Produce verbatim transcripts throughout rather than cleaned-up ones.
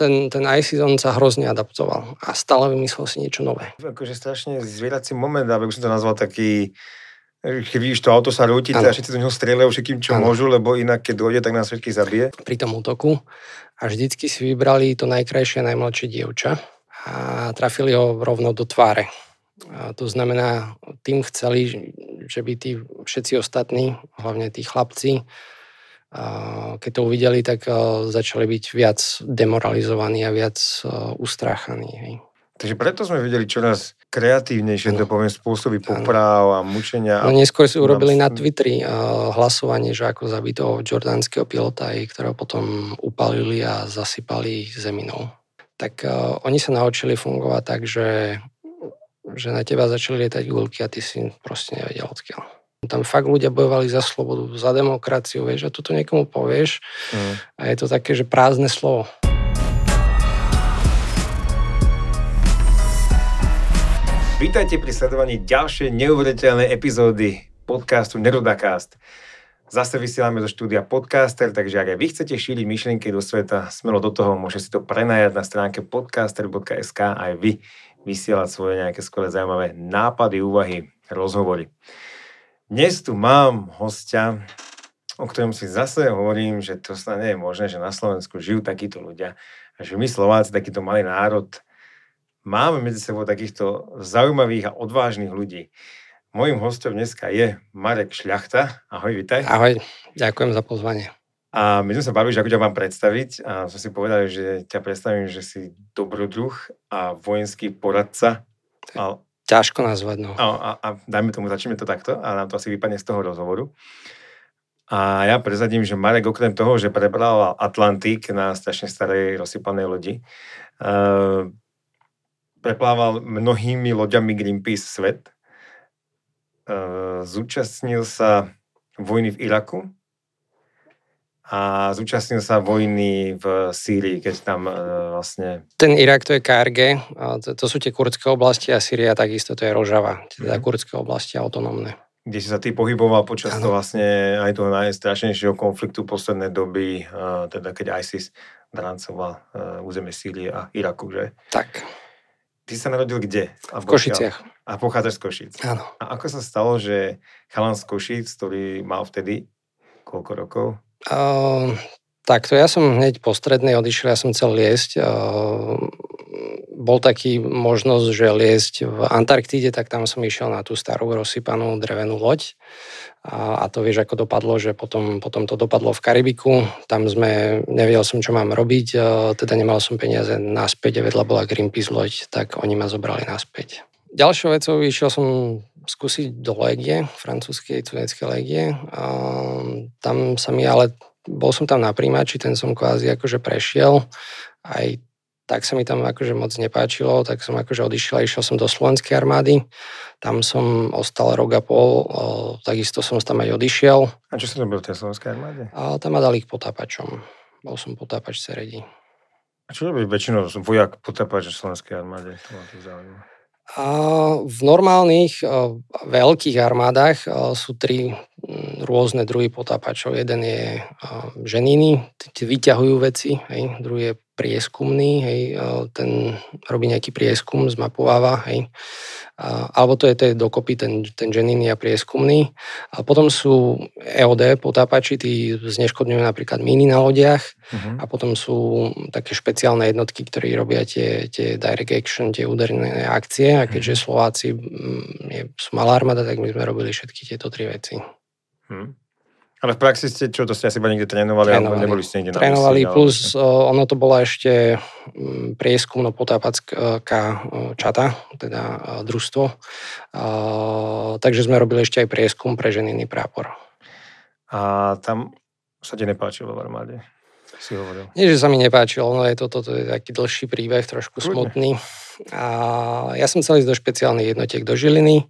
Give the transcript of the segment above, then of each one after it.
ten, ten í es í es, on sa hrozne adaptoval a stále vymyslel si niečo nové. Akože strašne zvierací moment, aby som to nazval taký, keď vidíš to auto sa rúti, a všetci do neho strieľajú všetkým, čo ano. môžu, lebo inak keď dojde, tak nás všetkých zabije. Pri tom útoku a vždycky si vybrali to najkrajšie, najmladšie dievča a trafili ho rovno do tváre. A to znamená, tým chceli, že by tí všetci ostatní, hlavne tí chlapci, keď to uvideli, tak začali byť viac demoralizovaní a viac ustráchaní. Hej. Takže preto sme videli čoraz kreatívnejšie, no. to poviem, spôsoby popráv a mučenia. No neskôr si urobili na Twitteri hlasovanie, že ako zabiť toho jordánskeho pilota, ktorého potom upalili a zasypali zeminou. Tak oni sa naučili fungovať tak, že, že na teba začali lietať guľky a ty si proste nevedel odkiaľ. Tam fakt ľudia bojovali za slobodu, za demokraciu, vieš, a toto niekomu povieš mm. a je to také, že prázdne slovo. Vítajte pri sledovaní ďalšej neuveriteľnej epizódy podcastu Nerdacast. Zase vysielame zo štúdia Podcaster, takže ak aj vy chcete šíriť myšlienky do sveta, smelo do toho, môžete si to prenajať na stránke podcaster bodka es ká a aj vy vysielať svoje nejaké skvelé zaujímavé nápady, úvahy, rozhovory. Dnes tu mám hostia, o ktorom si zase hovorím, že to sa nie je možné, že na Slovensku žijú takíto ľudia. A že my Slováci, takýto malý národ, máme medzi sebou takýchto zaujímavých a odvážnych ľudí. Mojím hostom dneska je Marek Šľachta. Ahoj, vitaj. Ahoj, ďakujem za pozvanie. A my sme sa bavili, že ako ťa mám predstaviť. A som si povedal, že ťa predstavím, že si dobrodruh a vojenský poradca. A ťažko nazvať, no. A, a, a dajme tomu, začneme to takto a nám to asi vypadne z toho rozhovoru. A ja prezradím, že Marek okrem toho, že prebral Atlantik na strašne starej rozsypanej lodi, uh, preplával mnohými loďami Greenpeace svet, uh, zúčastnil sa vojny v Iraku a zúčastnil sa vojny v Sýrii, keď tam e, vlastne... Ten Irak, to je ká er gé, to, to sú tie kurdské oblasti a Sýria takisto, to je Rojava, teda mm. kurdské oblasti autonómne. Kde si sa ty pohyboval počas ano. to vlastne aj toho najstrašnejšieho konfliktu poslednej doby, e, teda keď í es í es drancoval e, územie Sýrie a Iraku, že? Tak. Ty sa narodil kde? A v Košiciach. A pochádzaš z Košic. Áno. A ako sa stalo, že chalan z Košic, ktorý mal vtedy koľko rokov? Uh, takto, ja som hneď po strednej odišiel, ja som chcel liesť. Uh, bol taký možnosť, že liesť v Antarktíde, tak tam som išiel na tú starú rozsypanú drevenú loď. Uh, a to vieš, ako dopadlo, že potom, potom to dopadlo v Karibiku. Tam sme, nevedel som, čo mám robiť, uh, teda nemal som peniaze naspäť, vedľa bola Greenpeace loď, tak oni ma zobrali naspäť. Ďalšou vecou išiel som skúsiť do légie, francúzskej, cudeckej légie. A tam sa mi, ale bol som tam na príjmači, ten som kvázi akože prešiel. Aj tak sa mi tam akože moc nepáčilo, tak som akože odišiel a išiel som do slovenskej armády. Tam som ostal rok a pol, takisto som tam aj odišiel. A čo sa robil v tej slovenskej armáde? A tam ma dali k potápačom. Bol som potápač v Seredi. A čo robí väčšinou vojak potápač v slovenskej armáde? To ma to zaujíma. A v normálnych veľkých armádach sú tri rôzne druhy potápačov. Jeden je ženiny, tí vyťahujú veci, hej. Druhý je prieskumný, hej. Ten robí nejaký prieskum, zmapováva, hej. Alebo to je, to je dokopy ten, ten ženiny a prieskumný. A potom sú é ó dé potápači, tí zneškodňujú napríklad míny na lodiach, uh-huh. a potom sú také špeciálne jednotky, ktoré robia tie, tie direct action, tie úderné akcie, a keďže Slováci je, sú malá armáda, tak my sme robili všetky tieto tri veci. Hmm. Ale v praxi ste, čo to ste asi iba niekde trénovali, trénovali. alebo neboli ste niekde na trénovali, misi, plus ale... ono to bola ešte prieskumno-potápacká čata, teda družstvo. Takže sme robili ešte aj prieskum pre ženinný prápor. A tam sa ti nepáčilo v armáde? Si hovoril. Nie, že sa mi nepáčilo, no je to, to, to je taký dlhší príbeh, trošku Kľudne. smutný. A ja som chcel ísť do špeciálnych jednotiek do Žiliny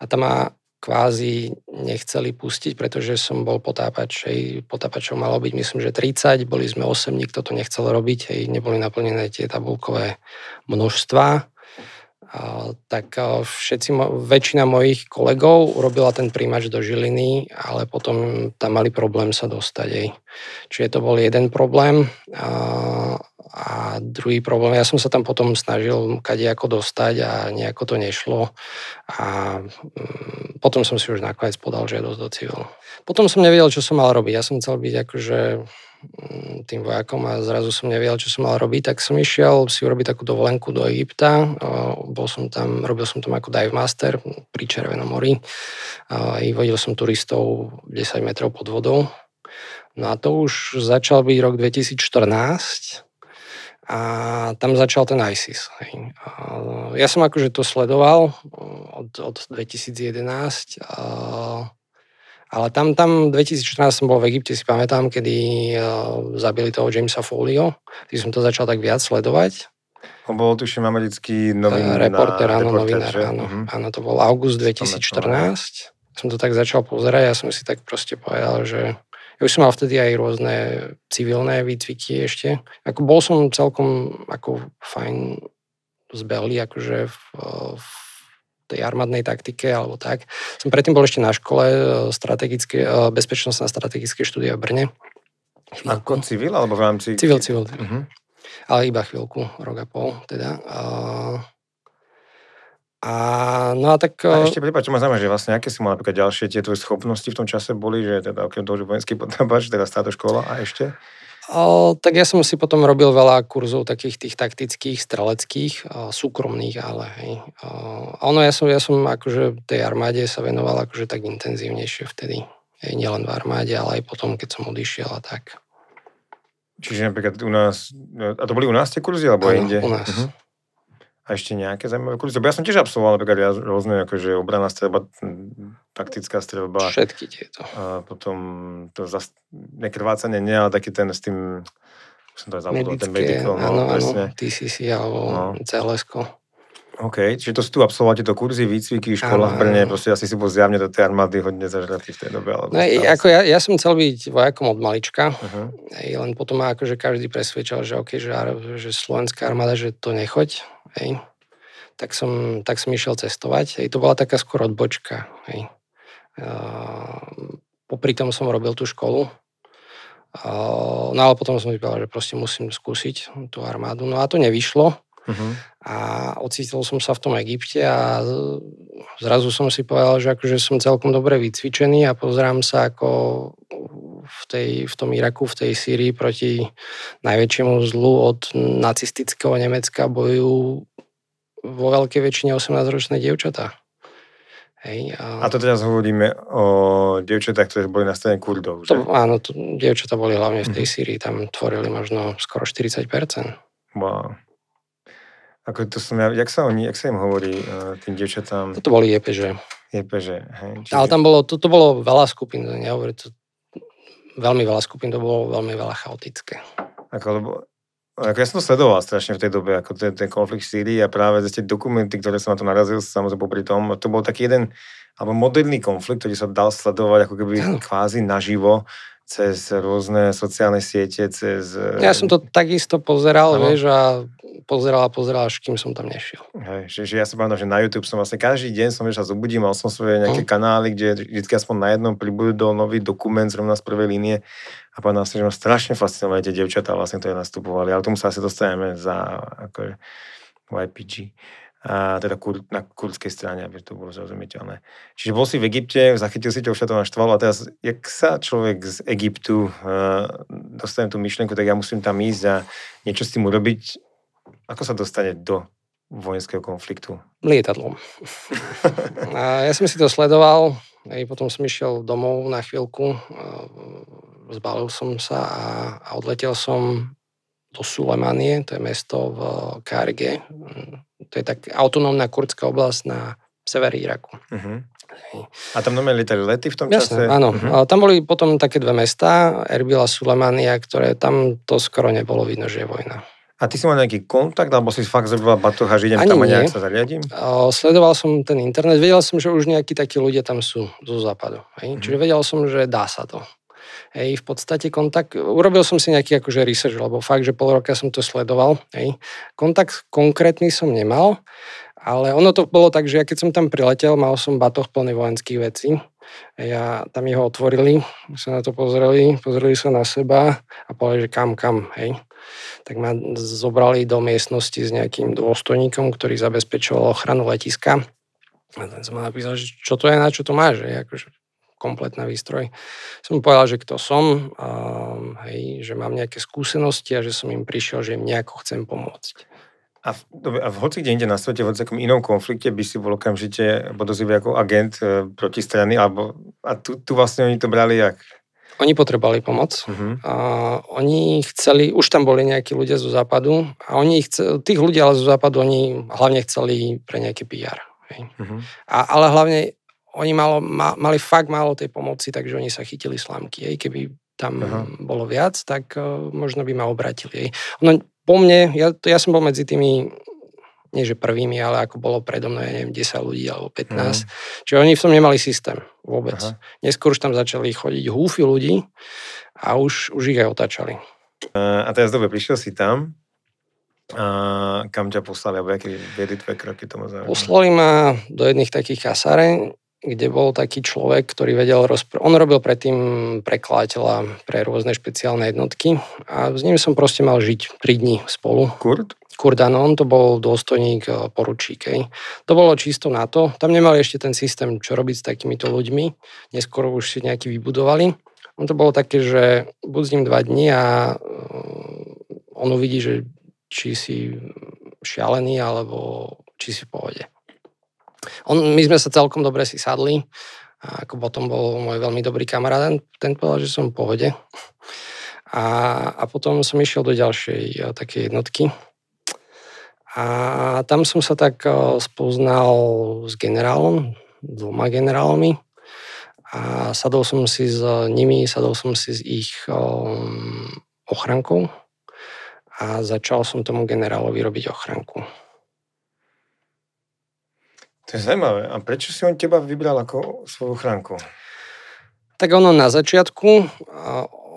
a tam má kvázi nechceli pustiť, pretože som bol potápač. Hej. Potápačov malo byť, myslím, že tridsať, boli sme osem, nikto to nechcel robiť, hej. Neboli naplnené tie tabuľkové množstvá. A, tak všetci, väčšina mojich kolegov urobila ten príjmač do Žiliny, ale potom tam mali problém sa dostať. Hej. Čiže to bol jeden problém. A, a A druhý problém, ja som sa tam potom snažil kadejako dostať a nejako to nešlo. A potom som si už nakoniec podal žiadosť do civilu. Potom som nevedel, čo som mal robiť. Ja som chcel byť akože tým vojakom a zrazu som nevedel, čo som mal robiť, tak som išiel si urobiť takú dovolenku do Egypta. Bol som tam, robil som tam ako dive master pri Červenom mori. I vodil som turistov desať metrov pod vodou. No a to už začal byť rok dvetisíc štrnásť a tam začal ten ISIS. Hej. Ja som akože to sledoval od, od dvetisíc jedenásť, ale tam, tam dvetisíc štrnásť som bol v Egypte, si pamätám, kedy zabili toho Jamesa Foleyho. Tým som to začal tak viac sledovať. On bol, tuším, americký novinár. Reporter, áno, novinár, áno. Uh-huh. Áno, to bol august dvetisíc štrnásť. Som to tak začal pozerať, ja som si tak proste povedal, že ja už som mal vtedy aj rôzne civilné výcviky ešte. Ako bol som celkom ako fajn zbelý akože v, v tej armádnej taktike alebo tak. Som predtým bol ešte na škole strategické, bezpečnostná strategické štúdia v Brne. Ako civil alebo v rámci... Civil, civil. Uh-huh. Ale iba chvíľku, rok a pol teda. A, no a tak... A ešte prepáč, čo ma zaujíma, že vlastne aké si mal napríklad ďalšie tie tvoje schopnosti v tom čase boli, že teda okrem toho, že vojenský potábač, teda táto škola a ešte? O, tak ja som si potom robil veľa kurzov takých tých taktických, streleckých, o, súkromných, ale hej. O, ono, ja som, ja som akože tej armáde sa venoval akože tak intenzívnejšie vtedy. Hej, nielen v armáde, ale aj potom, keď som odišiel a tak. Čiže napríklad u nás... A to boli u nás tie kurzy, alebo aj inde? Áno, u nás. Uh-huh. A ešte nejaké zaujímavé kurzy. Ja som tiež absolvoval napríklad rôzne, akože obranná streľba, taktická streľba. Všetky tieto. A potom to zas, nekrvácanie, nie, ale taký ten s tým, som to aj zabudol, ten medical. Áno, áno, presne. T C C alebo no. C L S ko. OK, čiže to si tu absolvoval tieto kurzy, výcviky, škola v Brne, proste asi si bol zjavne do tej armády hodne zažratý v tej dobe. No, ako ja, ja som chcel byť vojakom od malička, uh-huh. Ej, len potom ma akože každý presvedčal, že OK, že, že slovenská armáda, že to nechoď, ej. Tak som, tak som išiel cestovať, ej, to bola taká skôr odbočka, ej. Uh, popri tom som robil tú školu. Uh, no ale potom som si povedal, že proste musím skúsiť tú armádu, no a to nevyšlo. Uh-huh. A ocítil som sa v tom Egypte a zrazu som si povedal, že akože som celkom dobre vycvičený a pozerám sa ako v, tej, v tom Iraku, v tej Sýrii proti najväčšiemu zlu od nacistického Nemecka bojujú vo veľkej väčšine osemnásťročné dievčatá. Hej, a... a to teraz hovoríme o dievčatách, ktoré boli na strane Kurdov, že? To, áno, to, dievčatá boli hlavne v tej Sýrii, tam tvorili možno skoro štyridsať percent. Wow. Ako to som ja, jak sa oni, jak sa im hovorí tým dievčatám? To boli Y P Ž. Y P Ž, hej. Čiže... Ale tam bolo, to, to bolo veľa skupín, ja hovorím, to, veľmi veľa skupín, to bolo veľmi veľa chaotické. Ako, lebo, ako ja som to sledoval strašne v tej dobe, ako ten, ten konflikt v Sýrii a práve tie dokumenty, ktoré som na to narazil, samozrejme popri tom, to bol taký jeden, alebo modelný konflikt, ktorý sa dal sledovať ako keby no. kvázi naživo, cez rôzne sociálne siete, cez... Ja som to takisto pozeral, no. vieš, a pozeral a pozeral, až kým som tam nešiel. Hej, že, že ja sa pamätám, že na YouTube som vlastne každý deň som vieš, a zobudím, mal som svoje nejaké mm. kanály, kde vždycky aspoň na jednom pribudol nový dokument zrovna z prvej línie a pamätám si, že ma strašne fascinovali tie dievčatá vlastne, ktoré nastupovali, ale tomu sa asi dostaneme za akože Y P G. A teda kur, na kurdskej strane, aby to bolo zrozumiteľné. Čiže bol si v Egypte, zachytil si ťa, už to naštvalo a teraz, jak sa človek z Egyptu uh, dostane tú myšlenku, tak ja musím tam ísť a niečo s tým urobiť. Ako sa dostane do vojenského konfliktu? Lietadlom. A ja som si to sledoval, aj potom som išiel domov na chvíľku, zbalil som sa a, a odletel som do Sulajmánie, to je mesto v K R G. To je tak autonómna kurdská oblasť na severe Iraku. Uh-huh. A tam normálne lietali lety v tom čase? Jasne, áno. Uh-huh. Tam boli potom také dve mestá, Erbil a Sulajmánia, ktoré tam to skoro nebolo vidno, že je vojna. A ty si mal nejaký kontakt, alebo si fakt zrobila batoha, že idem ani tam a nejak sa zariadím? O, sledoval som ten internet, vedel som, že už nejakí takí ľudia tam sú zo západu. Uh-huh. Čiže vedel som, že dá sa to. Hej, v podstate kontakt, urobil som si nejaký akože research, lebo fakt, že pol roka som to sledoval, hej. Kontakt konkrétny som nemal, ale ono to bolo tak, že ja keď som tam priletel, mal som batoh plný vojenských vecí, ja tam jeho otvorili, sa na to pozreli, pozreli sa na seba a povedali, že kam, kam, hej. tak ma zobrali do miestnosti s nejakým dôstojníkom, ktorý zabezpečoval ochranu letiska. A ten som ma napísal, že čo to je, na čo to máš, že akože kompletný výstroj. Som povedal, že kto som, a, hej, že mám nejaké skúsenosti a že som im prišiel, že im nejako chcem pomôcť. A v, a v hoci kde inde na svete, v takom inom konflikte by si bol okamžite podozrivý ako agent e, protistrany, alebo a tu, tu vlastne oni to brali jak? Oni potrebovali pomoc. Uh-huh. A oni chceli, už tam boli nejakí ľudia zo západu a oni chceli, tých ľudí ale zo západu oni hlavne chceli pre nejaký pé er. Uh-huh. A, ale hlavne oni malo, ma, mali fakt málo tej pomoci, takže oni sa chytili slámky. Hej. Keby tam uh-huh. bolo viac, tak uh, možno by ma obratili. Hej. Ono, po mne, ja, ja som bol medzi tými, nie že prvými, ale ako bolo predo mnou, ja neviem, desať ľudí alebo pätnásť. Mm. Čiže oni v tom nemali systém vôbec. Aha. Neskôr už tam začali chodiť húfy ľudí a už, už ich aj otáčali. A teraz dobre, prišiel si tam a kam ťa poslali? Alebo aké viedli tvoje kroky? Tomu poslali ma do jedných takých kasáren, kde bol taký človek, ktorý vedel rozpr... On robil predtým prekladateľa pre rôzne špeciálne jednotky a s ním som proste mal žiť tri dni spolu. Kurt? Kurt Anon, to bol dôstojník poručík. Hej. To bolo čisto na to. Tam nemali ešte ten systém, čo robiť s takýmito ľuďmi. Neskôr už si nejaký vybudovali. On to bolo také, že buď s ním dva dni a on uvidí, že či si šialený alebo či si v pohode. On, my sme sa celkom dobre si sadli a ako potom bol môj veľmi dobrý kamarát, ten, ten povedal, že som v pohode. A, a potom som išiel do ďalšej takej jednotky a tam som sa tak spoznal s generálom, dvoma generálmi a sadol som si s nimi, sadol som si s ich ochrankou a začal som tomu generálovi robiť ochranku. To je zaujímavé. A prečo si on teba vybral ako svoju chránku? Tak ono na začiatku,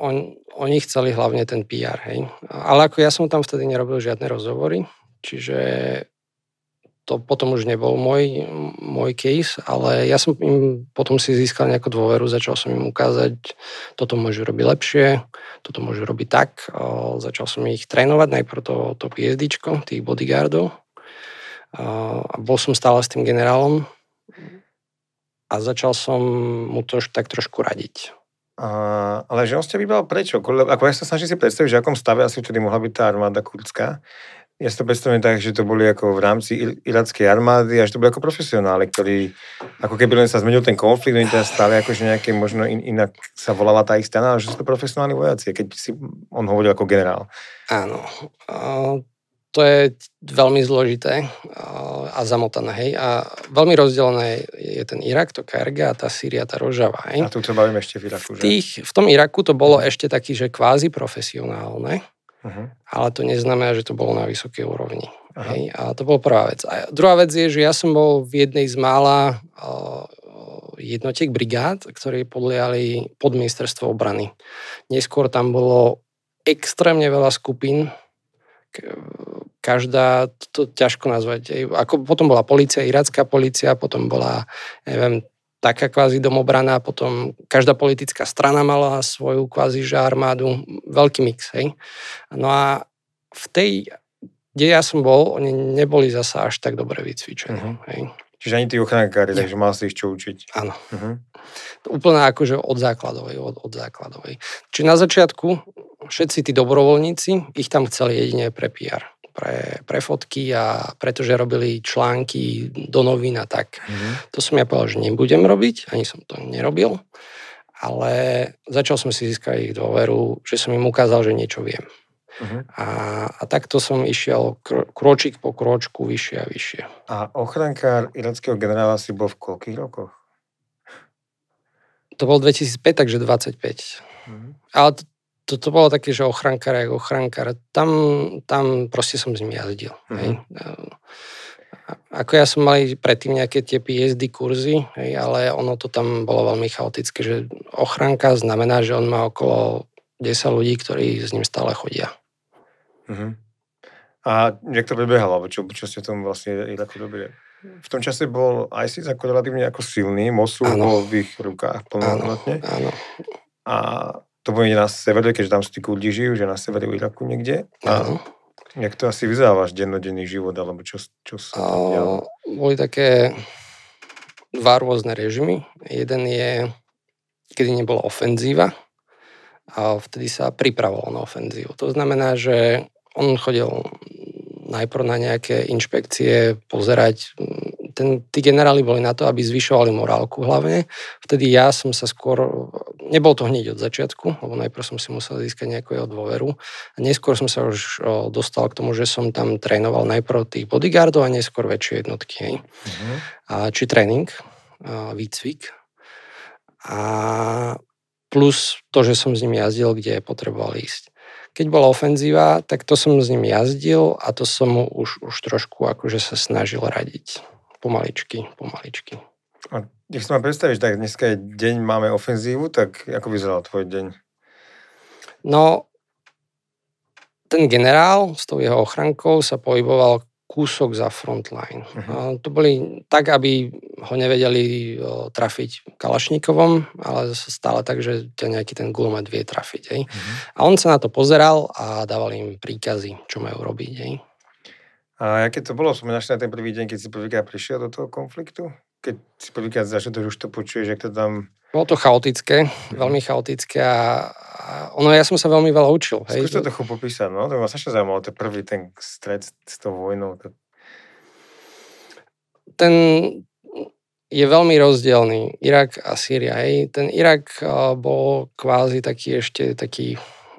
on, oni chceli hlavne ten pé er, hej. Ale ako ja som tam vtedy nerobil žiadne rozhovory, čiže to potom už nebol môj, môj case, ale ja som im potom si získal nejakú dôveru, začal som im ukázať, toto môžu robiť lepšie, toto môžu robiť tak. Začal som ich trénovať, najprv to, to pé es dé čko, tých bodyguardov. A bol som stále s tým generálom a začal som mu to tak trošku radiť. A, ale že on ste vybral prečo? Ako ja sa snažím si predstaviť, že v akom stave asi vtedy mohla byť tá armáda kurdská. Ja si to predstavím tak, že to boli ako v rámci irackej armády a že to boli ako profesionáli, ktorí ako keby len sa zmenil ten konflikt, oni teraz stále akože nejaké možno in, inak sa volala tá ich strana, ale že sú to profesionálni vojaci, keď si on hovoril ako generál. Áno. A... To je veľmi zložité a zamotané, hej. A veľmi rozdelené je ten Irak, to ká er gé a tá Síria, tá Rojava, hej. A tu sa bavíme ešte v Iraku, že? Tých, v tom Iraku to bolo uh-huh. ešte taký, že kvázi profesionálne, uh-huh. ale to neznamená, že to bolo na vysokej úrovni, uh-huh. hej. A to bola prvá vec. A druhá vec je, že ja som bol v jednej z mála jednotiek brigád, ktoré podliali pod ministerstvo obrany. Neskôr tam bolo extrémne veľa skupín, každá, to ťažko nazvať, ako potom bola polícia, iracká polícia, potom bola, neviem, taká kvázi domobrana, potom každá politická strana mala svoju kvázi armádu, veľký mix, hej. No a v tej, kde ja som bol, oni neboli zasa až tak dobre vycvičení, uh-huh. hej. Čiže ani tí ochrankári, takže mal si ich čo učiť. Áno. Uh-huh. Úplne akože od základovej, od, od základovej. Čiže na začiatku všetci tí dobrovoľníci, ich tam chceli jedine pre pé er. Pre, pre fotky a pretože robili články do novín a tak. Mm-hmm. To som ja povedal, že nebudem robiť, ani som to nerobil, ale začal som si získať ich dôveru, že som im ukázal, že niečo viem. Mm-hmm. A, a takto som išiel kr- kročík po kročku vyššie a vyššie. A ochrankár irackého generála si bol v koľkých rokoch? To bol dvetisícpäť, takže dvadsaťpäť. Mm-hmm. Ale t- To, to bolo také, že ochrankár, ako ochrankár. Tam, tam proste som s nimi jazdil. Mm-hmm. Hej. Ako ja som mali predtým nejaké tie pé es dé kurzy, hej, ale ono to tam bolo veľmi chaotické, že ochranka znamená, že on má okolo desať ľudí, ktorí s ním stále chodia. Mm-hmm. A jak to prebiehalo? Čo, čo ste tom vlastne Iraku robili? V tom čase bol í es í es ako relatívne ako silný, Mosul bol v ich rukách plnohodnotne. Áno, áno. A to bude na severe, keďže tam sú tí Kurdi žijú, že na severe Iraku niekde. A jak to asi vyzávaš dennodenný život, alebo čo, čo sa tam dialo? Boli také dva rôzne režimy. Jeden je, kedy nebola ofenzíva a vtedy sa pripravovalo na ofenzívu. To znamená, že on chodil najprv na nejaké inšpekcie pozerať. Ten, tí generáli boli na to, aby zvyšovali morálku hlavne. Vtedy ja som sa skôr, nebol to hneď od začiatku, lebo najprv som si musel získať nejakú jeho dôveru. A neskôr som sa už dostal k tomu, že som tam trénoval najprv tých bodyguardov a neskôr väčšie jednotky. Hej. Mm-hmm. A, či tréning, a výcvik. A plus to, že som s ním jazdil, kde potreboval ísť. Keď bola ofenzíva, tak to som s ním jazdil a to som mu už, už trošku akože sa snažil radiť. Pomaličky, pomaličky. A nech si ma predstavíš, tak dneska je deň, máme ofenzívu, tak ako vyzeral tvoj deň? No, ten generál s tou jeho ochrankou sa pohyboval kúsok za frontline. Uh-huh. To boli tak, aby ho nevedeli trafiť kalašníkovom, ale stále tak, že ťa nejaký ten guľomet vie trafiť. Hej. Uh-huh. A on sa na to pozeral a dával im príkazy, čo majú robiť. Hej. A aké to bolo? Spomínaš na ten prvý deň, keď si prvýkrát prišiel do toho konfliktu? Keď si prvýkrát začal, to už to počuješ, jak to tam... Bolo to chaotické, uh-huh. veľmi chaotické a ono, ja som sa veľmi veľa učil. Skúš to trochu popísať, no? To ma strašne zaujímalo, to prvý ten stret s tou vojnou. To... Ten je veľmi rozdielný, Irak a Sýria. Hej. Ten Irak bol kvázi taký ešte taký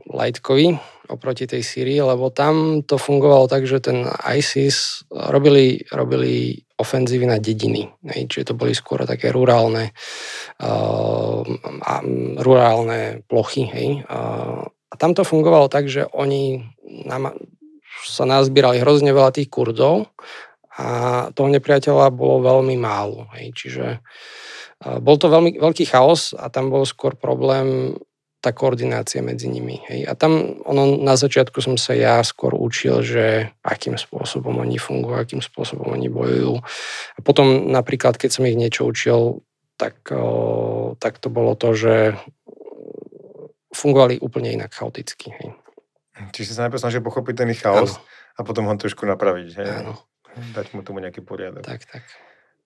lajtkový oproti tej Sýrii, lebo tam to fungovalo tak, že ten ISIS robili, robili ofenzívy na dediny. Hej. Čiže to boli skôr také rurálne uh, rurálne plochy. Hej. Uh, a tam to fungovalo tak, že oni nám, sa nazbírali hrozne veľa tých Kurdov a toho nepriateľa bolo veľmi málo. Hej. Čiže uh, bol to veľmi veľký chaos a tam bol skôr problém tá koordinácia medzi nimi. Hej. A tam ono, na začiatku som sa ja skôr učil, že akým spôsobom oni fungujú, akým spôsobom oni bojujú. A potom napríklad, keď som ich niečo učil, tak, o, tak to bolo to, že fungovali úplne inak chaoticky. Hej. Čiže si sa najprv snažil pochopiť ten ich chaos, ano. A potom ho trošku napraviť. Hej. Ano. Dať mu tomu nejaký poriadok. Tak, tak.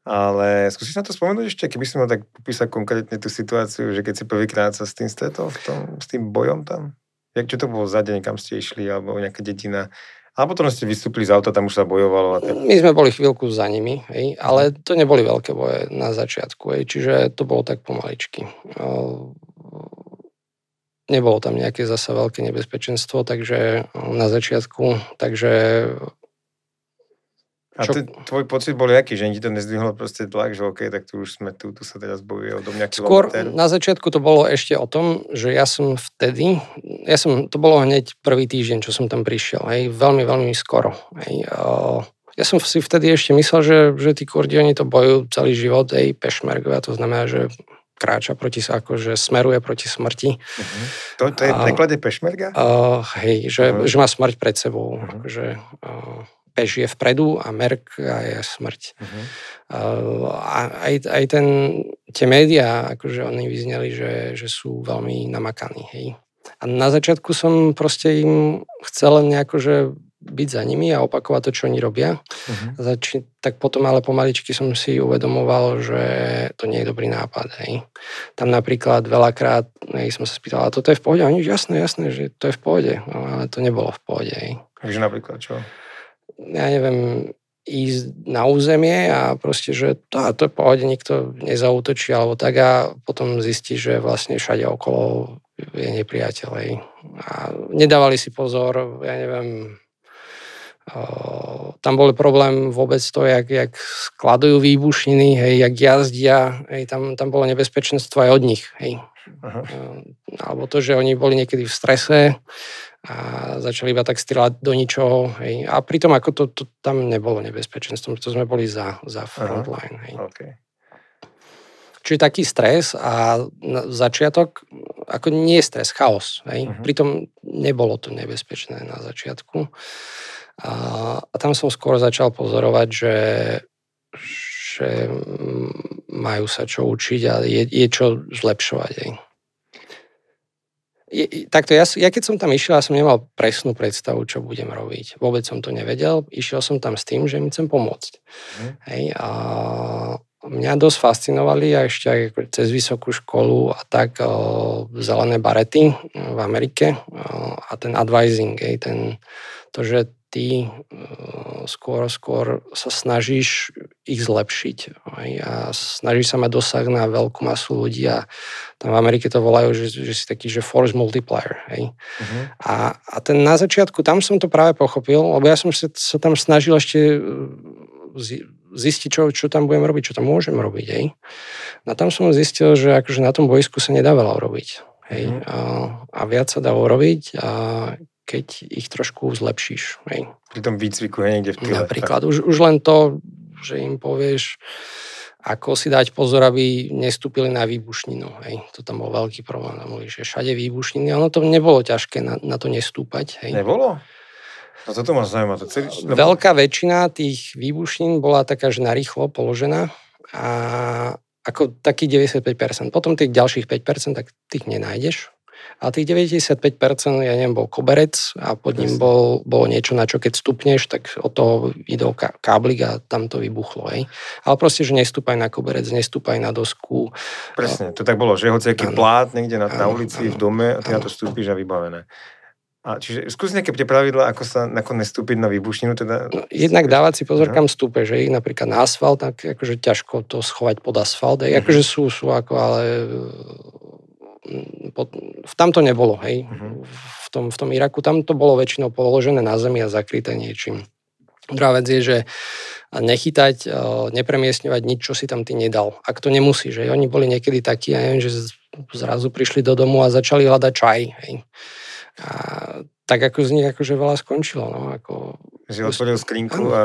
Ale skúsiš na to spomenúť ešte, keby si mal tak popísať konkrétne tú situáciu, že keď si prvýkrát sa s tým stretol, v tom, s tým bojom tam? Jak, čo to bolo za deň, kam ste išli, alebo nejaká dedina? A potom ste vystúpili z auta, tam už sa bojovalo. A tak... My sme boli chvíľku za nimi, hej, ale to neboli veľké boje na začiatku, hej, čiže to bolo tak pomaličky. Nebolo tam nejaké zasa veľké nebezpečenstvo, takže na začiatku, takže... A t- tvoj pocit bol jaký, že ti to nezdvihlo proste tlak, že okej, okay, tak tu už sme tu, tu sa teraz bojuje odo mňa kilometr. Skôr na začiatku to bolo ešte o tom, že ja som vtedy, ja som, to bolo hneď prvý týždeň, čo som tam prišiel, hej, veľmi, veľmi skoro. Hej. Ja som si vtedy ešte myslel, že, že tí Kurdi, oni to bojujú celý život, hej, pešmergovia, to znamená, že kráča proti, akože smeruje proti smrti. Uh-huh. To, to je v preklade pešmerga? Uh, hej, že, uh-huh. že má smrť pred sebou, uh-huh. akože... Uh, Peš je vpredu a merk a je smrť. Uh-huh. A aj, aj ten, tie médiá, akože oni vyzneli, že, že sú veľmi namakaní. Hej. A na začiatku som proste im chcel len nejako, že byť za nimi a opakovať to, čo oni robia. Uh-huh. Zači- tak potom ale pomaličky som si uvedomoval, že to nie je dobrý nápad. Hej. Tam napríklad veľakrát hej, som sa spýtal, a toto je v pohode? Oni, jasné, jasné, že to je v pohode. No, ale to nebolo v pohode. Hej. Takže napríklad čo? Ja neviem, ísť na územie a proste, že to, to je pohode, nikto nezautočí alebo tak a potom zistí, že vlastne všade okolo je nepriateľ. Hej. A nedávali si pozor, ja neviem, o, tam bol problém vôbec to, jak, jak skladujú výbušniny, hej, jak jazdia, hej, tam, tam bolo nebezpečenstvo aj od nich. Hej. Aha. Alebo to, že oni boli niekedy v strese, a začali iba tak strieľať do ničoho. Hej. A pritom ako to, to tam nebolo nebezpečenstvo, to sme boli za, za frontline. Hej. Okay. Čiže taký stres a začiatok, ako nie je stres, chaos. Hej. Uh-huh. Pritom nebolo to nebezpečné na začiatku. A, a tam som skôr začal pozorovať, že, že majú sa čo učiť a je, je čo zlepšovať. Hej. Takto, ja, ja keď som tam išiel, ja som nemal presnú predstavu, čo budem robiť. Vôbec som to nevedel. Išiel som tam s tým, že mi chcem pomôcť. Mm. Hej, a mňa dosť fascinovali a ešte aj cez vysokú školu a tak o, zelené barety v Amerike o, a ten advising, hej, ten, to, že ty o, skôr, skôr sa snažíš ich zlepšiť, hej, a snažíš sa mať dosah na veľkú masu ľudí a tam v Amerike to volajú, že, že si taký, že force multiplier. Hej. Uh-huh. A, a ten na začiatku, tam som to práve pochopil, lebo ja som sa, sa tam snažil ešte zistiť, čo, čo tam budem robiť, čo tam môžem robiť. Hej. A tam som zistil, že akože na tom bojsku sa nedá veľa urobiť. Hej. Uh-huh. A, a viac sa dá urobiť, a keď ich trošku zlepšíš. Hej. Pri tom výcviku je niekde v tyle. Napríklad. Už, už len to, že im povieš, ako si dať pozor, aby nestúpili na výbušninu. Hej. To tam bol veľký problém. Tam boli, že všade výbušniny. Ono to nebolo ťažké na, na to nestúpať. Hej. Nebolo? No toto ma zaujíma. To celý... Veľká väčšina tých výbušnín bola taká, že narýchlo položená. A ako taký deväťdesiatpäť percent. Potom tých ďalších päť percent, tak tých nenájdeš. A tých deväťdesiatpäť percent, ja neviem, bol koberec a pod ním bol, bolo niečo, na čo keď stupneš, tak od toho idol káblik a tam to vybuchlo. Hej. Ale proste, že nestúpaj na koberec, nestúpaj na dosku. Presne, to tak bolo, že hoci aký plát niekde na, ano, na ulici, ano, v dome a ty ano. Na to stúpiš a vybavené. A čiže skús nejaké pravidla, ako sa ako nestúpiť na výbušninu. Teda... No, jednak dávať si pozor, kam stúpeš. Hej. Napríklad na asfalt, tak akože ťažko to schovať pod asfalt. Hej. Akože sú, sú ako, ale... V tam to nebolo, hej. Uh-huh. V tom, v tom Iraku, tam to bolo väčšinou položené na zemi a zakryté niečím. Druhá vec je, že nechytať, nepremiestňovať nič, čo si tam ty nedal. Ak to nemusíš, hej. Oni boli niekedy takí, ja neviem, že zrazu prišli do domu a začali hľadať čaj, hej. A tak ako z nich akože veľa skončilo, no. Ako... Že otvoril skrinku a...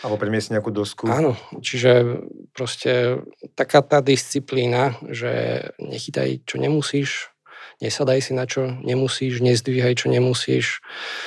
Alebo premiesť nejakú dosku. Áno, čiže proste taká tá disciplína, že nechytaj, čo nemusíš, nesadaj si na čo nemusíš, nezdvíhaj, čo nemusíš,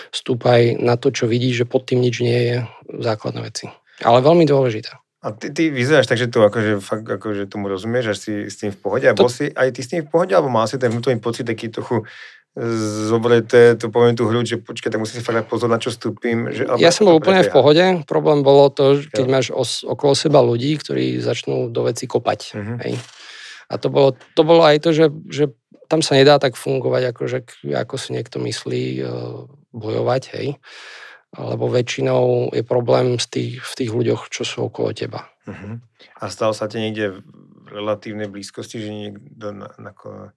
stúpaj na to, čo vidíš, že pod tým nič nie je, základné veci. Ale veľmi dôležité. A ty, ty vyzeráš tak, že to akože, fakt, akože tomu rozumieš, až si s tým v pohode. A to... bol si aj ty s tým v pohode, alebo mal si ten vnútorný pocit taký trochu zobrete, to poviem tú hľuď, že počkaj, tak musím si fakt pozor, na čo stúpim. Že, ja som bol úplne v pohode. Problém bolo to, keď máš os, okolo seba ľudí, ktorí začnú do veci kopať. Uh-huh. Hej. A to bolo, to bolo aj to, že, že tam sa nedá tak fungovať, akože, ako si niekto myslí e, bojovať, hej. Lebo väčšinou je problém z tých, v tých ľuďoch, čo sú okolo teba. Uh-huh. A stalo sa ti niekde v relatívnej blízkosti, že niekto na, na ko...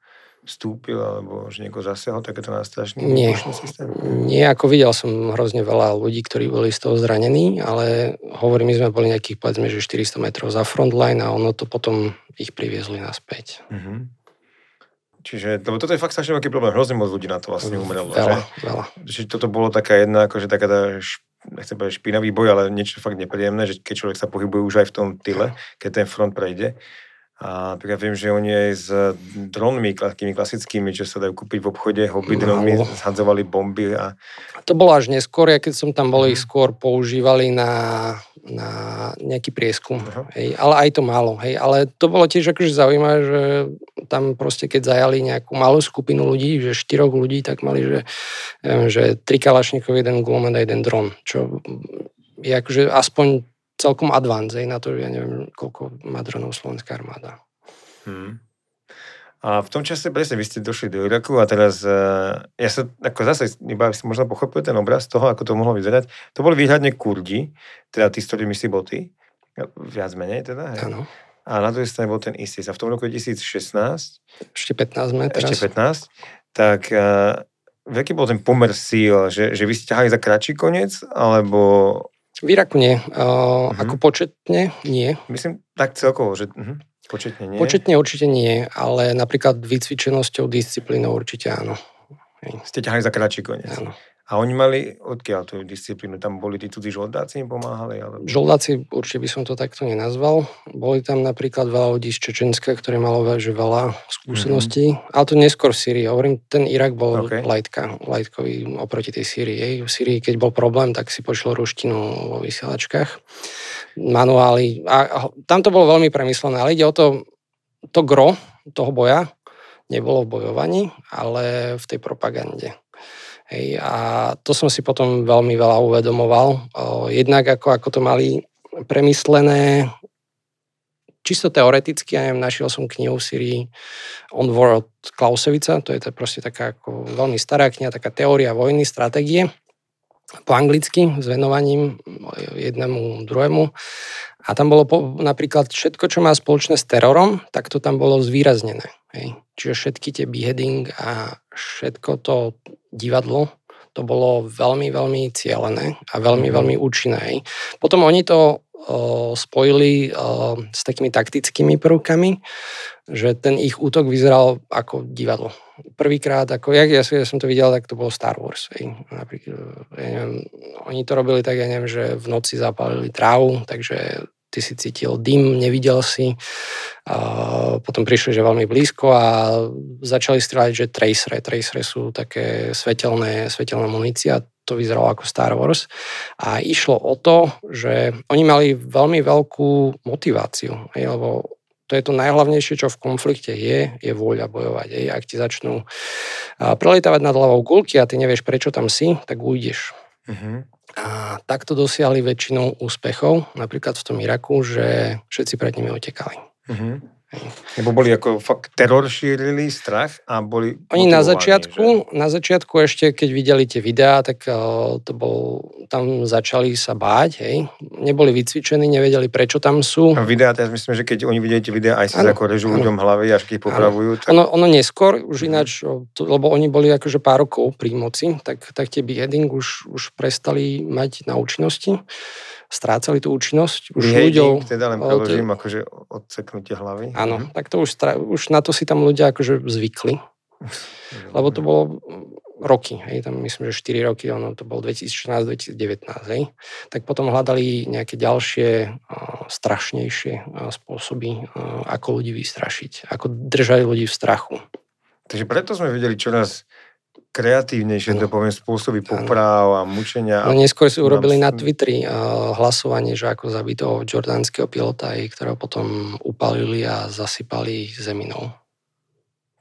vstúpil, alebo že niekoho zasiahol, takéto nástrašný výbušný systém? Nie, ako videl som hrozne veľa ľudí, ktorí boli z toho zranení, ale hovorím, my sme boli nejakých, povedzme, že štyristo metrov za frontline a ono to potom ich priviezli naspäť. Mm-hmm. Čiže, lebo toto je fakt strašne veľký problém, hrozne moc ľudí na to vlastne umrelo. Veľa, že? veľa. Čiže toto bolo taká jedna, akože taká tá nechcem povedať špinavý boj, ale niečo fakt nepríjemné, že keď človek sa pohybuje už aj v tom tyle, keď ten front prejde. A tak ja viem, že oni aj s dronmi, takými klasickými, čo sa dajú kúpiť v obchode, hobby dronmi, no. Zhadzovali bomby. A... To bolo až neskôr, ja keď som tam bol, ich skôr používali na, na nejaký prieskum. Hej, ale aj to málo. Hej. Ale to bolo tiež akože zaujímavé, že tam proste keď zajali nejakú malú skupinu ľudí, že štyroch ľudí, tak mali, že, že tri kalašníkov, jeden gulomet a jeden dron. Čo je akože aspoň celkom advanced, na to, ja neviem, koľko má dronov slovenská armáda. Hmm. A v tom čase, presne, vy ste došli do Iraku a teraz, ja sa, ako zase, iba si možno pochopil ten obraz toho, ako to mohlo vyzerať. To boli výhľadne Kurdi, teda tí, s ktorými si bol ty, viac menej teda. Áno. A na druhej strane bol ten ISIS. A v tom roku dvetisícšestnásť... Ešte pätnásť sme teraz. Ešte pätnásť. Tak, veľký bol ten pomer síl, že, že vy ste ťahali za kratší koniec, alebo... V Iraku nie. Uh, uh-huh. Ako početne nie. Myslím tak celkovo, že uh-huh. početne nie. Početne určite nie, ale napríklad vycvičenosťou, disciplínou určite áno. Ste ťahali za kratší koniec. Áno. A oni mali odkiaľ tú disciplínu? Tam boli tí cudzí žoldáci, im pomáhali? Ale... Žoldáci určite by som to takto nenazval. Boli tam napríklad veľa ľudí z Čečenska, ktoré malo veľa skúseností. Mm-hmm. Ale to neskôr v Sýrii. Hovorím, ten Irak bol okay. lajtka, lajtkový oproti tej Sýrii. V Sýrii, keď bol problém, tak si pošlo ruštinu vo vysielačkách. Manuály. A tam to bolo veľmi premyslené. Ale ide o to, to gro toho boja nebolo v bojovaní, ale v tej propagande. Hej, a to som si potom veľmi veľa uvedomoval. Jednak ako, ako to mali premyslené, čisto teoreticky, ja neviem, našiel som knihu v Syrii On War od Clausewica, to je to proste taká ako veľmi stará kniha, taká teória vojny, stratégie, po anglicky, s venovaním jednému, druhému. A tam bolo po, napríklad všetko, čo má spoločné s terorom, tak to tam bolo zvýraznené. Hej. Čiže všetky tie beheading a všetko to divadlo, to bolo veľmi, veľmi cielené a veľmi, veľmi účinné. Hej. Potom oni to spojili s takými taktickými prvkami, že ten ich útok vyzeral ako divadlo. Prvýkrát, ako ja, ja som to videl, tak to bolo Star Wars. Napríklad, ja neviem, oni to robili tak, ja neviem, že v noci zapálili trávu, takže ty si cítil dym, nevidel si. Potom prišli, že veľmi blízko a začali strieľať, že tracery. Tracery sú také svetelné, svetelné munície. To vyzeralo ako Star Wars. A išlo o to, že oni mali veľmi veľkú motiváciu, hej, lebo to je to najhlavnejšie, čo v konflikte je, je vôľa bojovať. Hej. Ak ti začnú preletávať nad hlavou guľky a ty nevieš, prečo tam si, tak ujdeš. Uh-huh. A takto dosiahli väčšinou úspechov, napríklad v tom Iraku, že všetci pred nimi utekali. Uh-huh. Lebo boli ako fakt teror, šírili strach a boli... Oni na začiatku, že? na začiatku ešte, keď videli tie videá, tak uh, to bol, tam začali sa báť, hej. Neboli vycvičení, nevedeli, prečo tam sú. A videá, teraz myslím, že keď oni vidíte videá, aj si ako režú ľuďom hlavy, až keď popravujú. Tak... Ono, ono neskôr, už ináč, to, lebo oni boli akože pár rokov pri moci, tak, tak tie beheading už, už prestali mať na účinnosti. Strácali tú účinnosť. Už ľuďom... Teda len preložím, od... akože odseknutie hlavy. Áno, mhm. tak to už, stra... už na to si tam ľudia akože zvykli. Lebo to bolo roky, hej, tam myslím, že štyri roky, ono to bolo dvetisícšestnásť dvetisícdevätnásť, hej. Tak potom hľadali nejaké ďalšie strašnejšie spôsoby, ako ľudí vystrašiť, ako držali ľudí v strachu. Takže preto sme videli čoraz kreatívnejšie, to poviem, spôsoby popráv a mučenia. No neskôr si urobili na Twitteri hlasovanie, že ako zabiť toho jordánskeho pilota, ktorého potom upalili a zasypali zeminou.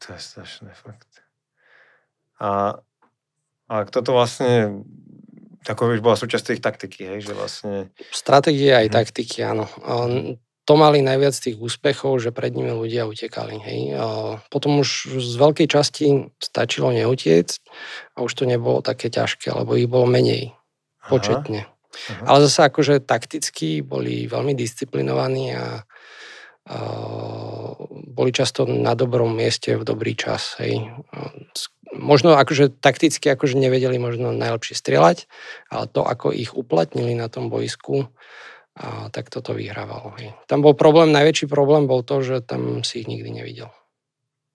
To je strašné, fakt. A, a kto to vlastne, takový už bola súčasť tých taktiky, hej? Že vlastne... Stratégie aj hm. taktiky, áno. To mali najviac tých úspechov, že pred nimi ľudia utekali. Hej. Potom už z veľkej časti stačilo neutiec a už to nebolo také ťažké, lebo ich bolo menej, početne. Aha. Aha. Ale zase akože takticky boli veľmi disciplinovaní a, a boli často na dobrom mieste v dobrý čas. Hej. Možno akože takticky akože nevedeli možno najlepšie strieľať, ale to, ako ich uplatnili na tom bojsku, a tak toto vyhrávalo. Hej. Tam bol problém, najväčší problém bol to, že tam si ich nikdy nevidel.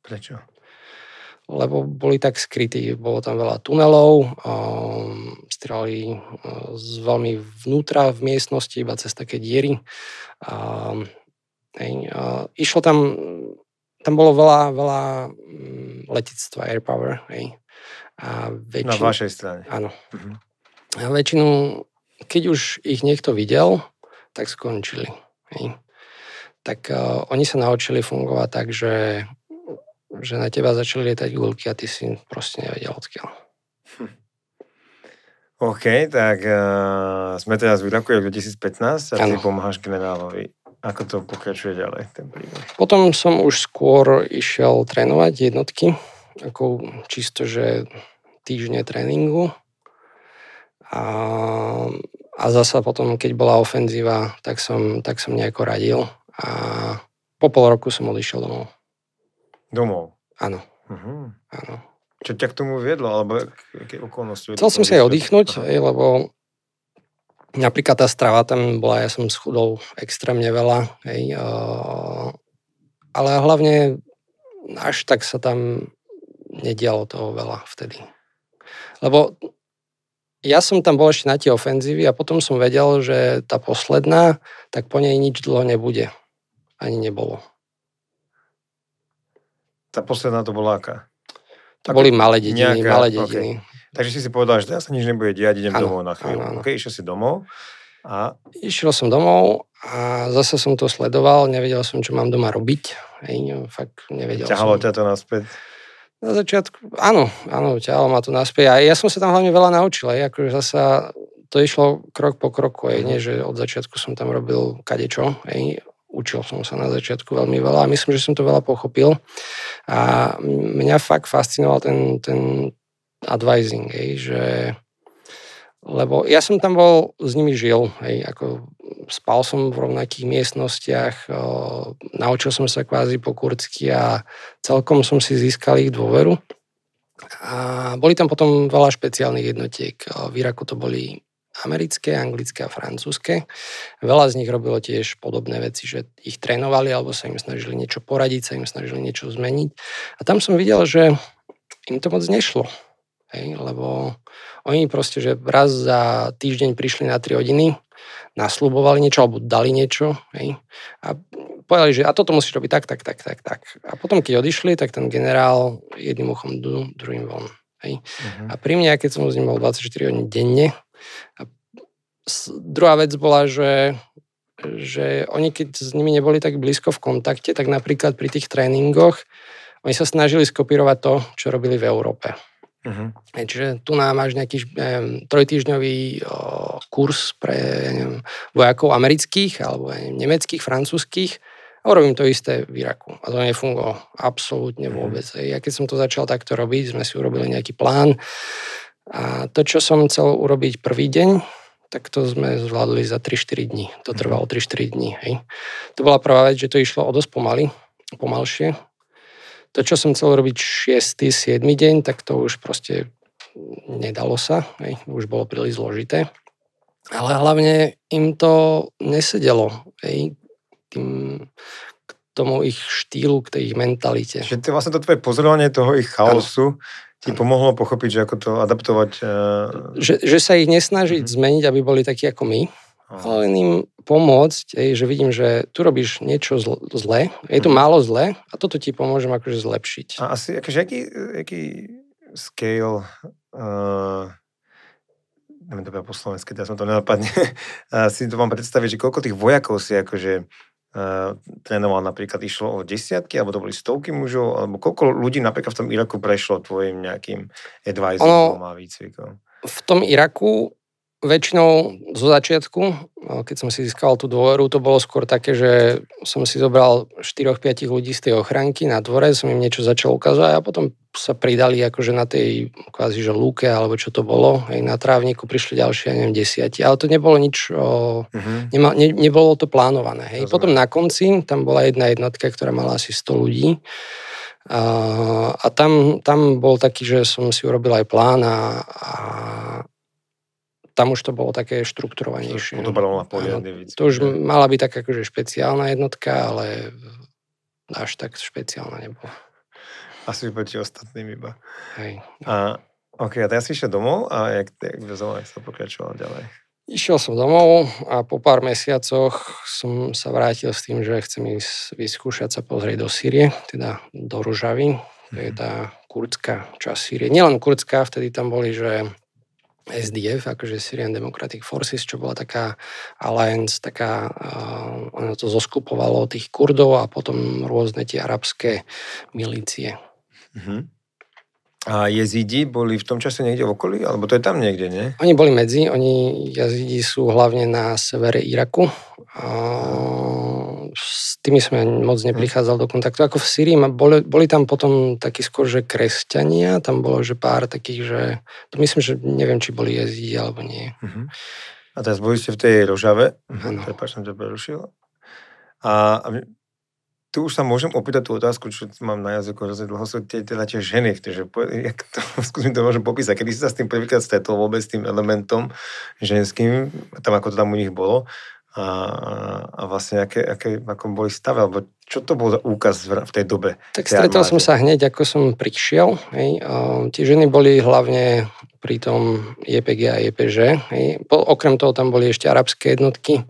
Prečo? Lebo boli tak skrytí, bolo tam veľa tunelov, um, strieľali z veľmi vnútra v miestnosti, iba cez také diery. Um, hej, uh, išlo tam, tam bolo veľa, veľa letectva, air power. Hej. A väčšinu, na vašej strane. Áno. Mhm. A väčšinu, keď už ich niekto videl, tak skončili. Hej. Tak uh, oni sa naučili fungovať tak, že, že na teba začali lietať guľky a ty si proste nevedel odkiaľ. Hm. OK, tak uh, sme teraz v roku dvetisícpätnásť a ty ano. Pomáhaš generálovi. Ako to pokračuje ďalej? Ten príbeh? Potom som už skôr išiel trénovať jednotky, ako čisto, že týždne tréningu. A, a zasa potom, keď bola ofenzíva, tak som, tak som nejako radil a po pol roku som odišiel domov. Domov? Áno. Uh-huh. Áno. Čo ťa k tomu viedlo? Alebo aké okolnosti? Chcel som si aj oddychnúť, aj, lebo napríklad tá strava tam bola, ja som schudol extrémne veľa, aj, ale hlavne až tak sa tam nedialo toho veľa vtedy. Lebo ja som tam bol ešte na tie ofenzívy a potom som vedel, že tá posledná, tak po nej nič dlho nebude. Ani nebolo. Tá posledná to bola aká? To boli malé dediny, nejaká, malé dediny. Okay. Takže si si povedal, že ja sa nič nebude diať, idem ano, domov na chvíľu. Áno, áno. Okay, išiel si domov A išiel som domov a zase som to sledoval, nevedel som, čo mám doma robiť. Hej, fakt nevedel ťahalo som. Ťahalo ťa to naspäť? Na začiatku, áno, áno, ťahalo ma to naspäť. A ja som sa tam hlavne veľa naučil, hej, akože zasa to išlo krok po kroku, hej, nie, že od začiatku som tam robil kadečo, hej. Učil som sa na začiatku veľmi veľa a myslím, že som to veľa pochopil. A mňa fakt fascinoval ten, ten advising, hej, že lebo ja som tam bol, s nimi žil, hej, ako spal som v rovnakých miestnostiach, o, naučil som sa kvázi po kurdsky a celkom som si získal ich dôveru. A boli tam potom veľa špeciálnych jednotiek. V Iraku to boli americké, anglické a francúzske. Veľa z nich robilo tiež podobné veci, že ich trénovali alebo sa im snažili niečo poradiť, sa im snažili niečo zmeniť. A tam som videl, že im to moc nešlo. Hej, lebo oni proste, že raz za týždeň prišli na tri hodiny, nasľubovali niečo alebo dali niečo, hej, a povedali, že a toto musíš robiť tak, tak, tak, tak, tak. A potom, keď odišli, tak ten generál jedným uchom dnu, druhým von. Hej. Uh-huh. A pri mňa, keď som s ním bol dvadsaťštyri hodín denne, a druhá vec bola, že, že oni keď s nimi neboli tak blízko v kontakte, tak napríklad pri tých tréningoch oni sa snažili skopírovať to, čo robili v Európe. Uh-huh. Čiže tu nám máš nejaký neviem, trojtýždňový o, kurz pre neviem, vojakov amerických alebo neviem, nemeckých, francúzských a urobím to isté v Iraku. A to nefungovalo absolútne vôbec. Uh-huh. Ja keď som to začal takto robiť, sme si urobili nejaký plán. A to, čo som chcel urobiť prvý deň, tak to sme zvládli za tri štyri dní. To trvalo tri štyri dní. Hej. To bola prvá vec, že to išlo o dosť pomaly, pomalšie. To, čo som chcel robiť šiesty siedmy deň, tak to už proste nedalo sa. Hej. Už bolo príliš zložité. Ale hlavne im to nesedelo. Hej. Tým k tomu ich štýlu, k tej ich mentalite. Čiže to vlastne to tvoje pozorovanie toho ich chaosu, ano, ti pomohlo pochopiť, že ako to adaptovať? Že, že sa ich nesnažiť mm-hmm. zmeniť, aby boli takí ako my, aha, ale len im pomôcť, ej, že vidím, že tu robíš niečo zl- zlé, je to mm-hmm. málo zlé a toto ti pomôžem akože zlepšiť. A asi, akože, aký, aký scale, uh, neviem to po slovensky, teraz som to nenapadne, si to vám predstaviť, že koľko tých vojakov si akože Uh, trénoval napríklad, išlo o desiatky, alebo to boli stovky mužov, alebo koľko ľudí napríklad v tom Iraku prešlo tvojim nejakým advisorom a výcvikom? V tom Iraku väčšinou zo začiatku, keď som si získal tú dôveru, to bolo skôr také, že som si zobral štyri päť ľudí z tej ochranky na dvore, som im niečo začal ukazovať a potom sa pridali akože na tej kvázi, že lúke, alebo čo to bolo, aj na trávniku prišli ďalšie, ja neviem, desiati, ale to nebolo nič, o, uh-huh. nema, ne, nebolo to plánované, hej. Rozumiem. Potom na konci tam bola jedna jednotka, ktorá mala asi sto ľudí a, a tam, tam bol taký, že som si urobil aj plán a, a tam už to bolo také štrukturovanejšie. To, na poriadne, to už mala byť tak akože špeciálna jednotka, ale až tak špeciálna nebola. Asi proti ostatným iba. Hej. A, ok, a teraz si išiel domov a jak, jak bezolej sa pokračoval ďalej? Išiel som domov a po pár mesiacoch som sa vrátil s tým, že chcem ísť vyskúšať sa pozrieť do Sýrie, teda do Rožavy, mm-hmm. to je tá kurdská časť Sýrie. Nielen kurdská, vtedy tam boli, že es dé ef, akože Syrian Democratic Forces, čo bola taká alliance, taká, uh, ono to zoskupovalo tých Kurdov a potom rôzne tie arabské milície. Uh-huh. A jezidi boli v tom čase niekde v okolí? Alebo to je tam niekde, nie? Oni boli medzi, oni jezidi sú hlavne na severe Iraku. Uh, s tými som ja moc neprichádzal do kontaktu. Ako v Syrii, boli, boli tam potom takí skôr, že kresťania, tam bolo, že pár takých, že to myslím, že neviem, či boli jezidi, alebo nie. Uh-huh. A teraz boli ste v tej Rožave. Ano. Prepáč, som to prerušil. A... Tu už sa môžem opýtať tú otázku, čo mám na jazyku, že dlho sú tie, teda tie ženy, takže jak to, skúsim to môžem popísať, kedy si sa s tým prvýkrát stretol vôbec s tým elementom ženským, tam ako to tam u nich bolo a, a vlastne aké, aké, ako boli stave, alebo čo to bol za úkaz v tej dobe? Tak stretol som sa hneď, ako som prišiel, hej, tie ženy boli hlavne pri tom Y P G a Y P Ž, hej, okrem toho tam boli ešte arabské jednotky,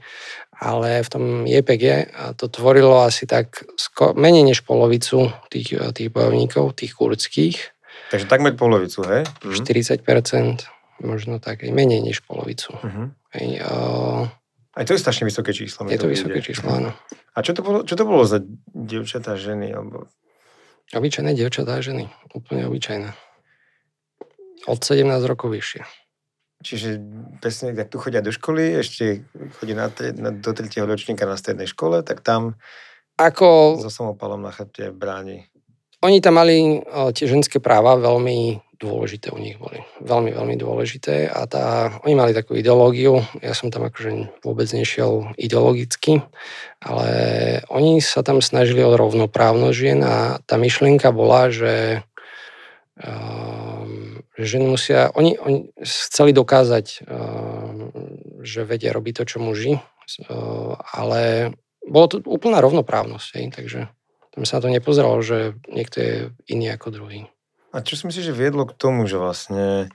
ale v tom Y P G to tvorilo asi tak sko- menej než polovicu tých, tých bojovníkov, tých kurdských. Takže takmer polovicu, hej? štyridsať percent, možno tak, menej než polovicu. Uh-huh. Hej, o, Aj to je strašne vysoké číslo. Je to vysoké číslo, áno. A čo to bolo, čo to bolo za dievčatá, ženy? Alebo... Obyčajné dievčatá a ženy. Úplne obyčajné. Od sedemnástich rokov vyššie. Čiže presne, tak tu chodia do školy, ešte chodí na tre, na, do tretieho ročníka na strednej škole, tak tam ako... so samopalom na chrbte bráni. Oni tam mali o, tie ženské práva veľmi dôležité u nich boli. Veľmi, veľmi dôležité a tá, oni mali takú ideológiu, ja som tam akože vôbec nešiel ideologicky, ale oni sa tam snažili o rovnoprávnosť žien a tá myšlienka bola, že Um, že ženy musia, oni, oni chceli dokázať, um, že vedia robiť to, čo muži, um, ale bolo to úplná rovnoprávnosť, hej, takže tam sa na to nepozeralo, že niekto je iný ako druhý. A čo si myslíš, že viedlo k tomu, že vlastne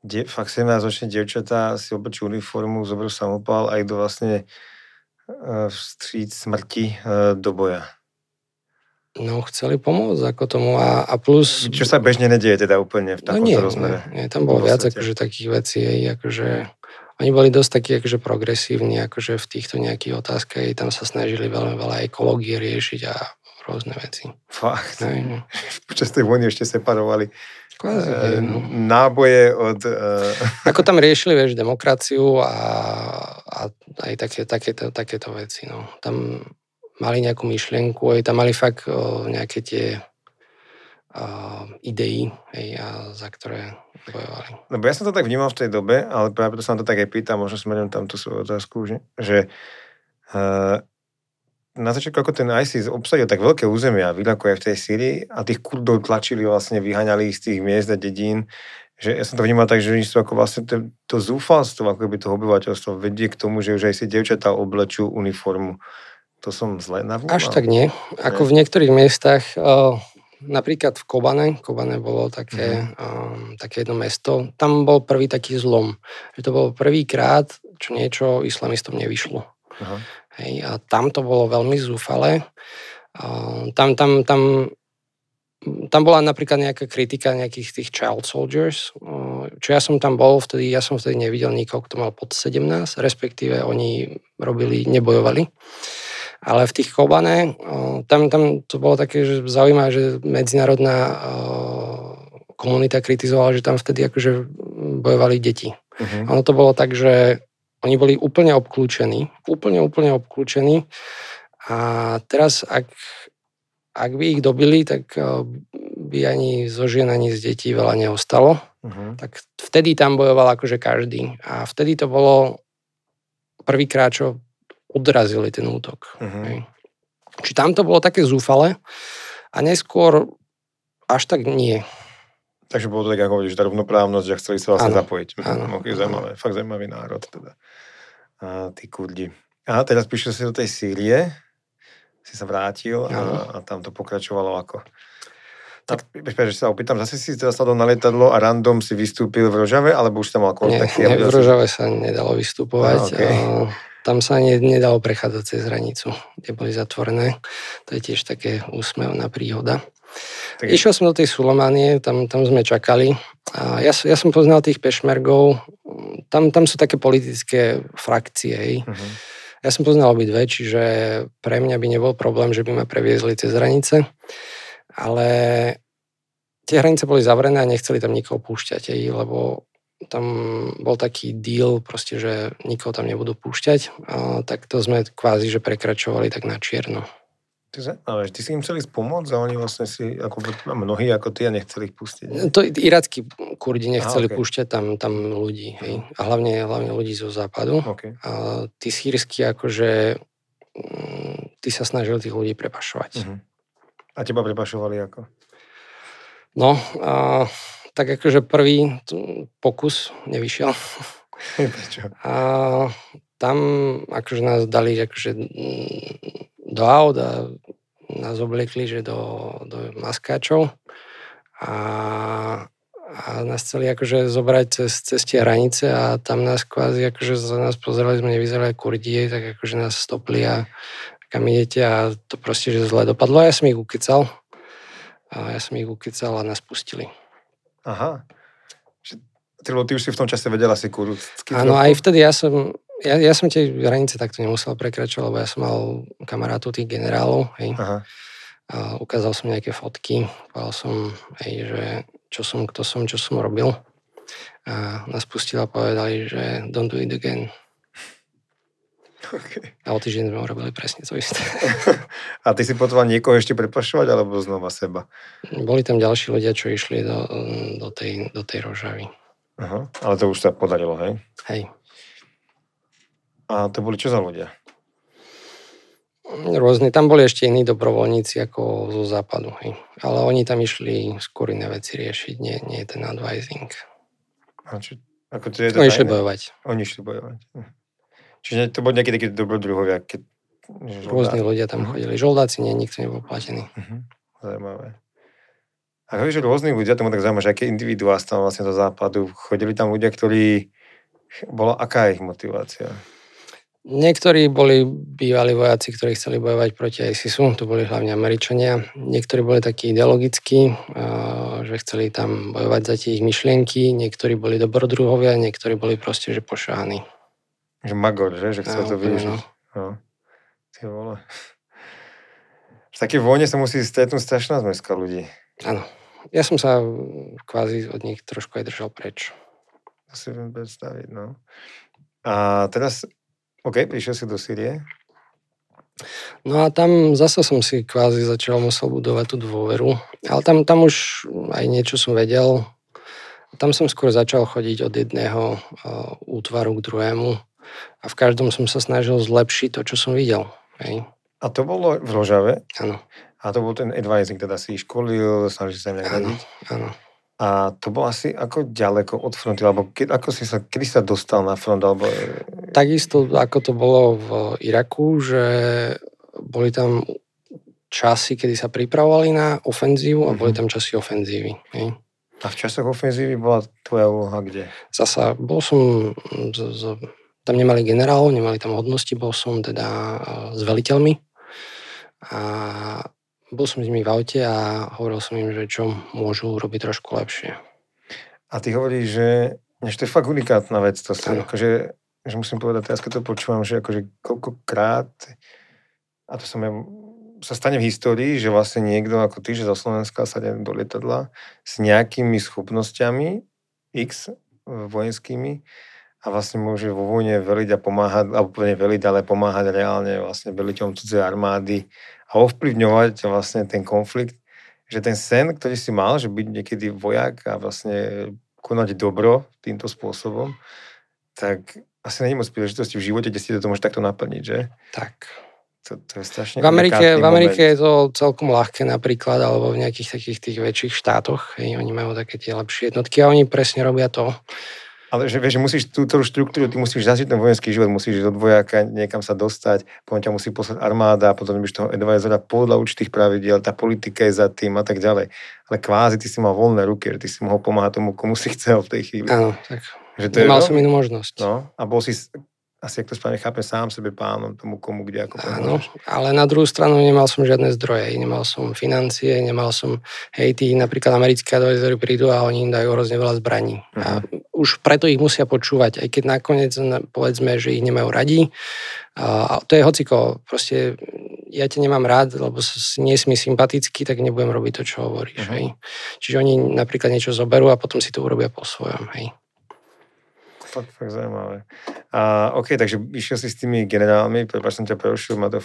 die, fakt sedemnásťročné dievčatá si oblečú uniformu, zoberú samopál a idú vlastne uh, vstríc smrti uh, do boja? No, chceli pomôcť ako tomu a, a plus... Čo sa bežne nedieje teda úplne v takomto no rozmere? No nie, tam bolo viac akože takých vecí, akože... Oni boli dosť takí akože progresívni, akože v týchto nejakých otázkach, tam sa snažili veľmi veľa ekológie riešiť a rôzne veci. Fakt? No, no. Počas tej vojny ešte separovali Kvázi, e, no. náboje od... E... Ako tam riešili, vieš, demokraciu a, a aj také, takéto, takéto veci, no. Tam... mali nejakú myšlienku, aj tam mali fakt o, nejaké tie o, idei, aj, a za ktoré bojovali. Lebo ja som to tak vnímal v tej dobe, ale práve preto sa na to tak aj pýtam, možno smerujem tam tú svoju otázku, že, že uh, na začiatku, ako ten ISIS obsadil tak veľké územia, ako aj v tej Sýrii, a tých Kurdov tlačili vlastne, vyháňali ich z tých miest a dedín, že ja som to vnímal tak, že ako vlastne to, to zúfalstvo, ako by to obyvateľstvo vedie k tomu, že už aj si dievčatá oblečú uniformu. To som zle navnímal. Až tak nie. Ako v niektorých miestach, napríklad v Kobane, Kobane bolo také, mm. také jedno mesto, tam bol prvý taký zlom. To bolo prvýkrát, čo niečo islamistom nevyšlo. Aha. Hej, a tam to bolo veľmi zúfale. Tam, tam, tam, tam bola napríklad nejaká kritika nejakých tých child soldiers. Čo ja som tam bol vtedy, ja som vtedy nevidel nikoho, kto mal pod sedemnásť, respektíve oni robili, nebojovali. Ale v tých Kobane, tam, tam to bolo také, že zaujímavé, že medzinárodná komunita kritizovala, že tam vtedy akože bojovali deti. Uh-huh. Ono to bolo tak, že oni boli úplne obklúčení. Úplne, úplne obklúčení. A teraz, ak, ak by ich dobili, tak by ani zo žien, ani z detí veľa neostalo. Uh-huh. Tak vtedy tam bojoval akože každý. A vtedy to bolo prvýkrát, čo odrazili ten útok. Uh-huh. Čiže tam to bolo také zúfale a neskôr až tak nie. Takže bolo to tak, ako hovoríš, tá rovnoprávnosť, že chceli sa vlastne ano. zapojiť. Ano. Okay, ano. Zaujímavé, fakt zaujímavý národ teda. A tí Kurdi. A teraz prišiel si do tej Sýrie, si sa vrátil a, a tam to pokračovalo ako... Tak, že sa opýtam, zase si teda sadol na letadlo a random si vystúpil v Rožave, alebo už tam mal kontakty? Nie, nie, v Rožave sa nedalo vystupovať. A, okay. a... Tam sa nedalo prechádzať cez hranicu, kde boli zatvorené. To je tiež také úsmevná príhoda. Tak... Išiel som do tej Sulajmánie, tam, tam sme čakali. A ja, ja som poznal tých pešmergov. Tam, tam sú také politické frakcie. Uh-huh. Ja som poznal obidve, čiže pre mňa by nebol problém, že by ma previezli cez hranice. Ale tie hranice boli zavrené a nechceli tam nikoho púšťať, aj, lebo tam bol taký deal, proste, že nikoho tam nebudú púšťať, a tak to sme kvázi, že prekračovali tak na čierno. Ale ty si im chceli pomôcť a oni vlastne si, ako mnohí ako ty, a nechceli ich pustiť. Ne? To irácky Kurdi nechceli a, okay. púšťať tam, tam ľudí, hej. A hlavne, hlavne ľudí zo západu. Okay. A tí sírsky, akože ty sa snažili tých ľudí prepašovať. Uh-huh. A teba prepašovali ako? No, a... tak akože prvý pokus nevyšiel. A tam akože nás dali akože do aut a nás obliekli, že do, do maskáčov a, a nás chceli akože zobrať cez, cez tie hranice a tam nás kvázi akože za nás pozerali, sme nevyzerali Kurdie, tak akože nás stopli a kam idete a to proste, že zle dopadlo. Ja som ich ukecal a ja som ich ukecal a nás pustili. Aha. Ty, ty už si v tom čase vedela si kurdsky. Áno, aj vtedy ja som Ja, ja som tie hranice takto nemusel prekračovať, lebo ja som mal kamarátov tých generálov, hej. Aha. A ukázal som nejaké fotky, povedal som, hej, že čo som, kto som, čo som robil. A nás pustila a povedali, že don't do it again. Okay. A o týždeň sme urobili presne to isté. A ty si potreboval niekoho ešte prepašovať, alebo znova seba? Boli tam ďalší ľudia, čo išli do, do, tej, do tej Rožavy. Aha, ale to už sa podarilo, hej? Hej. A to boli čo za ľudia? Rôzne. Tam boli ešte iní dobrovoľníci ako zo západu. Hej. Ale oni tam išli skôr iné veci riešiť, nie, nie ten advising. A či, ako to je to oni tajné? Išli bojovať. Oni išli bojovať. Čiže to boli nejaké také dobrodruhovia? Keď... Rôzne ľudia tam uh-huh. chodili. Žoldáci nie, nikto nebol platený. Uh-huh. Zajímavé. A hovoríš, že rôznych ľudia, tomu tak zaujímavé, že aké individuá stále vlastne do západu. Chodili tam ľudia, ktorí... Bola aká ich motivácia? Niektorí boli bývalí vojaci, ktorí chceli bojovať proti ISISu, to boli hlavne Američania. Niektorí boli takí ideologickí, že chceli tam bojovať za tie ich myšlienky, niektorí boli dobrodruhovia, niektorí boli proste, že pošáhaní. Že magor, že? Že chcel to využiť. No. Ty vole. V takej vojne sa musí stretnúť strašná zmeska ľudí. Áno. Ja som sa kvázi od nich trošku aj držal preč. To si viem predstaviť, no. A teraz... OK, prišiel si do Sýrie. No a tam zase som si kvázi začal musel budovať tú dôveru. Ale tam, tam už aj niečo som vedel. Tam som skôr začal chodiť od jedného uh, útvaru k druhému. A v každom som sa snažil zlepšiť to, čo som videl. Hej. A to bolo v Rožave? Áno. A to bol ten advising, teda si školil, snažil sa nejak radiť? Áno, áno. A to bolo asi ako ďaleko od fronty, alebo ke, ako si sa, kedy sa dostal na front? Alebo... Takisto, ako to bolo v Iraku, že boli tam časy, kedy sa pripravovali na ofenzívu a boli tam časy ofenzívy. Ne? A v časoch ofenzívy bola tvoja úloha kde? Zasa, bol som, z, z, tam nemali generálov, nemali tam hodnosti, bol som teda s veliteľmi a bol som s nimi v aute a hovoril som im, že čo môžu robiť trošku lepšie. A ty hovoríš, že, že to je fakt unikátna vec. To sa, akože, že musím povedať, teraz keď to počúvam, že akože koľkokrát, a to som ja, sa stane v histórii, že vlastne niekto ako ty, že zo Slovenska sadne do lietadla s nejakými schopnosťami X vojenskými a vlastne môže vo vojne veliť a pomáhať, alebo úplne veliť, ale pomáhať reálne vlastne veliteľom cudzej armády a ovplyvňovať vlastne ten konflikt, že ten sen, ktorý si mal, že byť niekedy vojak a vlastne konať dobro týmto spôsobom, tak asi není moc príležitosti v živote, kde si to môže takto naplniť, že? Tak. To, to je strašne v Amerike, v Amerike je to celkom ľahké napríklad, alebo v nejakých takých tých väčších štátoch, hej, oni majú také tie lepšie jednotky a oni presne robia to. Ale že, vieš, že musíš túto štruktúru, ty musíš zažiť ten vojenský život, musíš ísť od vojaka, niekam sa dostať, potom ťa musí poslať armáda, potom byš toho advisora podľa určitých pravidiel, tá politika je za tým a tak ďalej. Ale kvázi, ty si mal voľné ruky, že ty si mohol pomáhať tomu, komu si chcel v tej chvíli. Áno, tak. Nemal som inú možnosť. No, a bol si, asi ak to správne chápem, sám sebe pánom tomu, komu, kde, ako pomôžeš. Áno, ale na druhú stranu nemal som žiadne zdroje, nemal som financie, nemal som, hej, tí napríklad americké advisory prídu a oni im dajú hrozne veľa zbraní. Uh-huh. A už preto ich musia počúvať, aj keď nakoniec povedzme, že ich nemajú radi. A to je hociko, proste ja ťa nemám rád, lebo nie si mi sympatický, tak nebudem robiť to, čo hovoríš. Uh-huh. Hej. Čiže oni napríklad niečo zoberú a potom si to urobia po svojom. Hej. Fakt, fakt zaujímavé. A OK, takže išiel si s tými generálmi, prepáč som ťa prerušil, ma to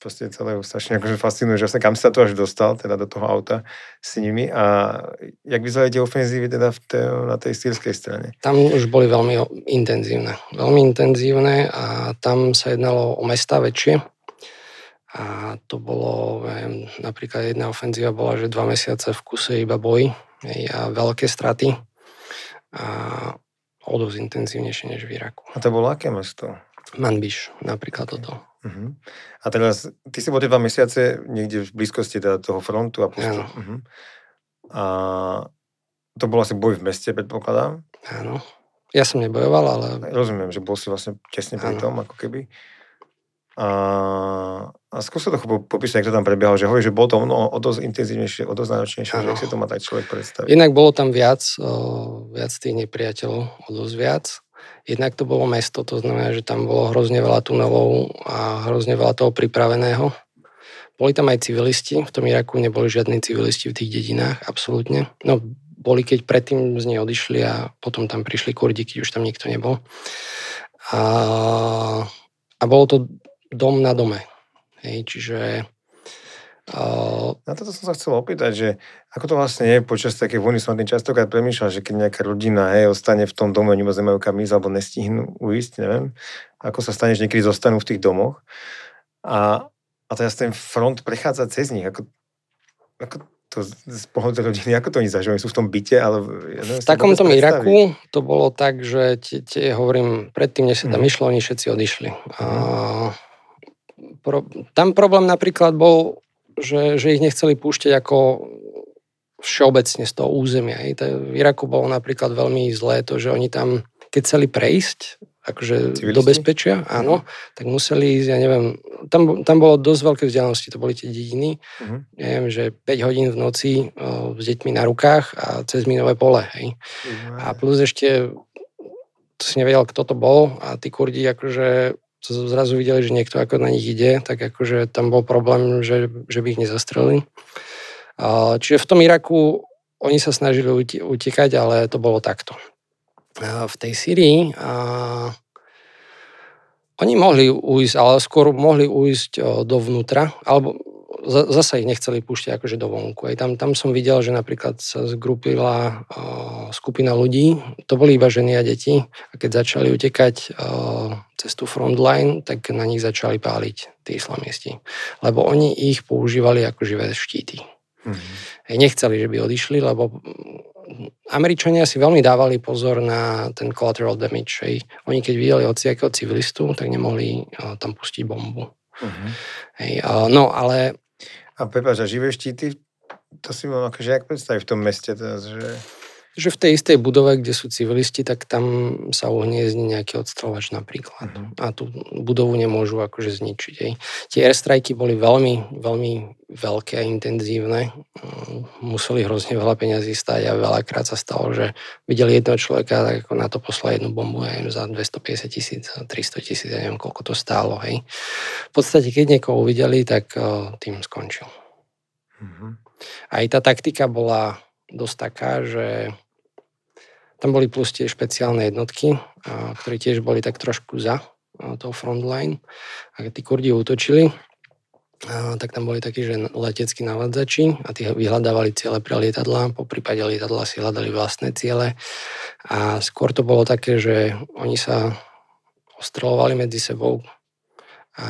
proste celé strašne akože fascinuje, že vlastne kam sa to až dostal, teda do toho auta s nimi a jak vyzerali tie ofenzívy teda v té, na tej sýrskej strane? Tam už boli veľmi intenzívne. Veľmi intenzívne a tam sa jednalo o mestá väčšie a to bolo, neviem, napríklad jedna ofenzíva bola, že dva mesiace v kuse iba boj a veľké straty a o dosť intenzívnejšie než v Iraku. A to bolo aké mesto? Manbiš, napríklad toto. Uh-huh. A teraz, ty si bol tie dva mesiace niekde v blízkosti teda toho frontu a pustu. Uh-huh. A to bol asi boj v meste, predpokladám? Áno. Ja som nebojoval, ale... Rozumiem, že bol si vlastne tesne pri tom, ako keby. A, a skús sa to popísať, ako to tam prebiehalo, že hovorí, že bolo to ono o dosť intenzívnejšie, o dosť náročnejšie, že si to má tak človek predstaviť. Inak bolo tam viac, o, viac tých nepriateľov, o dosť viac. Jednak to bolo mesto, to znamená, že tam bolo hrozne veľa tunelov a hrozne veľa toho pripraveného. Boli tam aj civilisti, v tom Iraku neboli žiadni civilisti v tých dedinách, absolútne. No boli, keď predtým z nej odišli a potom tam prišli Kurdi, keď už tam nikto nebol. A, a bolo to dom na dome. Hej, čiže... Na toto som sa chcel opýtať, že ako to vlastne je počas takej vojny, som častokrát premýšľal, že keď nejaká rodina hej, ostane v tom dome, nemajú nemajú kam ísť, alebo nestihnú uísť, neviem, ako sa stane, že niekedy zostanú v tých domoch a, a teraz ten front prechádza cez nich, ako, ako to z pohľadu rodiny, ako to oni zažívajú, sú v tom byte, ale... Ja neviem, v takomto Iraku to bolo tak, že te, te, hovorím, predtým, než sa tam mm. išlo, oni všetci odišli. A, pro, tam problém napríklad bol Že, že ich nechceli púšťať ako všeobecne z toho územia. V Iraku bolo napríklad veľmi zlé to, že oni tam, keď chceli prejsť akože civilisti? Do bezpečia, áno, tak museli ísť, ja neviem, tam, tam bolo dosť veľké vzdialenosti, to boli tie dediny, uh-huh. neviem, že päť hodín v noci o, s deťmi na rukách a cez minové pole, hej. Uh-huh. A plus ešte, to si nevedel, kto to bol a tí Kurdi akože to zrazu videli, že niekto ako na nich ide, tak akože tam bol problém, že, že by ich nezastrelili. Čiže v tom Iraku oni sa snažili utekať, ale to bolo takto. V tej Sýrii a... oni mohli ujsť, ale skôr mohli ujsť dovnútra, alebo zasa ich nechceli púšťať akože dovonku. Tam, tam som videl, že napríklad sa zgrupila skupina ľudí, to boli iba ženy a deti, a keď začali utekať cez tú frontline, tak na nich začali páliť tí islamisti. Lebo oni ich používali ako živé štíty. Mm-hmm. Nechceli, že by odišli, lebo Američania si veľmi dávali pozor na ten collateral damage. Hej. Oni keď videli hociakého civilistu, tak nemohli tam pustiť bombu. Mm-hmm. Hej, no, ale... A prepáč, a živé štíty, to si mám akože jak predstaviť v tom meste teraz, že... Že v tej istej budove, kde sú civilisti, tak tam sa uhniezdne nejaký odstreľovač napríklad. Mm. A tú budovu nemôžu akože zničiť. Aj. Tie airstrajky boli veľmi, veľmi veľké a intenzívne. Museli hrozne veľa peňazí stať a veľakrát sa stalo, že videli jedného človeka, tak ako na to poslal jednu bombu, ja neviem, za dvestopäťdesiat tisíc, tristo tisíc, ja neviem, koľko to stálo. Hej. V podstate, keď niekoho uvideli, tak tým skončil. Mm. Aj tá taktika bola... dosť taká, že tam boli plus tie špeciálne jednotky, ktoré tiež boli tak trošku za toho frontline. A keď tí Kurdi útočili, tak tam boli takí, že leteckí navádzači a tí vyhľadávali ciele pre lietadlá, po prípade lietadlá si hľadali vlastné ciele. A skôr to bolo také, že oni sa ostreľovali medzi sebou a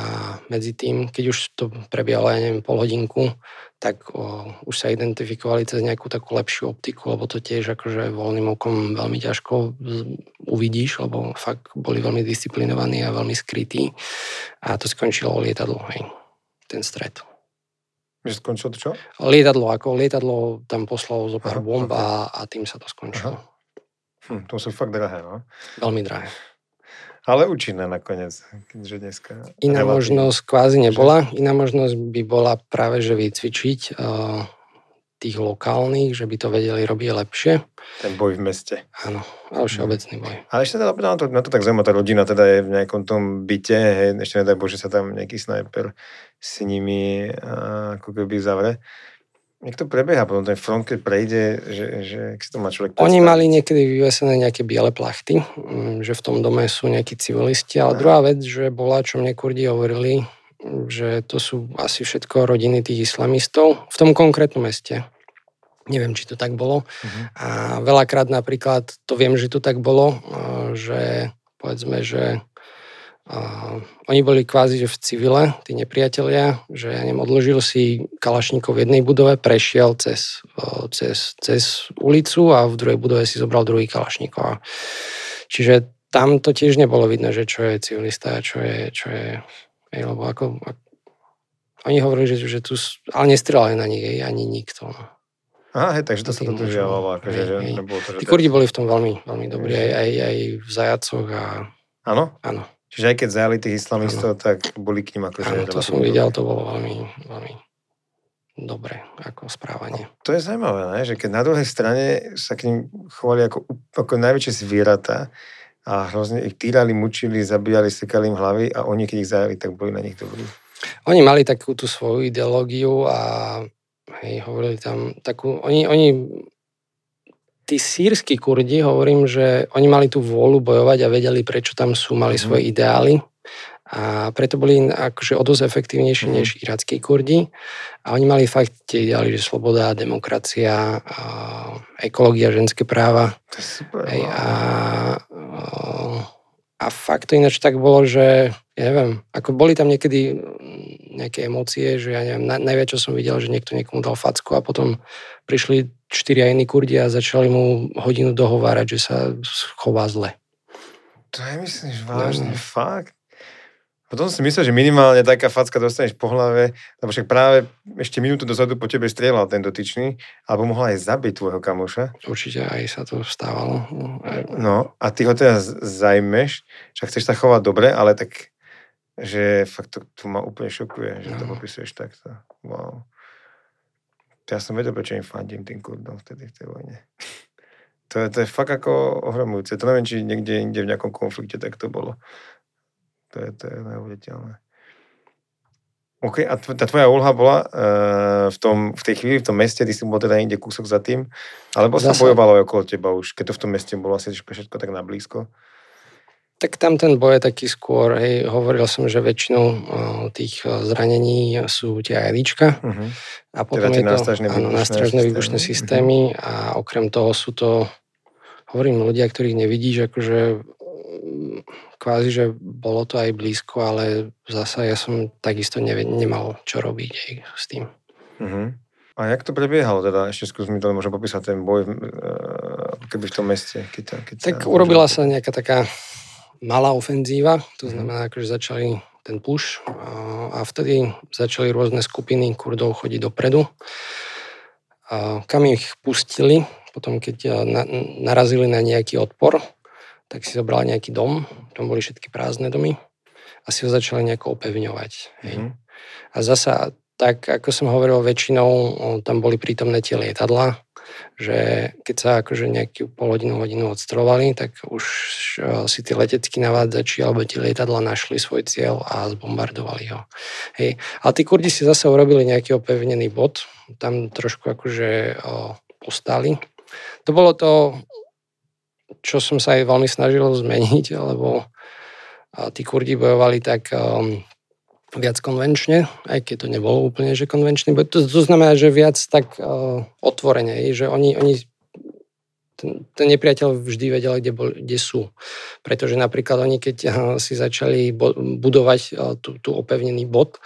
medzi tým, keď už to prebiehalo, ja neviem, pol hodinku, tak o, už sa identifikovali cez nejakú takú lepšiu optiku, lebo to tiež akože voľným okom veľmi ťažko uvidíš, lebo fakt boli veľmi disciplinovaní a veľmi skrytí. A to skončilo lietadlo, hej, ten stret. Že skončilo to čo? Lietadlo, ako lietadlo tam poslalo zo pár aha, bomb a, a tým sa to skončilo. Hm, to sú fakt drahé, no? Veľmi drahé. Ale účinná nakoniec, keďže dneska... Iná relatívne. Možnosť kvázi nebola. Iná možnosť by bola práve, že vycvičiť uh, tých lokálnych, že by to vedeli robiť lepšie. Ten boj v meste. Áno, ale všeobecný boj. Ale ešte teda na to, na to tak zaujíma, tá rodina teda je v nejakom tom byte, hej, ešte nedaj Bože sa tam nejaký snajper s nimi uh, ako keby zavre. Jak to prebieha potom ten front, keď prejde, že, že ak si to má človek... Oni mali niekedy vyvesené nejaké biele plachty, že v tom dome sú nejakí civilisti, ale aha. Druhá vec, že bola, čo mne Kurdi hovorili, že to sú asi všetko rodiny tých islamistov v tom konkrétnom meste. Neviem, či to tak bolo. Uh-huh. A veľakrát napríklad, to viem, že to tak bolo, že povedzme, že Uh, oni boli kvázi, že v civile, tí nepriatelia, že ja neviem, odložil si kalašníkov v jednej budove, prešiel cez, uh, cez, cez ulicu a v druhej budove si zobral druhý kalašníkov. Čiže tam to tiež nebolo vidno, že čo je civilista a čo je... Čo je hej, lebo ako, ako, oni hovorili, že, že tu... Ale nestrelali na nich hej, ani nikto. Aha, hej, takže to sa to dodržiavalo. Tí Kurdi boli v tom veľmi, veľmi dobrí, aj, aj, aj v zajacoch a... Áno? Áno. Čiže aj keď zajali tých islamistov, ano. Tak boli k ním akože... Áno, to som videl, to bolo veľmi, veľmi dobre ako správanie. No, to je zaujímavé, ne? Že keď na druhej strane sa k ním chovali ako, ako najväčšie zvieratá, a hrozne ich týrali, mučili, zabíjali, sekali im hlavy a oni, keď ich zajali, tak boli na nich dobrí. Oni mali takú tú svoju ideológiu a hej, hovorili tam takú, oni, oni tí sýrski Kurdi, hovorím, že oni mali tú vôľu bojovať a vedeli, prečo tam sú, mali mm. svoje ideály. A preto boli akože o dosť efektívnejší mm. než irackí Kurdi. A oni mali fakt tie ideály, že sloboda, demokracia, a ekológia, ženské práva. To je super. Hej, a, a fakt to ináč tak bolo, že ja neviem, ako boli tam niekedy nejaké emócie, že ja neviem, najviac, čo som videl, že niekto niekomu dal facku a potom prišli čtyria iní Kurdi a začali mu hodinu dohovárať, že sa chová zle. To je, myslíš, vážne, no, fakt? Potom si myslel, že minimálne taká facka dostaneš po hlave, lebo však práve ešte minútu dozadu po tebe strieľal ten dotyčný, alebo mohla aj zabiť tvojho kamoša. Určite aj sa to stávalo. No a ty ho teda zajmeš, že chceš sa chovať dobre, ale tak, že fakt to, to ma úplne šokuje, že no, to popisuješ takto. Wow. Ja som vedel, prečo im fandím tým Kurdom vtedy v tej vojne. To je, to je fakt ako ohromujúce. To neviem, či niekde inde v nejakom konflikte tak to bolo. To je, to je neuveriteľné. OK, a tá tvoja úloha bola uh, v, tom, v tej chvíli, v tom meste, ty si bol teda niekde kúsok za tým, alebo sa Zasa... bojovalo aj okolo teba už, keď to v tom meste bolo asi všetko tak nablízko? Tak tam ten boj je taký skôr, hej, hovoril som, že väčšinou uh, tých zranení sú tie ajdička. Uh-huh. A potom teda je nástražné to nástražné výbušné systémy. systémy uh-huh. A okrem toho sú to, hovorím, ľudia, ktorých nevidíš, akože kvázi, že bolo to aj blízko, ale zasa ja som takisto neved- nemal čo robiť aj s tým. Uh-huh. A jak to prebiehalo teda? Ešte skús mi to môžem popísať, ten boj keby v tom meste. Keď ta, keď tak sa urobila môžem... sa nejaká taká malá ofenzíva, to uh-huh. znamená, že akože začali ten push a vtedy začali rôzne skupiny Kurdov chodiť dopredu. A kam ich pustili, potom keď na, narazili na nejaký odpor, tak si zobral nejaký dom, tam boli všetky prázdne domy a si ho začali nejako opevňovať. Mm-hmm. A zasa, tak ako som hovoril, väčšinou tam boli prítomné tie lietadlá, že keď sa akože nejakú pol hodinu, hodinu odstrovali, tak už si tie leteckí navádzači alebo tie lietadlá našli svoj cieľ a zbombardovali ho. Hej. A tí Kurdi si zasa urobili nejaký opevnený bod, tam trošku akože postali. To bolo to, čo som sa aj veľmi snažil zmeniť, lebo tí Kurdi bojovali tak um, viac konvenčne, aj keď to nebolo úplne, že konvenčne. To, to znamená, že viac tak uh, otvorene, že oni, oni ten, ten nepriateľ vždy vedel, kde, bol, kde sú. Pretože napríklad oni, keď uh, si začali bo- budovať uh, tú, tú opevnený bod,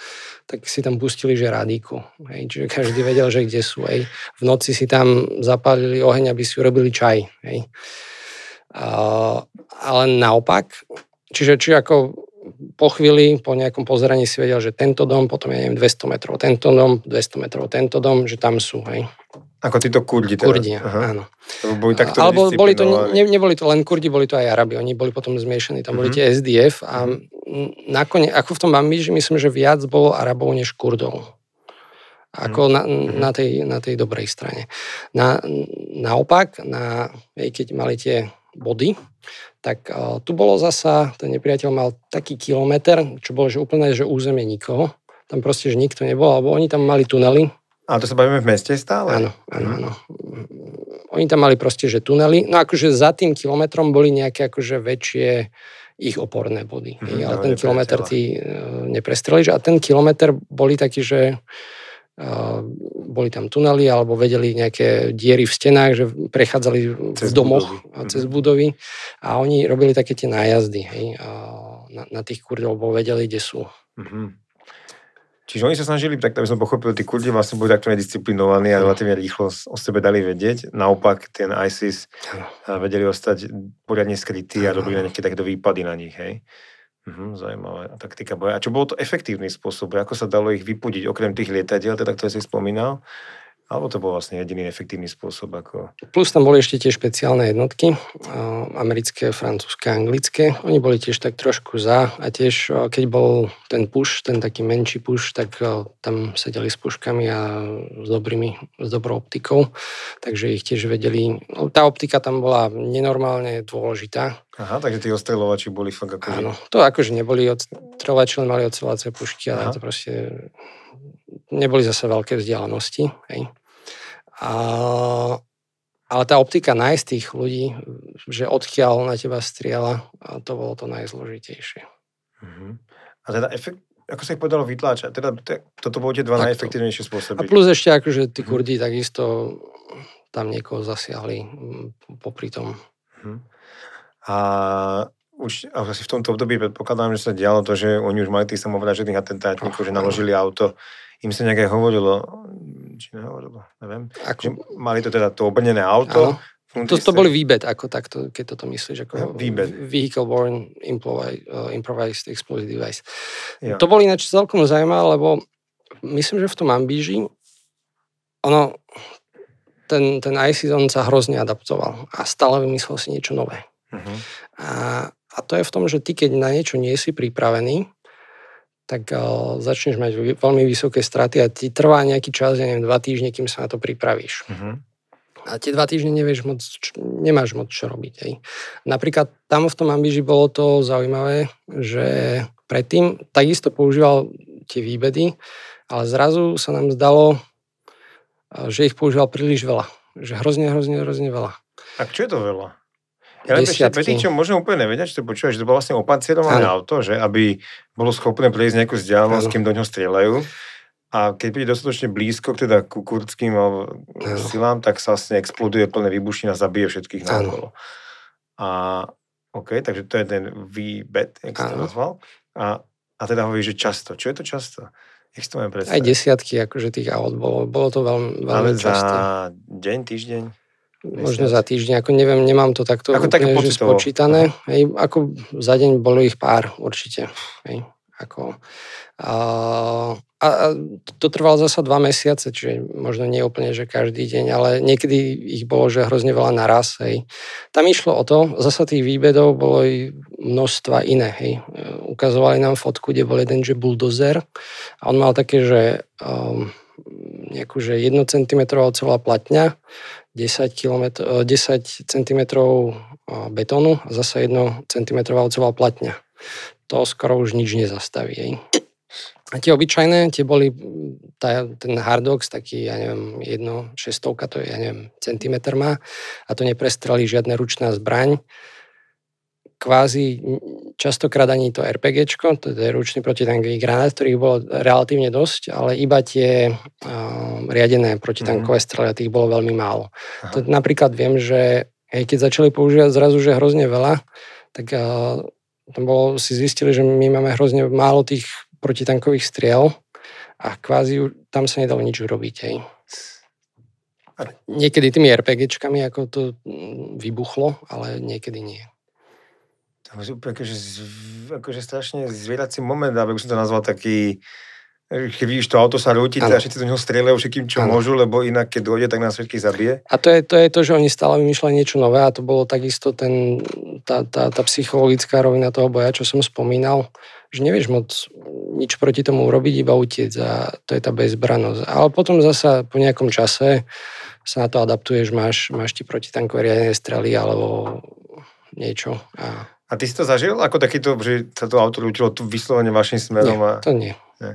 tak si tam pustili, že radíku. Hej. Čiže každý vedel, že kde sú. Hej. V noci si tam zapálili oheň, aby si urobili čaj. Hej. Uh, ale naopak, čiže či ako po chvíli, po nejakom pozeraní si vedel, že tento dom, potom ja neviem, dvesto metrov, tento dom, dvesto metrov, tento dom, že tam sú, hej. Ako títo Kurdi teraz? Kurdi, áno. Boli takto Alebo boli to, ne, neboli to len Kurdi, boli to aj Arabi, oni boli potom zmiešaní, tam boli mm-hmm. tie es dé ef a nakoniec, ako v tom Manbiši, myslím, že viac bolo Arabov než Kurdov. Ako na, na, tej, na tej dobrej strane. Na, naopak, na, keď mali tie body, tak uh, tu bolo zasa, ten nepriateľ mal taký kilometr, čo bolo, že úplne, že územie nikoho. Tam proste, že nikto nebol, alebo oni tam mali tunely. A to sa bavíme v meste stále? Áno, áno, áno. Oni tam mali proste, že tunely. No akože za tým kilometrom boli nejaké akože väčšie ich oporné body. Mm-hmm, ale no, ten kilometr ty uh, neprestreliš. A ten kilometr boli takí, že Uh, boli tam tunely alebo vedeli nejaké diery v stenách, že prechádzali cez v domoch budovy. A cez mm. budovy a oni robili také tie nájazdy, hej, uh, na, na tých Kurdov, bo vedeli, kde sú. Mm-hmm. Čiže oni sa snažili, tak aby som pochopil, tí Kurdi vlastne boli takto nedisciplinovaní a relatívne rýchlo o sebe dali vedieť. Naopak ten ISIS mm. vedeli ostať poriadne skrytí a robili nejaké takéto výpady na nich, hej. Mhm, zaujímavá taktika boja. A čo bolo to efektívny spôsob? Ako sa dalo ich vypudiť, okrem tých lietadiel, teda, ktoré si spomínal? Alebo to bol vlastne jediný efektívny spôsob? Ako... Plus tam boli ešte tie špeciálne jednotky, americké, francúzske, anglické. Oni boli tiež tak trošku za a tiež keď bol ten push, ten taký menší push, tak tam sedeli s puškami a s, dobrými, s dobrou optikou. Takže ich tiež vedeli. Tá optika tam bola nenormálne dôležitá. Aha, takže tí ostreľovači boli fakt akože... Áno, to akože neboli ostreľovači, len mali odstrelacie pušky, ale to proste... Neboli zase veľké vzdialenosti. Hej. A, ale tá optika nájsť tých ľudí, že odkiaľ na teba strieľa, a to bolo to najzložitejšie. Uh-huh. A teda efekt, ako sa ich podalo vytláčať? Teda te, toto bolo tie dva tak najefektívnejšie spôsoby. A plus ešte akože tí Kurdi uh-huh. takisto tam niekoho zasiahli popri tom. Uh-huh. A... Už asi v tomto období predpokladám, že sa dialo to, že oni už mali tých samovražedných atentátníkov, oh, že naložili auto. Im sa nejaké hovorilo, či nehovorilo, neviem. Ako... Mali to teda to obrnené auto. To, to boli výbet, ako takto, keď toto myslíš. Ako výbet. Vehicle-borne improvised explosive device. Jo. To bolo ináč celkom zaujímavé, lebo myslím, že v tom Manbiši ono, ten, ten í es í es on sa hrozne adaptoval a stále vymyslel si niečo nové. Uh-huh. A A to je v tom, že ty, keď na niečo nie si pripravený, tak uh, začneš mať veľmi vysoké straty a ti trvá nejaký čas, ja neviem, dva týždne, kým sa na to pripravíš. Uh-huh. A tie dva týždne nevieš moc, č- nemáš moc čo robiť. Aj. Napríklad tam v tom Manbiši bolo to zaujímavé, že predtým takisto používal tie výbedy, ale zrazu sa nám zdalo, že ich používal príliš veľa. Že hrozne, hrozne, hrozne veľa. A čo je to veľa? Ja lepšie, pre tých, čo možno úplne nevedia, čo to počúva, že to bolo vlastne opancierované auto, že aby bolo schopné prejsť nejakú vzdialenosť, kým do ňoho strieľajú. A keď príde dostatočne blízko teda ku kurdským silám, tak sa vlastne exploduje plné výbušina a zabije všetkých naokolo. A OK, takže to je ten výbet, jak si to nazval. A, a teda hovorí, že často. Čo je to často? Jak si to mám predstaviť? Aj desiatky akože tých aut bolo. Bolo to veľmi, veľmi často. Ale za deň, týždeň? Možno za týždeň, ako neviem, nemám to takto ako úplne, že spočítané. Hej, ako za deň bolo ich pár, určite. Hej, ako, a, a to trvalo zasa dva mesiace, čiže možno nie úplne, že každý deň, ale niekedy ich bolo, že hrozne veľa naraz. Hej. Tam išlo o to, zasa tých výbedov bolo i množstva iné. Hej. Ukazovali nám fotku, kde bol jeden, že buldozer a on mal také, že... Um, nejakú, že jeden centimeter oceľová platňa, desať centimetrov betónu a zase jeden centimeter oceľová platňa. To skoro už nič nezastaví. Hej. A tie obyčajné, tie boli tá, ten hardox, taký, ja neviem, jedna šesťstovka, to je, ja neviem, centimetr má a to neprestrelí žiadne ručná zbraň. Kvázi častokrát ani to RPGčko, to je ručný protitankový granát, ktorých bolo relatívne dosť, ale iba tie uh, riadené protitankové strely, tých bolo veľmi málo. To, napríklad viem, že hej, keď začali používať zrazu, že hrozne veľa, tak uh, tam bolo, si zistili, že my máme hrozne málo tých protitankových striel a kvázi tam sa nedalo nič urobiť. Hej. Niekedy tými RPGčkami ako to vybuchlo, ale niekedy nie. To je úplne akože, akože strašne zvierací moment, aby som to nazval taký, keď vidíš to auto sa rúti a všetci do neho strieľajú všetkým, čo ano. Môžu, lebo inak, keď dojde, tak nás všetkých zabije. A to je to, je to že oni stále vymýšľali niečo nové a to bolo takisto ten, tá, tá, tá psychologická rovina toho boja, čo som spomínal, že nevieš moc nič proti tomu urobiť, iba utiec a to je tá bezbranosť. Ale potom zasa po nejakom čase sa na to adaptuješ, máš, máš ti protitankové riadené strely alebo niečo a... A ty si to zažil? Ako takýto, že sa to auto ľúčilo tu vyslovene vašim smerom? Nie, a... to nie. nie.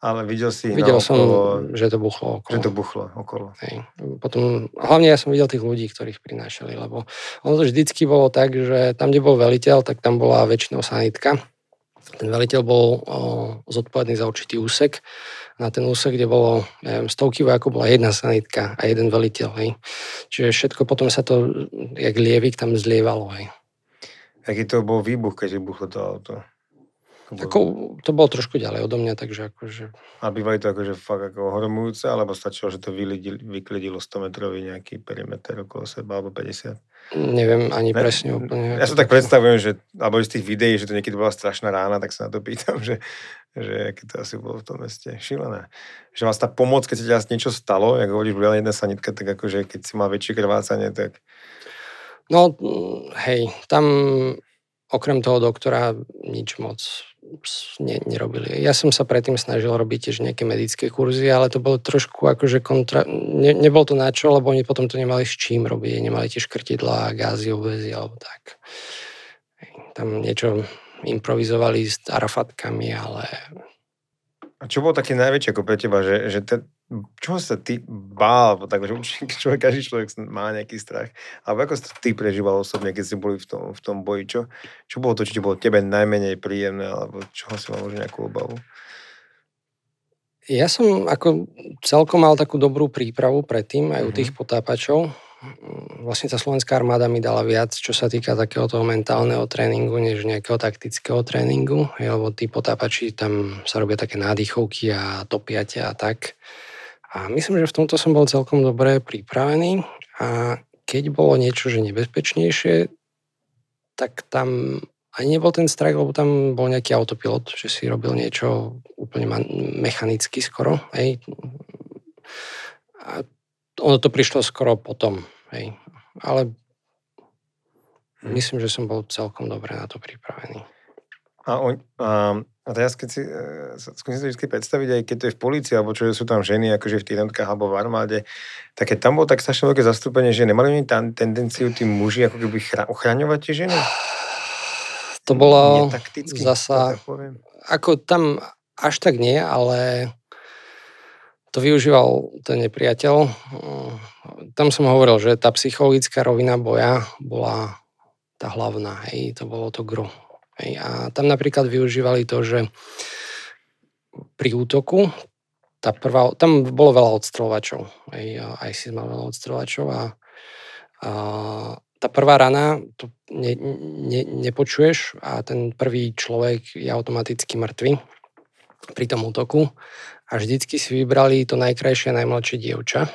Ale videl si... Videl som, okolo... že to buchlo okolo. Že to buchlo okolo. Hej. Potom, hlavne ja som videl tých ľudí, ktorých prinášali, lebo ono to vždycky bolo tak, že tam, kde bol veliteľ, tak tam bola väčšinou sanitka. Ten veliteľ bol o, zodpovedný za určitý úsek. Na ten úsek, kde bolo neviem, stovky vojakov, bola jedna sanitka a jeden veliteľ. Hej. Čiže všetko potom sa to, jak lievik, tam zlievalo. Hej. Aký to bol výbuch, keď vybuchlo to auto? Tako, to bolo trošku ďalej odo mňa, takže akože... A bývali to akože fakt ako ohromujúce, alebo stačilo, že to vyklidilo sto metrový nejaký perimeter okolo seba, alebo päťdesiat? Neviem ani ne? presne úplne. Ja sa tak predstavujem, že, alebo z tých videí, že to niekedy bola strašná rána, tak sa na to pýtam, že, že aké to asi bolo v tom meste. Šilené. Že vás tá pomoc, keď sa niečo stalo, ako hovoríš, bola jedna sanitka, tak akože keď si mal väčšie krvácanie, tak... No, hej, tam... Okrem toho doktora nič moc ne, nerobili. Ja som sa predtým snažil robiť tiež nejaké medické kurzy, ale to bolo trošku akože kontra... Ne, nebolo to na čo, lebo oni potom to nemali s čím robiť. Nemali tie škrtidlá, gázy, obvezy alebo tak. Tam niečo improvizovali s arafatkami, ale... A čo bolo také najväčšie ako pre teba? Že, že te, čo sa ty bál? Tak, že človek, každý človek má nejaký strach. Alebo ako si ty prežíval osobne, keď si boli v tom, v tom boji? Čo, čo bolo to, čo bolo tebe najmenej príjemné? Alebo čo si mal možno nejakú obavu? Ja som ako celkom mal takú dobrú prípravu predtým aj u tých potápačov. Vlastne tá slovenská armáda mi dala viac, čo sa týka takého toho mentálneho tréningu, než nejakého taktického tréningu, lebo tí potápači tam sa robia také nádychovky a topiate a tak. A myslím, že v tomto som bol celkom dobre pripravený a keď bolo niečo, že nebezpečnejšie, tak tam ani nebol ten strach, lebo tam bol nejaký autopilot, že si robil niečo úplne mechanicky skoro. Hej. A ono to prišlo skoro potom, hej. Ale hmm. myslím, že som bol celkom dobre na to pripravený. A, on, a, a teraz, keď si skúsim si to vždy predstaviť, aj keď to je v polícii, alebo čo sú tam ženy, akože v tých jednotkách, alebo v armáde, tak keď tam bolo tak strašne veľké zastúpenie, že nemali oni tam tendenciu tí muži ako keby chra- ochraňovať tie ženy? To bolo zasa... Ako tam až tak nie, ale... To využíval ten nepriateľ. Tam som hovoril, že tá psychologická rovina boja bola tá hlavná. Hej, to bolo to gro. Hej, a tam napríklad využívali to, že pri útoku tá prvá, tam bolo veľa odstreľovačov. Hej, í es í es mal veľa odstreľovačov a, a tá prvá rana, to ne, ne, nepočuješ a ten prvý človek je automaticky mŕtvy pri tom útoku. A vždycky si vybrali to najkrajšie, najmladšie dievča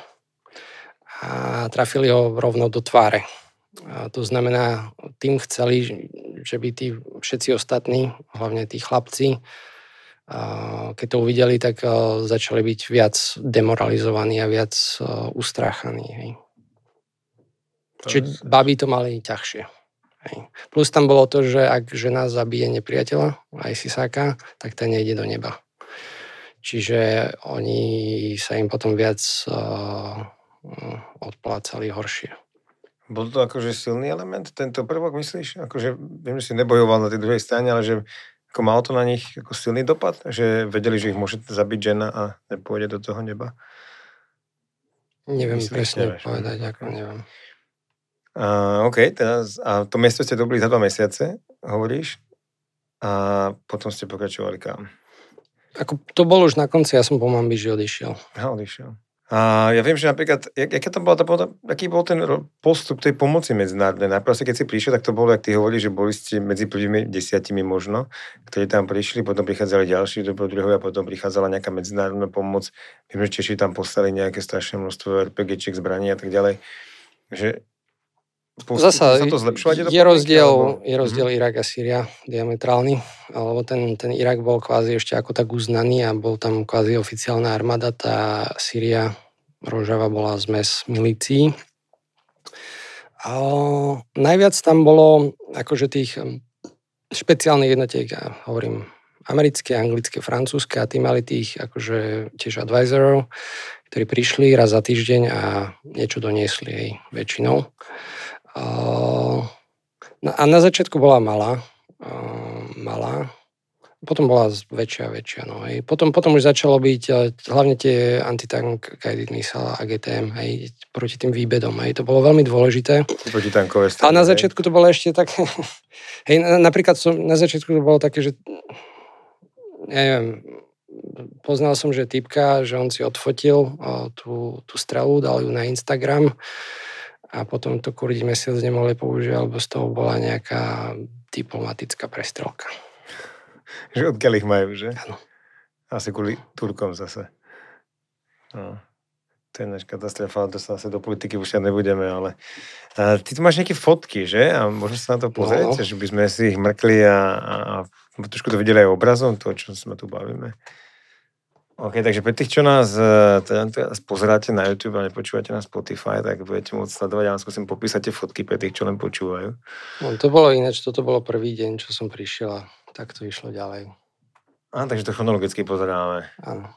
a trafili ho rovno do tváre. A to znamená, tým chceli, že by tí všetci ostatní, hlavne tí chlapci, keď to uvideli, tak začali byť viac demoralizovaní a viac ustráchaní. Hej. Čiže baby to mali ťažšie. Hej. Plus tam bolo to, že ak žena zabije nepriateľa, aj sisáka, tak ten nejde do neba. Čiže oni sa im potom viac uh, odplácali horšie. Bol to akože silný element, tento prvok, myslíš? Akože, viem, že si nebojoval na tej druhej strane, ale že ako mal to na nich ako silný dopad? Že vedeli, že ich môže zabiť žena a nepôjde do toho neba? Neviem myslíš, presne nevieš, povedať, neviem. Ako neviem. A, OK, teraz, a to miesto ste dobili za dva mesiace, hovoríš? A potom ste pokračovali kam? Ako to bolo už na konci, ja som po Manbiši odišiel. Ja odišiel. A ja viem, že napríklad, jak, jaká tam bola tá, aký bol ten postup tej pomoci medzinárodnej? Najprv, keď si prišiel, tak to bolo, jak ty hovoríš, že boli ste medzi prvými desiatimi možno, ktorí tam prišli, potom prichádzali ďalší do druhého a potom prichádzala nejaká medzinárodná pomoc. Viem, že Češi tam poslali nejaké strašné množstvo er pé géčiek, zbraní a tak ďalej. Že Zasa to je, je rozdiel, je rozdiel mm-hmm. Irak a Sýria diametrálny, alebo ten, ten Irak bol kvázi ešte ako tak uznaný a bol tam kvázi oficiálna armáda, tá Sýria, Rojava bola zmes milícií. A najviac tam bolo akože tých špeciálnych jednotiek, ja hovorím americké, anglické, francúzske a tí mali tých akože tiež advisorov, ktorí prišli raz za týždeň a niečo doniesli jej väčšinou. A na začiatku bola malá, malá. Potom bola väčšia a väčšia. No. Potom, potom už začalo byť hlavne tie antitank, guided missile a gé té em, hej, proti tým výbedom. Hej. To bolo veľmi dôležité. Protitankové strany. A na začiatku to bolo ešte také... Hej, napríklad som, na začiatku to bolo také, že... Ja neviem, poznal som, že typka, že on si odfotil tú, tú strelu, dal ju na Instagram a potom to kurdi mesiac nemohli použiť, alebo z toho bola nejaká diplomatická prestrelka. Že odkiaľ ich majú, že? Áno. Asi kvôli Turkom zase. No. To je naša katastrofa, to sa asi do politiky už nebudeme, ale... A ty tu máš nejaké fotky, že? A môžeme sa na to pozrieť, no. Že by sme si ich mrkli a, a, a trošku to videli aj obrazom, to, o čom sme tu bavíme. OK, takže pre tých, čo nás teda pozeráte na YouTube a nepočúvate na Spotify, tak budete môcť sledovať, ale skúsim popísať tie fotky pre tých, čo len počúvajú. No, to bolo ináč, toto bolo prvý deň, čo som prišiel a tak to išlo ďalej. Á, takže to chronologicky pozeráme. Áno.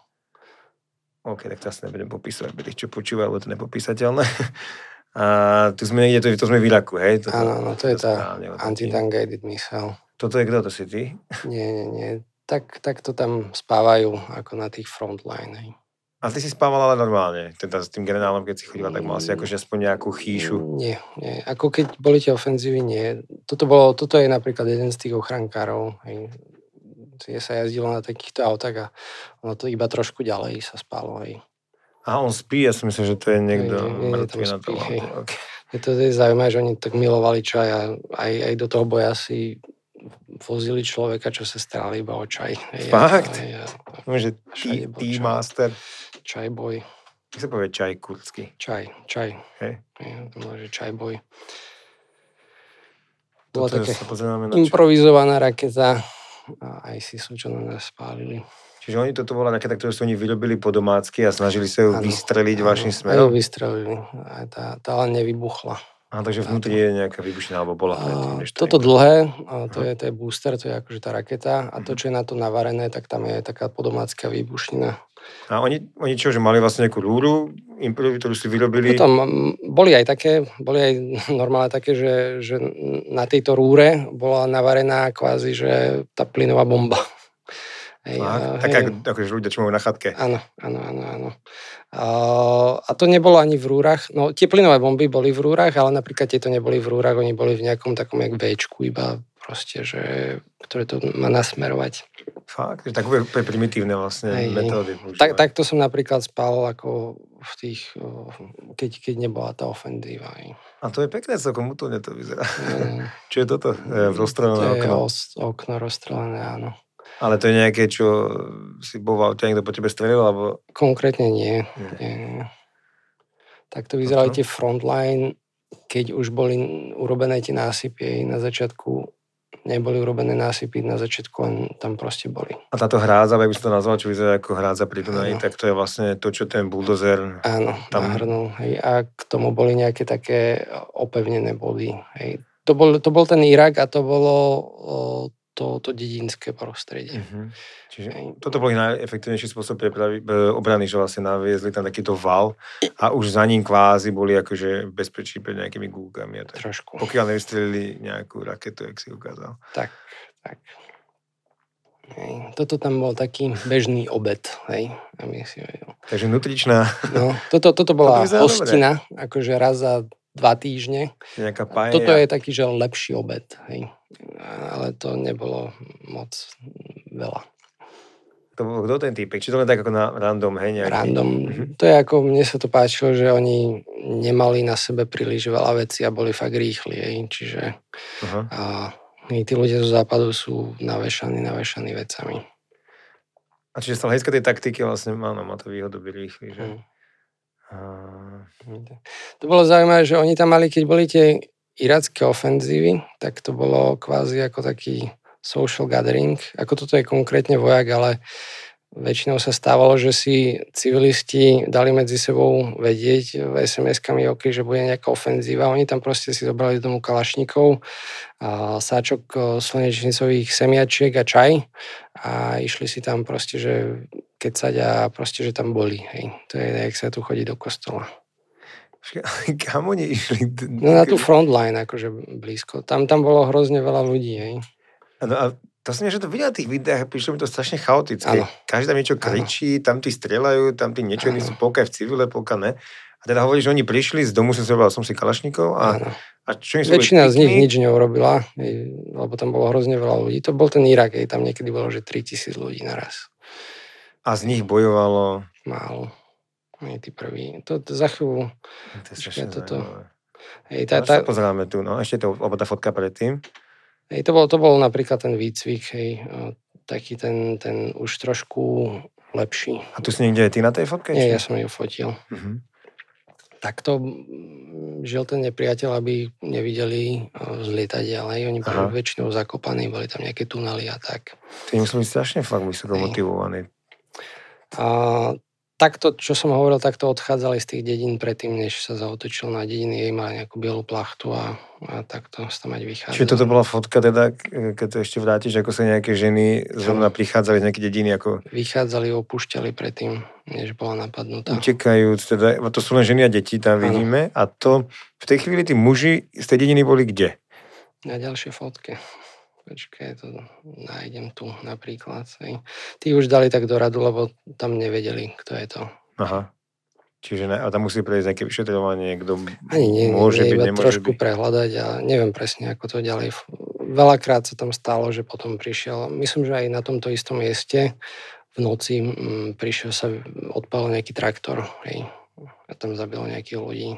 OK, tak teraz nebudem popísať pre tých, čo počúvajú, lebo to nepopísateľné. A tu sme niekde, to, to sme v Iraku, hej? Áno, no to, to je tá anti-tanguided missile. Toto je kto, to si ty? Nie, nie, nie. Tak, tak to tam spávajú, ako na tých frontline. A ty si spával ale normálne? Teda s tým generálom, keď si chodila, tak mal si akože aspoň nejakú chýšu? Nie, nie. Ako keď boli tie ofenzívy, nie. Toto, bolo, toto je napríklad jeden z tých ochrankárov. Hej. Tie sa jazdilo na takýchto autách a ono to iba trošku ďalej sa spálo. Hej. A on spí? Ja si myslím, že to je niekto mŕtvý na tom auto. Okay. Je to je zaujímavé, že oni tak milovali čaj a aj, aj do toho boja si... vozili človeka, čo sa staral iba o čaj. Fakt? Ja, ja, Môže tea, tea čaj, master. Čaj boj. Jak sa povie čaj kurdsky? Čaj, čaj. Hej. Ja, to môže čaj boj. Bola také improvizovaná raketa a ISISu, čo na nás spálili. Čiže oni toto bola raketa, ktorú si oni vyrobili po domácky a snažili sa ju ano, vystreliť ano, vašim smerom? Aj ju vystrelili. A tá, tá len nevybuchla. A takže vnútri je nejaká výbušina, alebo bola predtým. Toto nejde. Dlhé, to je, to je booster, to je akože tá raketa a to, čo je na to navarené, tak tam je taká podomácka výbušnina. A oni, oni čo, že mali vlastne nejakú rúru, ktorú si vyrobili? No tam boli aj také, boli aj normálne také, že, že na tejto rúre bola navarená kvázi, že tá plynová bomba. Hej, a, tak hej. Ako, akože ľudia, čo majú na chatke. Áno, áno, áno, áno. A, a to nebolo ani v rúrach. No, tie plynové bomby boli v rúrach, ale napríklad tieto neboli v rúrach, oni boli v nejakom takom jak Bčku, iba proste, že, ktoré to má nasmerovať. Fakt? Tak úplne primitívne vlastne hej, metódy. Tak, takto som napríklad spal ako v tých, keď, keď nebola tá ofenzíva. A to je pekné, celkom útulne to vyzerá. Mm. Čo je toto? Rozstrelené okno? To je okno rozstrelené, áno. Ale to je nejaké, čo si bol v aute, niekto po tebe strelil, alebo... Konkrétne nie. nie. nie. Tak to vyzerali tie frontline, keď už boli urobené tie násypy. Na začiatku neboli urobené násypy, na začiatku len tam proste boli. A táto hrádza, ak by som to nazval, čo vyzerá ako hrádza pri Dunaji, tak to je vlastne to, čo ten buldozer... Áno, tam... nahrnul. Hej. A k tomu boli nejaké také opevnené body. Hej. To, bol, to bol ten Irak a to bolo... O, to, to dedinské prostredie. Uh-huh. Čiže aj, toto bol najefektívnejší spôsob prepravy, obrany, že vlastne naviezli tam takýto val a už za ním kvázi boli akože bezpečí pred nejakými gúkami. A tak, trošku. Pokiaľ nevystrelili nejakú raketu, jak si ukázal. Tak, tak. Hej. Toto tam bol taký bežný obed, hej, aby si vedel. Takže nutričná. No, toto, toto bola toto hostina, dobre. Akože raz za dva týždne. Nejaká paja. Toto je taký, že lepší obed, hej. Ale to nebolo moc veľa. To bol kto ten týpek? Či to len tak ako na random, hej? Nejaký? Random. To je ako, mne sa to páčilo, že oni nemali na sebe príliš veľa vecí a boli fakt rýchli, hej. Čiže uh-huh. a, tí ľudia zo západu sú navešaní, navešaní vecami. A čiže z hľadiska tej taktiky vlastne má, má to výhodu byť rýchli, že? Uh-huh. A... To bolo zaujímavé, že oni tam mali, keď boli tie iracké ofenzívy, tak to bolo kvázi ako taký social gathering. Ako toto je konkrétne vojak, ale väčšinou sa stávalo, že si civilisti dali medzi sebou vedieť es em eskami, okay, že bude nejaká ofenzíva. Oni tam proste si zobrali z domu kalašníkov, a sáčok slnečnicových semiačiek a čaj a išli si tam proste, že kecať a proste, že tam boli. Hej. To je, jak sa tu chodí do kostola. Kam oni išli? No na tú frontline, akože blízko. Tam, tam bolo hrozne veľa ľudí, hej. No a to som ja, že to videl tých videách, prišlo mi to strašne chaotické. Ano. Každý tam niečo kričí, ano. Tam tí strieľajú, tam tí niečo, iní sú polka v civile, polka ne. A teda hovorí, že oni prišli, z domu som si robila som si kalašníkov a, a čo im sú... Väčšina z nich nič neurobila, hej, lebo tam bolo hrozne veľa ľudí. To bol ten Irak, hej, tam niekedy bolo, že tritisíc ľudí naraz. A z nich bojovalo... Málo. Nie, tí prví. To, to za chvíľu. To je strašne zaujímavé. Hej, tá, tá... Pozráme tu, no. Ešte to, oba tá fotka predtým. Hej, to bol, to bol napríklad ten výcvik, hej. taký ten, ten už trošku lepší. A tu si niekde aj ty na tej fotke? Nie, ja som ju fotil. Uh-huh. Takto žil ten nepriateľ, aby nevideli zlietať ďalej. Oni boli väčšinou zakopaní, boli tam nejaké tunely a tak. Ty musel byť strašne fakt vysoko motivovaný. A takto, čo som hovoril, takto odchádzali z tých dedín predtým, než sa zaotočil na dediny, jej mali nejakú bielú plachtu a, a takto sa mať vychádzali. Čiže toto bola fotka teda, keď to ešte vrátiš, ako sa nejaké ženy zrovna prichádzali z nejaké dediny? Ako... Vychádzali, opúšťali predtým, než bola napadnutá. Utekajúc, teda, to sú len ženy a deti, tam vidíme. Ano. A to, v tej chvíli tí muži z tej dediny boli kde? Na ďalšej fotke. Počkaj, to nájdem tu napríklad. Tí už dali tak do radu, lebo tam nevedeli, kto je to. Aha. Čiže ne, a tam musí prejsť nejaké vyšetrovanie, kto Ani nie, môže nie, byť, nemôže trošku byť. Prehľadať a neviem presne, ako to ďalej. Veľakrát sa tam stalo, že potom prišiel, myslím, že aj na tomto istom mieste v noci m, prišiel sa, odpálil nejaký traktor, hej, a tam zabilo nejakých ľudí.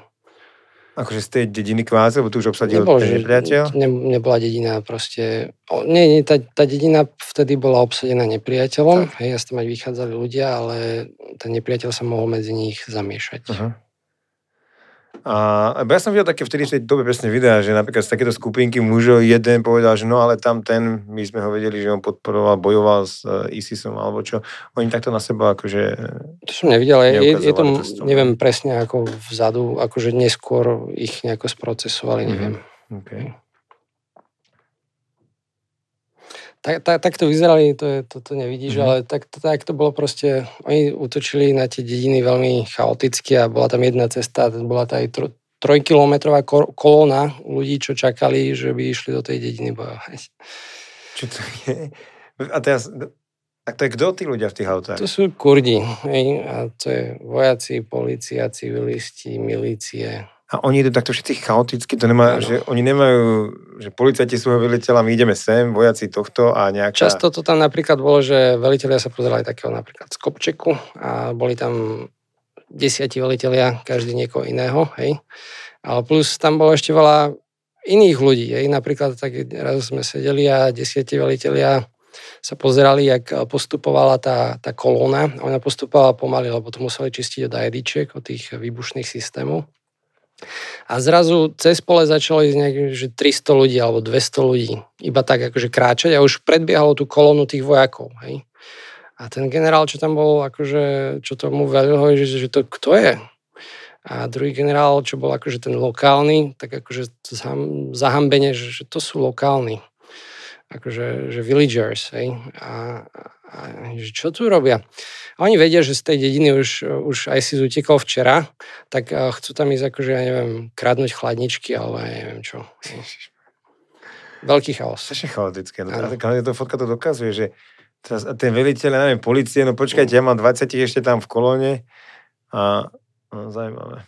Akože z tej dediny kváze, lebo tu už obsadil Nebol, ten nepriateľ? Ne, nebola dedina proste... O, nie, nie, tá, tá dedina vtedy bola obsadená nepriateľom. Tak. Hej, jasne mať vychádzali ľudia, ale ten nepriateľ sa mohol medzi nich zamiešať. Uh-huh. A ja som videl také vtedy v tej dobe presne videa, že napríklad z takéto skupinky mužov jeden povedal, že no ale tam ten, my sme ho vedeli, že on podporoval, bojoval s ISISom alebo čo. Oni takto na seba akože... To som nevidel, je, je to, neviem presne ako vzadu, akože neskôr ich nejako sprocesovali, neviem. Mm-hmm. Okay. Tak, tak, tak to vyzerali, to, je, to, to nevidíš, mm-hmm. ale tak, tak to bolo proste, oni útočili na tie dediny veľmi chaoticky a bola tam jedna cesta, bola tá aj tro, trojkilometrová kor, kolóna ľudí, čo čakali, že by išli do tej dediny bojovať. Čo to je? A teraz, a to je kto tí ľudia v tých autách? To sú Kurdi, a to je vojaci, polícia, civilisti, milície. A oni idú takto všetci chaoticky, to nemá, že oni nemajú, že policajti svojho veliteľa, my ideme sem, vojaci tohto a nejaká... Často to tam napríklad bolo, že velitelia sa pozerali takého napríklad z Kopčeku a boli tam desiatí velitelia, každý niekoho iného, hej. Ale plus tam bolo ešte veľa iných ľudí, hej. Napríklad tak raz sme sedeli a desiatí velitelia sa pozerali, jak postupovala tá, tá kolóna. Ona postupovala pomaly, lebo to museli čistiť od ajdičiek, od tých výbušných systémov. A zrazu cez pole začalo ísť nejak, že tristo ľudí alebo dvesto ľudí. Iba tak akože kráčať a už predbiehalo tú kolónu tých vojakov. Hej. A ten generál, čo tam bol, akože, čo tomu veľmi hovorí, že, že to kto je? A druhý generál, čo bol akože ten lokálny, tak akože zahambenie, že, že to sú lokálni. Akože že villagers. Hej. A, a že čo tu robia? A oni vedia, že z tej dediny už, už ISIS utekol včera, tak chcú tam ísť akože, ja neviem, kradnúť chladničky, alebo ja neviem čo. Veľký chaos. Ešte chaotické. To fotka to dokazuje, že teraz ten veliteľ, ja neviem, policie, no počkajte, ja mám dvadsať ešte tam v kolóne a no, zaujímavé.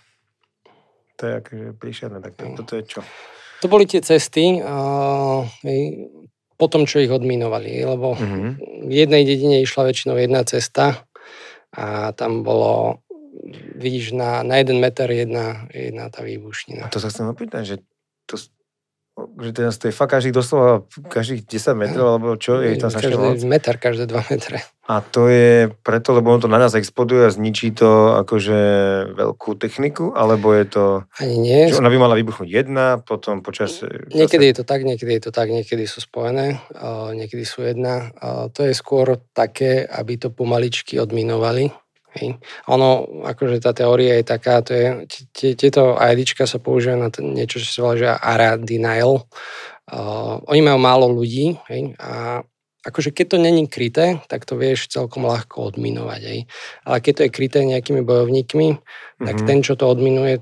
To je akože príšerné, tak to, toto je čo? To boli tie cesty, uh, po tom, čo ich odminovali, lebo mm-hmm. v jednej dedine išla väčšinou jedna cesta, a tam bolo, vidíš, na, na jeden meter jedna, jedna tá výbušnina. A to sa chcem opýtať, že to, že teda z tej fakt každých doslova každých desať metrov, alebo čo? Je tam každý meter, každé dva metre. A to je preto, lebo on to na nás exploduje a zničí to akože veľkú techniku, alebo je to... Ani nie. Čo ona by mala vybuchnúť jedna, potom počas... Niekedy je to tak, niekedy je to tak, niekedy sú spojené, niekedy sú jedna. To je skôr také, aby to pomaličky odminovali. Hej. Ono, akože tá teória je taká, to je, tieto ajdička sa používajú na niečo, čo sa volá, že ara denial. Uh, oni majú málo ľudí, hej, a akože keď to není kryté, tak to vieš celkom ľahko odminovať, hej. Ale keď to je kryté nejakými bojovníkmi, mm-hmm. tak ten, čo to odminuje,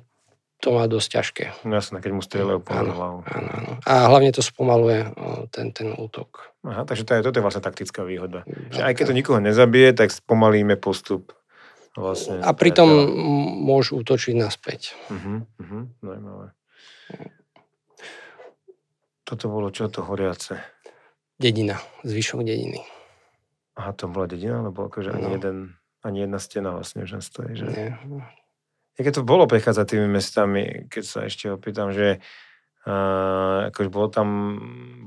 to má dosť ťažké. No jasné, keď mu strieľajú po hlavu. Áno, áno. A hlavne to spomaluje ten, ten útok. Aha, takže to je, toto je vlastne taktická výhoda. Že aj keď to nikoho nezabije, tak spomalíme postup. Vlastne, a pritom ja... môžu útočiť naspäť. Uh-huh, uh-huh, zaujímavé. Toto bolo čo to horiace? Dedina, zvyšok dediny. Aha, to bola dedina, lebo akože ani, no. jeden, ani jedna stena vlastne už nestojí, že? Nie. Keď to bolo prechádzať tými mestami, keď sa ešte opýtam, že Uh, akože bolo tam,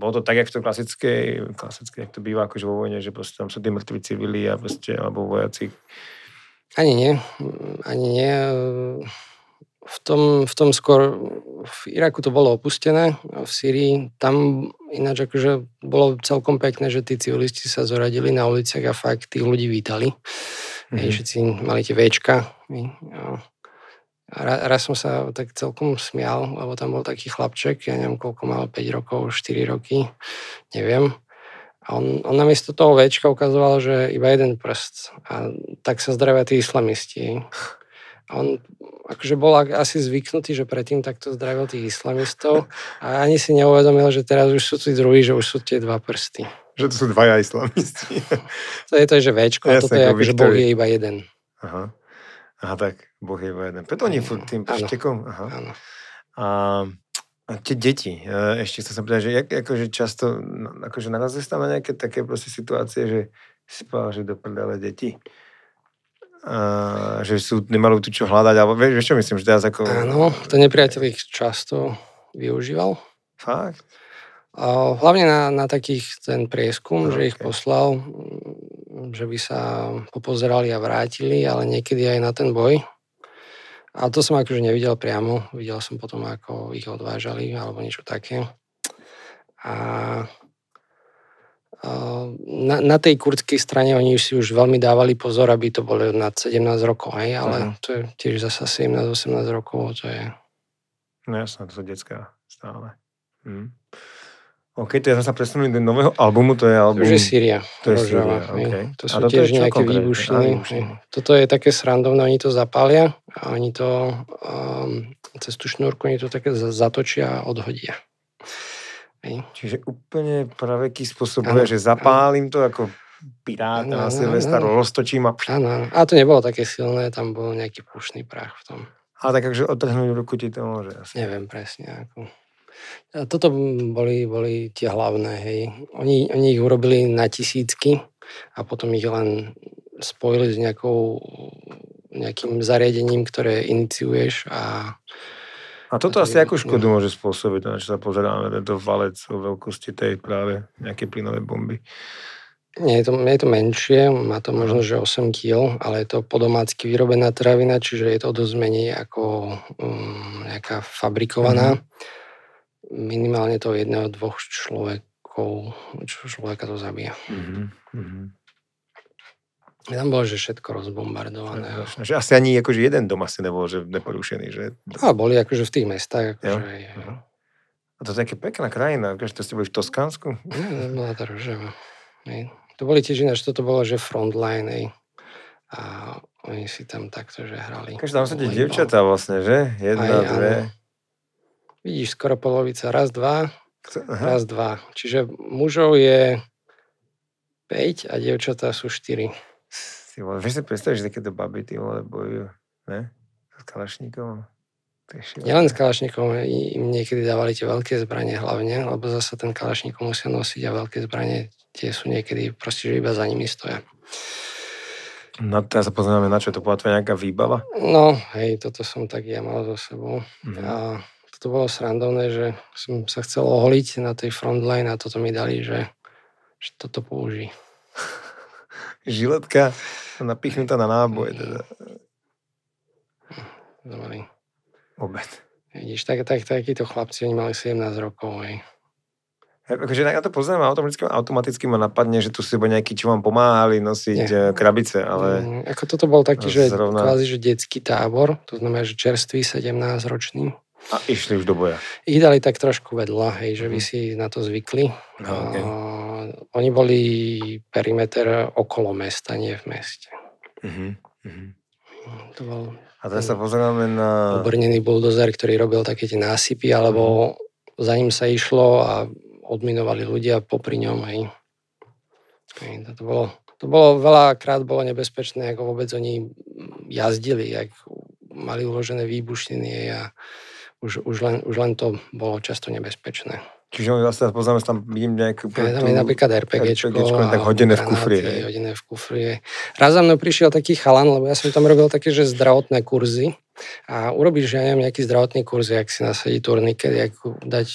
bolo to tak, jak v to klasickej, klasickej, jak to býva akože vo vojne, že proste tam sú tí mŕtvi civili a proste, alebo vojaci. Ani nie, ani nie. V tom, v tom skôr, v Iraku to bolo opustené, v Syrii, tam ináč akože bolo celkom pekné, že tí civilisti sa zoradili na uliciach a fakt tých ľudí vítali. Mm-hmm. Hej, všetci mali tie véčka. Raz som sa tak celkom smial, lebo tam bol taký chlapček, ja neviem, koľko mal, päť rokov, štyri roky, neviem. A on, on namiesto toho Včka ukazoval, že iba jeden prst. A tak sa zdravia tí islamisti. A on akože bol asi zvyknutý, že predtým takto zdravil tých islamistov a ani si neuvedomil, že teraz už sú tí druhí, že už sú tie dva prsty. Že to sú dvaja islamisti. To je to, že Včko, a toto je ako, že Boh je iba jeden. Aha. Aha, tak, Boh je iba jeden. Preto oni furt tým štekom. Aha. Áno. A, a tie deti, ešte chcem sa pýtať, že jak, akože často, akože narazíš tam na nejaké také proste situácie, že si povedal, že do prdele deti. A, že sú, nemali tu čo hľadať, alebo vieš, čo myslím, že teraz ako... Áno, to nepriateľ ich často využíval. Fakt? A hlavne na, na takých ten prieskum, okay, že ich poslal... že by sa popozerali a vrátili, ale niekedy aj na ten boj. A to som akože nevidel priamo. Videl som potom, ako ich odvážali alebo niečo také. A na, na tej kurdskej strane oni si už veľmi dávali pozor, aby to bolo nad sedemnásť rokov, hej? Ale uh-huh. To je tiež zasa sedemnásť osemnásť rokov, to je... No jasné, to sú detská stále. Hm. OK, to ja som sa presunul do nového albumu, to je album... To je Syria, to je Rojava. Syria, okay. To sú tiež nejaké výbušiny. Toto je také srandovné, oni to zapália a oni to um, cez tú šnúrku oni to také zatočia a odhodia. Hej. Čiže úplne praveký spôsob, ano, že zapálim ano. To ako piráta na Silvestra, roztočím a... Áno, a to nebolo také silné, tam bol nejaký pušný prach v tom. Ale tak, že odtrhnúť ruku ti to môže asi. Neviem presne, ako... Toto boli, boli tie hlavné, hej. Oni, oni ich urobili na tisícky a potom ich len spojili s nejakou, nejakým zariadením, ktoré iniciuješ. A, a toto a asi je, akú škodu no. môže spôsobiť, na čo sa pozeráme, tento valec o veľkosti tej práve nejaké plynové bomby? Nie, je to, je to menšie, má to možno, že osem kíl, ale je to podomácky vyrobená travina, čiže je to dosť menej ako um, nejaká fabrikovaná. Mm-hmm. Minimálne toho jedného, dvoch človekov, čo človeka to zabíja. Mm-hmm. Tam bolo, že všetko rozbombardované. Že asi ani akože jeden dom asi nebol, že neporušený, že? A boli akože v tých mestách. Akože, ja. A to je také pekná krajina, akože to ste boli v Toskánsku? Nie, bola to Rojava. To boli tiež ináč, toto bolo, že frontline, hej. A oni si tam takto, že hrali. Akože tam sú tie dievčatá vlastne, že? Jedna, aj, dve... Áno. Vidíš, skoro polovica. Raz, dva. Aha. Raz, dva. Čiže mužov je päť a dievčatá sú štyri. Ty vole, vieš si predstaviť, že takéto baby, ty vole, bojujú, ne? S kalašníkovom. Nielen s kalašníkovom, im niekedy dávali tie veľké zbranie hlavne, lebo zasa ten kalašníkov musia nosiť a veľké zbranie tie sú niekedy proste, že iba za nimi stoja. No teraz sa poznáme na čo, to bola tvoja nejaká výbava? No, hej, toto som tak ja mal so sebou. Mhm. A to bolo srandovné, že som sa chcel oholiť na tej frontline a toto mi dali, že, že toto použij. Žiletka napichnutá na náboj. Teda. Dobrý. Obed. Vidíš, tak, tak, takíto chlapci, oni mali sedemnásť rokov. Hej. Akože ja to poznám a automaticky, automaticky ma napadne, že tu si bol nejaký, čo vám pomáhali nosiť nie. Krabice, ale... Mm, ako toto bol taký, že zrovna... kvázi, že detský tábor, to znamená, že čerstvý sedemnásťročný. A išli už do boja. Ich dali tak trošku vedľa, hej, že vy si na to zvykli. No, okay. A oni boli perimeter okolo mesta, nie v meste. Uh-huh, uh-huh. To bol a teraz sa pozeráme na... obrnený buldozer, ktorý robil také tie násypy, alebo uh-huh. za ním sa išlo a odminovali ľudia popri ňom. Hej. Hej, to, bolo, to bolo veľakrát bolo nebezpečné, ako vôbec oni jazdili, jak mali uložené výbušniny a Už, už, len, už len to bolo často nebezpečné. Čiže my vlastne poznáme, tam vidím nejakú... Ja tam je napríklad RPGčko, RPGčko a tak hodené v kufrie. Hodené v kufrie. Raz za mnou prišiel taký chalan, lebo ja som tam robil také, že zdravotné kurzy. A urobíš, ja neviem, nejaký zdravotný kurz, jak si nasadí turniket, jak dať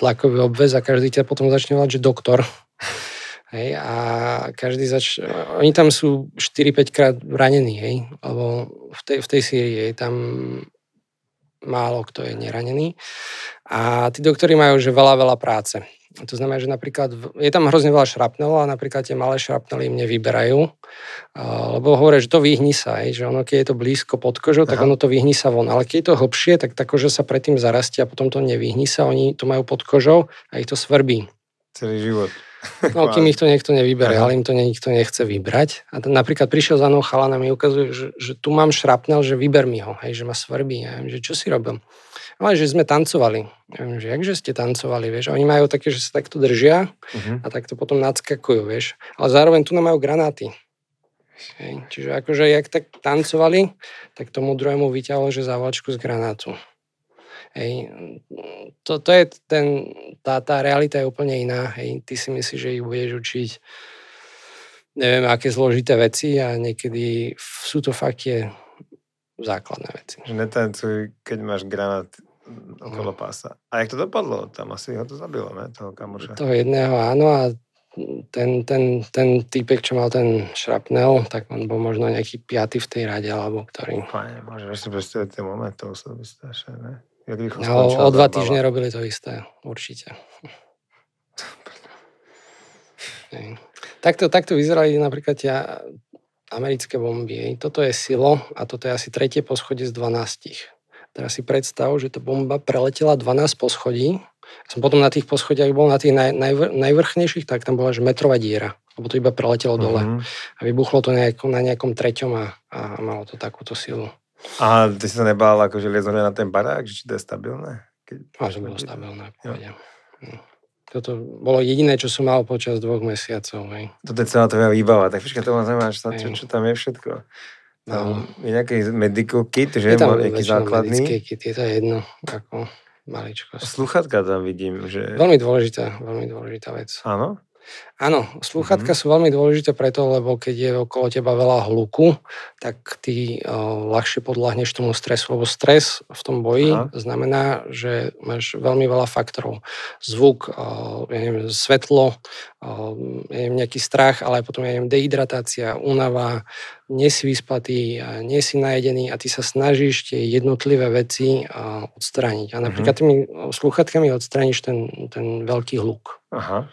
tlakový obväz a každý ťa potom začne volať, že doktor. Hej, a každý zač... Oni tam sú štyri päť krát ranení, hej. Lebo v tej, v tej Sýrii, hej, tam... málo kto je neranený. A tí doktori majú že veľa, veľa práce. To znamená, že napríklad je tam hrozne veľa šrapnelov a napríklad tie malé šrapnely im nevyberajú, lebo hovoria, že to vyhni sa, že ono, keď je to blízko pod kožou, tak ono to vyhni sa von. Ale keď je to hlbšie, tak tá koža sa predtým zarastie a potom to nevyhni sa, oni to majú pod kožou a ich to svrbí. Celý život. No, kým ich to niekto nevyberie, ale im to nikto nechce vybrať. A t- napríklad prišiel za mnou chalan a mi ukazuje, že, že tu mám šrapnel, že vyber mi ho, hej, že ma svrbí. Ja viem, že čo si robil? Ale že sme tancovali. Ja viem, že jakže ste tancovali, vieš? A oni majú také, že sa takto držia uh-huh. a takto potom nadskakujú, vieš? Ale zároveň tu majú granáty. Hej. Čiže akože jak tak tancovali, tak tomu druhému vyťahol, že závlačku z granátu. Hej, to, to je ten, tá, tá realita je úplne iná, hej, ty si myslíš, že ich budeš učiť neviem, aké zložité veci a niekedy sú to fakt je základné veci. Netancuj, keď máš granát okolo pása. A jak to dopadlo? Tam asi ho to zabilo, ne? Toho kamoša. Toho jedného, áno, a ten, ten, ten týpek, čo mal ten šrapnel, tak on bol možno nejaký piaty v tej rade, alebo ktorý. Pane, môžeš si predstaviť ten moment, to sa vystrašia, ne? No, o dva týždne robili to isté, určite. Takto, takto vyzerali napríklad tie americké bomby. Toto je silo a toto je asi tretie poschodie z dvanástich. Teraz si predstav, že tá bomba preletela dvanásť poschodí. Som potom na tých poschodích bol na tých naj, najvr, najvrchnejších, tak tam bola až metrová diera. Lebo to iba preletelo dole. Mm-hmm. A vybuchlo to nejako, na nejakom treťom a, a malo to takúto silu. A ty si sa nebál, akože liezť na ten barák, že či to je stabilné? A to bolo stabilné, povedia. No. Toto bolo jediné, čo som mal počas dvoch mesiacov. Hej. Toto je celá tvoja výbava, tak počkaj, to ma zaujíma, čo, čo, čo tam je všetko. Tam no. Je nejaký medical kit, že? Je tam väčšinou medické kit, je to jedno, ako maličkosť. Sluchatka tam vidím, že... Veľmi dôležitá, veľmi dôležitá vec. Áno? Áno, slúchadka mm-hmm. sú veľmi dôležité preto, lebo keď je okolo teba veľa hluku, tak ty o, ľahšie podľahneš tomu stresu, lebo stres v tom boji Aha. znamená, že máš veľmi veľa faktorov. Zvuk, o, ja neviem, svetlo, o, ja neviem, nejaký strach, ale potom ja neviem, dehydratácia, únava, nie si vyspatý, nie si najedený a ty sa snažíš tie jednotlivé veci a, odstrániť. A napríklad tými slúchadkami odstrániš ten, ten veľký hluk. Aha.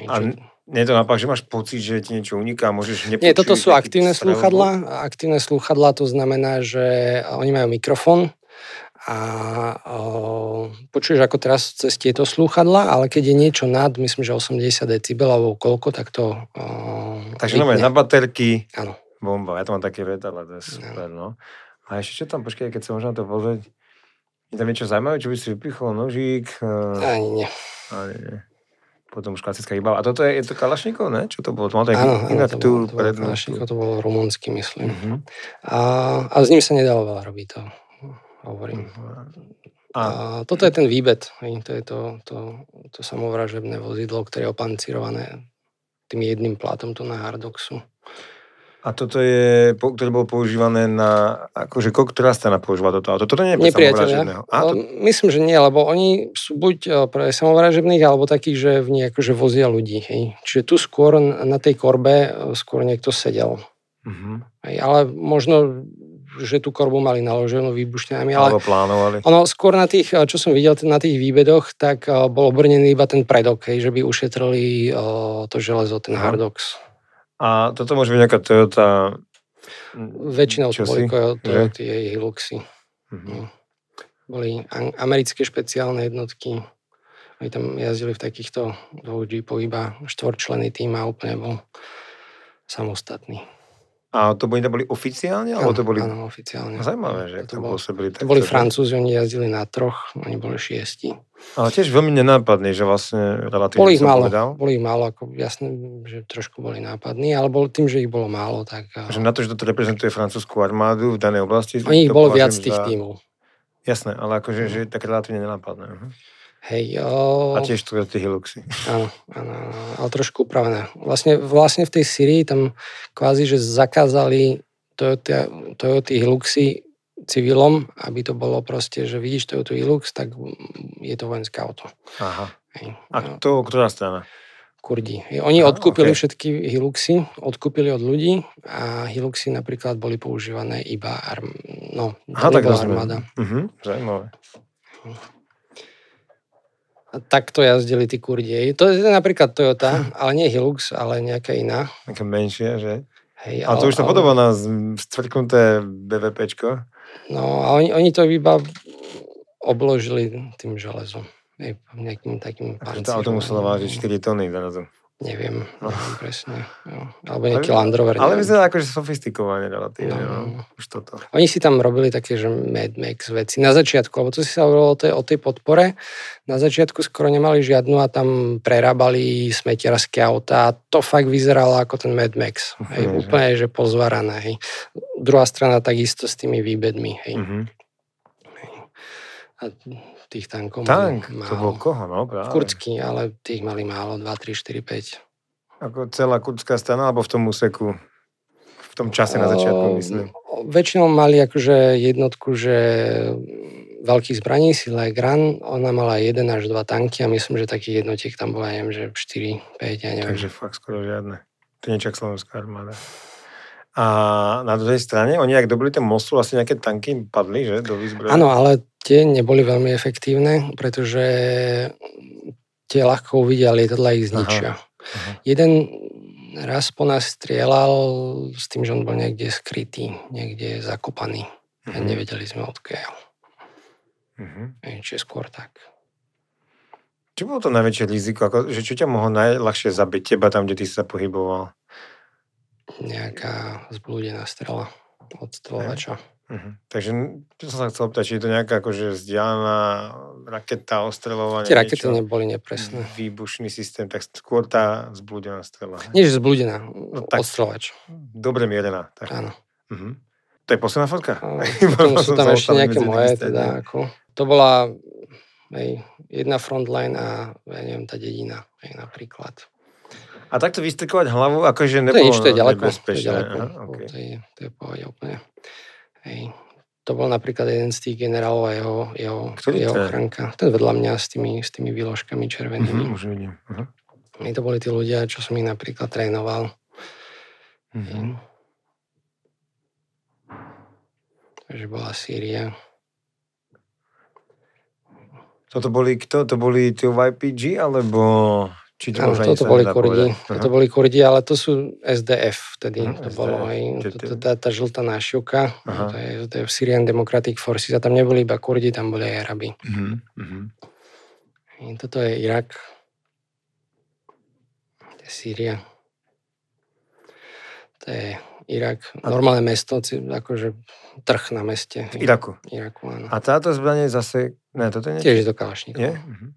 A nie to napak, že máš pocit, že ti niečo uniká, môžeš nepočuť. Nie, toto sú aktívne slúchadlá. Aktívne slúchadlá to znamená, že oni majú mikrofón a o, počuješ ako teraz cez tieto slúchadlá, ale keď je niečo nad, myslím, že osemdesiat decibelov alebo koľko, tak to o, takže máme na baterky, áno. Bomba. Ja to mám také lietadlo, to je super, no. A ešte čo tam, počkaj, keď sa môžem na to pozrieť, je tam niečo zaujímavé, čo by si vypichol nožík? Ani nie. Ani nie. Potom už klasická výbava. A toto je, je to Kalašnikov, ne? Čo to bolo? To mal áno, inak áno, to bolo, bolo Kalašnikov, to bolo rumúnsky, myslím. Uh-huh. A, a s ním sa nedalo veľa robiť, to hovorím. Uh-huh. A toto je ten výbet, to je to, to, to samovražebné vozidlo, ktoré je opancirované tým jedným plátom tu na Hardoxu. A toto je, ktoré bolo používané na, akože, ktorá strana používa toto auto? Toto nie je pre samovražedného? To... Myslím, že nie, lebo oni sú buď pre samovražedných, alebo takých, že v nej akože vozia ľudí. Hej. Čiže tu skôr na tej korbe skôr niekto sedel. Uh-huh. Hej, ale možno, že tú korbu mali naloženú výbušňami. Ale alebo plánovali. Ono skôr na tých, čo som videl na tých výbedoch, tak bol obrnený iba ten predok, hej, že by ušetrili to železo, ten uh-huh. Hardox. A toto môže byť nejaká Toyota... Väčšinou to boli Toyota jej Hiluxy. Mm-hmm. Boli americké špeciálne jednotky. Oni tam jazdili v takýchto dvoch džípov, iba štvorčlenný tým a úplne bol samostatný. A to boli, to boli oficiálne? Áno, alebo to boli... áno, oficiálne. Zajímavé, že to, bol, boli, to boli Francúzi, oni jazdili na troch, oni boli šiesti. Ale tiež veľmi nenápadní, že vlastne relatívne boli ich málo, boli ich málo, ako jasné, že trošku boli nápadní, ale bol tým, že ich bolo málo, tak... Že na to, že to reprezentuje francúzsku armádu v danej oblasti... Oni ich bolo viac tých za... tímov. Jasné, ale akože, že je tak relatívne nenápadné. Hej, o... A tiež to tie Hiluxy. Áno, áno, ale trošku upravené. Vlastne, vlastne v tej Syrii tam kvázi, že zakázali Toyota, Toyota Hiluxy civilom, aby to bolo proste, že vidíš Toyota Hilux, tak je to vojenské auto. Aha. Hej. A to ktorá strana? Kurdi. Oni Aha, odkúpili okay. všetky Hiluxy, odkúpili od ľudí a Hiluxy napríklad boli používané iba arm... no, Aha, tak armáda. Uh-huh, zaujímavé. A takto jazdili tí Kurdi. To je napríklad Toyota, ale nie Hilux, ale nejaká iná. Nejaká menšia, že? Hej, ale, ale to už sa ale... podobá na stvrknuté BVPčko. No a oni, oni to iba obložili tým železom. Hej, nejakým takým pancírom. To auto muselo vážiť štyri tony zrazu. Neviem, no. neviem presne. Jo. Alebo nejaký ale, Land Rover. Ale myslím, akože sofistikovane relatívne. No. No, už toto. Oni si tam robili také, že Mad Max veci. Na začiatku, lebo to si sa hovorilo o tej podpore, na začiatku skoro nemali žiadnu a tam prerábali smetierské autá. To fakt vyzeralo ako ten Mad Max. Hej, uh-huh, úplne, že, že pozvarané. Hej. Druhá strana takisto s tými výbedmi. Hej. Uh-huh. Hej. A tých tankov Tank? Mali málo. To bol koho, no? Práve. Kurdský, ale tých mali málo, dva, tri, štyri, päť. Ako celá kurdská strana, alebo v tom úseku? V tom čase na začiatku, myslím. O, väčšinou mali akože jednotku, že veľkých zbraní, sila Gran, ona mala jeden až dva tanky a myslím, že takých jednotiek tam bola, neviem, že štyri, päť, ja neviem. Takže fakt skoro žiadne. To je niečak slovenská armáda. A na druhej strane, oni ak dobili ten Mosul, asi nejaké tanky im padli, že? Do výzbroje. Áno, ale tie neboli veľmi efektívne, pretože tie ľahko uvidia lietadla ich zničia. Aha, aha. Jeden raz po nás strieľal s tým, že on bol niekde skrytý, niekde zakopaný. Uh-huh. A nevedeli sme odkiaľ. Uh-huh. Čiže skôr tak. Čo bolo to najväčšie riziko? Ako, že čo ťa mohlo najľahšie zabiť? Teba tam, kde ty sa pohyboval? Nejaká zblúdená strela od strelača. Uh-huh. Takže čo som sa chcel opýtať, či je to nejaká akože vzdialená raketa, ostreľovanie? Tie rakety niečo, neboli nepresné. Výbušný systém, tak skôr tá zblúdená strela. Nie, že zblúdená, no, ostreľovač. Dobre mierená. Tak. Áno. Uh-huh. To je posledná fotka? No, potom sú tam ešte nejaké moje, teda ako... To bola hej, jedna frontline a ja neviem, tá dedina, hej, napríklad. A takto vystrkovať hlavu, akože nebolo nebezpečné. To je nič, to je ďaleko. To je, ďaleko. Aha, okay. to je, to je pohode úplne. Hej. To bol napríklad jeden z tých generálov a jeho, jeho, jeho ochranka. Ten vedľa mňa s tými, s tými výložkami červenými. Uh-huh, už vidím. Uh-huh. Hej, to boli tí ľudia, čo som ich napríklad trénoval. Uh-huh. Takže bola Sýria. Toto boli kto? To boli tí Y P G, alebo... Či to, áno, toto, boli kurdi, toto boli kurdi, ale to sú S D F vtedy. Aha, to es dé ef. Bolo aj tá žltá nášivka, to je es dé ef, Syrian Democratic Forces, a tam neboli iba kurdi, tam boli aj Arabi. Uh-huh. Toto je Irak, to je Sýria, to je Irak, normálne mesto, akože trh na meste. V Iraku? Iraku, áno. A táto zbranie zase, ne, toto je niečo? Tiež je to Kalašníkov. Je? Uh-huh.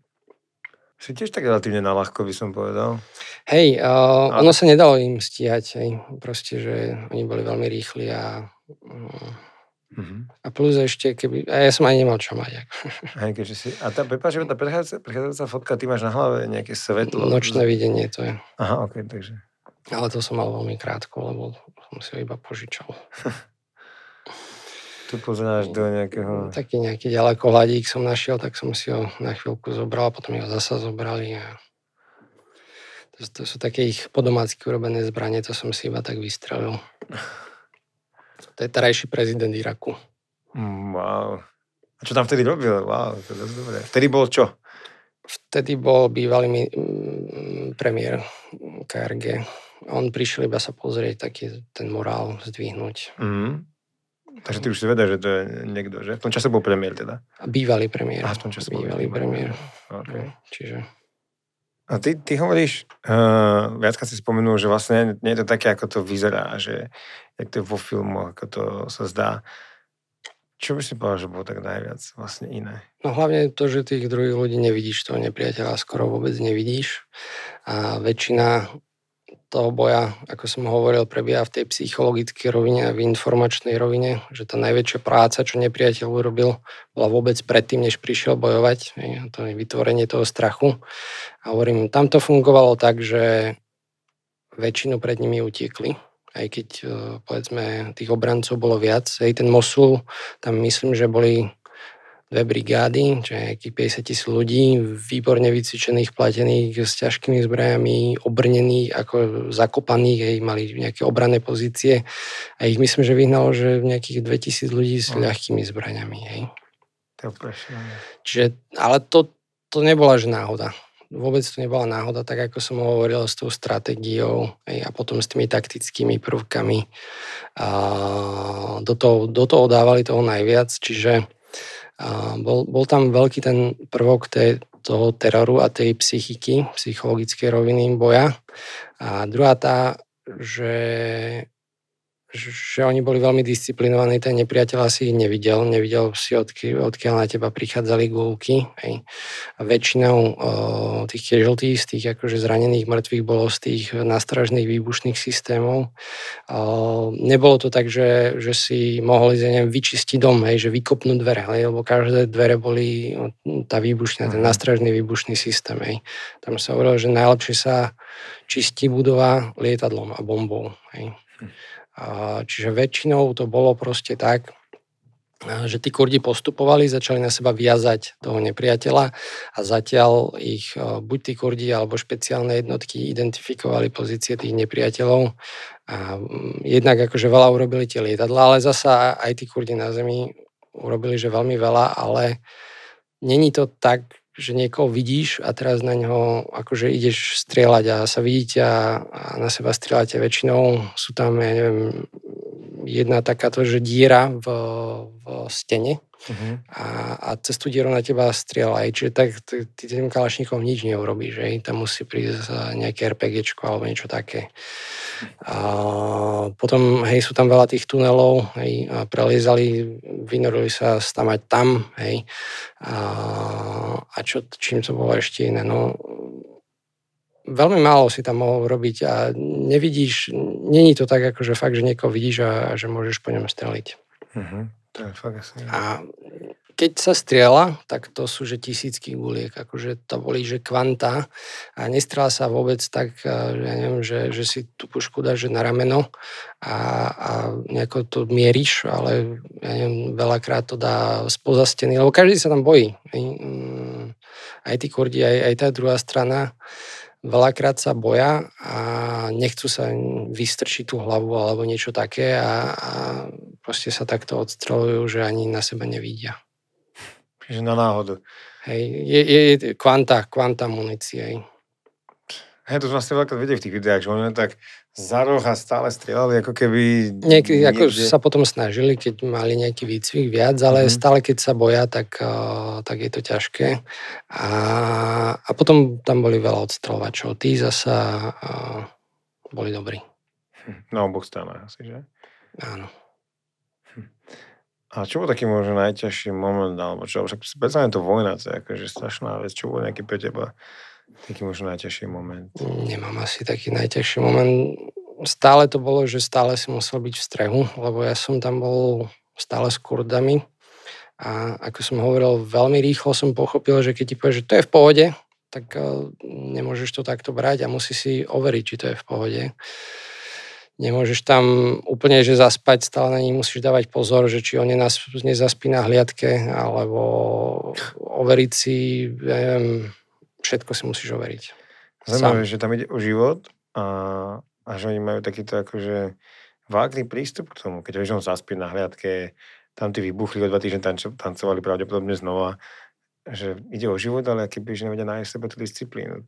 Si tiež tak relatívne naľahko, by som povedal. Hej, uh, ono sa nedalo im stíhať. Hej. Proste, že oni boli veľmi rýchli a uh, uh-huh. a plus ešte, keby... A ja som aj nemal čo mať. Hej, keďže si... A tá, prepáč, tá prechádzajúca fotka, ty máš na hlave nejaké svetlo? Nočné videnie to je. Aha, ok, takže... Ale to som mal veľmi krátko, lebo som si ho iba požičal. Tu pozeráš do nejakého... Taký nejaký ďaleko hladík som našiel, tak som si ho na chvíľku zobral, potom ho zasa zobrali. A... To, to sú také ich podomácky urobené zbranie, to som si iba tak vystrelil. To je terajší prezident Iraku. Wow. A čo tam vtedy robil? Wow, to je dosť dobré. Vtedy bol čo? Vtedy bol bývalý mi... premiér K R G. On prišiel iba sa pozrieť, taký ten morál zdvihnúť. Mhm. Takže ty už si vedel, že to je niekto, že? V tom čase bol premiér teda? Bývalý premiér. A v tom čase bývalý bol premiér. Okay. Čiže... A ty, ty hovoríš, uh, viackrát si spomenul, že vlastne nie je to také, ako to vyzerá, že jak to je vo filmoch, ako to sa zdá. Čo by si povedal, že bolo tak najviac vlastne iné? No hlavne to, že tých druhých ľudí nevidíš, toho nepriateľa skoro vôbec nevidíš. A väčšina toho boja, ako som hovoril, prebieha v tej psychologickej rovine a v informačnej rovine, že tá najväčšia práca, čo nepriateľ urobil, bola vôbec predtým, než prišiel bojovať. To je vytvorenie toho strachu. A hovorím, tam to fungovalo tak, že väčšinu pred nimi utiekli, aj keď, povedzme, tých obrancov bolo viac. Hej, ten Mosul, tam myslím, že boli dve brigády, čo je nejakých päťdesiat tisíc ľudí, výborne vycvičených, platených, s ťažkými zbrajami, obrnených, ako zakopaných, hej, mali nejaké obranné pozície. A ich myslím, že vyhnalo, že nejakých dvetisíc ľudí s ľahkými zbraniami. Hej. To je prešené. Čiže, ale to, to nebola že náhoda. Vôbec to nebola náhoda, tak ako som hovoril, s tou stratégiou hej, a potom s tými taktickými prvkami. A do toho, do toho dávali toho najviac, čiže A bol, bol tam veľký ten prvok tej, toho teroru a tej psychiky, psychologickej roviny boja. A druhá tá, že, že oni boli veľmi disciplinovaní, ten nepriateľ asi ich nevidel, nevidel si, odky, odkiaľ na teba prichádzali gulky. Hej. A väčšinou o, tých casualty, z tých akože zranených mŕtvych bolo z tých nástražných výbušných systémov. O, nebolo to tak, že, že si mohli neviem, vyčistiť dom, hej, že vykopnú dvere, hej, lebo každé dvere boli tá výbušná, ten nástražný výbušný systém. Hej. Tam sa hovorilo, že najlepšie sa čistí budova lietadlom a bombou. Hej. A čiže väčšinou to bolo proste tak, že tí Kurdi postupovali, začali na seba viazať toho nepriateľa a zatiaľ ich buď tí Kurdi alebo špeciálne jednotky identifikovali pozície tých nepriateľov a jednak akože veľa urobili tie lietadlá, ale zasa aj tí Kurdi na zemi urobili, že veľmi veľa, ale není to tak, že niekoho vidíš a teraz na ňo akože ideš strieľať a sa vidíte a, a na seba strieľate. Väčšinou sú tam, ja neviem, jedna takáto, že diera v, v stene uh-huh. a, a cez tú dieru na teba strieľa. Čiže tak ty tým kalašníkom nič neurobíš, že? Tam musí prísť nejaké RPGčko alebo niečo také. A potom, hej, sú tam veľa tých tunelov, hej, a preliezali, vynorili sa stamať tam, hej. A, a čo, čím to bolo ešte iné, no veľmi málo si tam mohol robiť a nevidíš, není to tak, akože fakt, že niekoho vidíš a, a že môžeš po ňom streliť. Uh-huh. To je fakt asi. A keď sa strieľa, tak to sú že tisícky guliek, akože to boli že kvanta a nestrieľa sa vôbec tak, ja neviem, že, že si tú pušku dáš na rameno a, a nejako to mieríš, ale ja neviem, veľakrát to dá spoza steny, lebo každý sa tam bojí. Aj tí Kurdi, aj, aj tá druhá strana veľakrát sa boja a nechcú sa vystrčiť tú hlavu alebo niečo také a, a proste sa takto odstreľujú, že ani na seba nevidia. Čiže na náhodu. Hej, je, je, je kvanta, kvanta munície. Hej, to sme vlastne veľakrát videli v tých videách, že oni tak za roh a stále strieľali, ako keby... Niekedy ako sa potom snažili, keď mali nejaký výcvik viac, ale mm-hmm. stále keď sa boja, tak, tak je to ťažké. A, a potom tam boli veľa odstreľovačov. Tí zasa a, boli dobrí. Na oboch stranách asi, že? Áno. A čo bol taký možno najťažší moment, alebo čo? Však predstavne to vojna, to je akože strašná vec. Čo bol nejaký pre teba taký možno najťažší moment? Nemám asi taký najťažší moment. Stále to bolo, že stále si musel byť v strehu, lebo ja som tam bol stále s Kurdami a ako som hovoril, veľmi rýchlo som pochopil, že keď ti povieš, že to je v pohode, tak nemôžeš to takto brať a musíš si overiť, či to je v pohode. Nemôžeš tam úplne, že zaspať, stále na nich musíš dávať pozor, že či on nezaspí na hliadke, alebo overiť si, ja neviem, všetko si musíš overiť. Zaujímavé, že tam ide o život a, a že oni majú takýto akože vágný prístup k tomu. Keď vieš, on zaspí na hliadke, tam tí vybuchli, o dva týždne tančo, tancovali pravdepodobne znova, že ide o život, ale keby že nevedia nájsť seba tú disciplínu.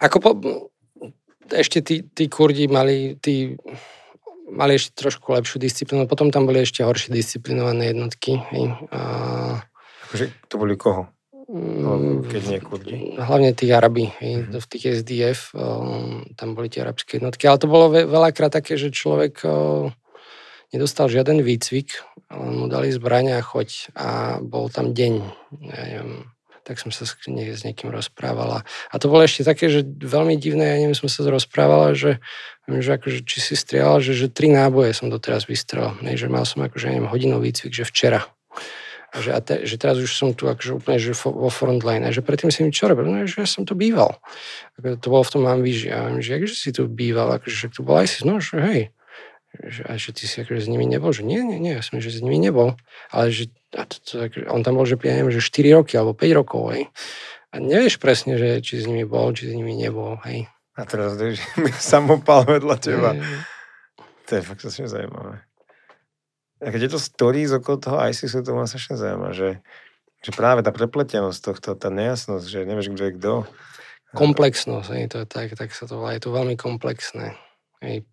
Ako po... Ešte tí, tí Kurdi mali, tí, mali ešte trošku lepšiu disciplínu. Potom tam boli ešte horšie disciplinované jednotky. A... Akože to boli koho? No, keď nie Kurdi. Hlavne tí Arabi. Mm-hmm. V tých es dé ef tam boli tie arabské jednotky. Ale to bolo veľakrát také, že človek nedostal žiaden výcvik. Mu dali zbraň a choď. A bol tam deň. Ja neviem, tak som sa s, nie, s niekým rozprávala. A to bolo ešte také, že veľmi divné, ja neviem, som sa rozprávala, že, že akože, či si strieľal, že, že tri náboje som doteraz vystrel. Ne, že mal som akože, neviem, hodinový cvik, že včera. A že, a te, že teraz už som tu akože úplne že vo frontline. A že predtým si mi čo robil? No, že ja som tu býval. Ako, to bolo v tom Manbiši. A že akže si tu býval? Akože, že tu bol ISIS? No, že hej. Že, a že ty si akože s nimi nebol? Že nie, nie, nie. Ja som, že s nimi nebol. Ale že a to, to, on tam bol, že, ja neviem, že štyri roky alebo päť rokov, hej. A nevieš presne, že či s nimi bol, či s nimi nebol, hej. A teraz vieš, mi samopál vedľa teba. Je... To je fakt strašne zaujímavé. A keď je to stories okolo toho ISISu, to ma strašne zaujíma, že, že práve tá prepletenosť tohto, tá nejasnosť, že nevieš, kto je kto. Komplexnosť, hej, to je tak, tak sa to volá. Je to veľmi komplexné, hej.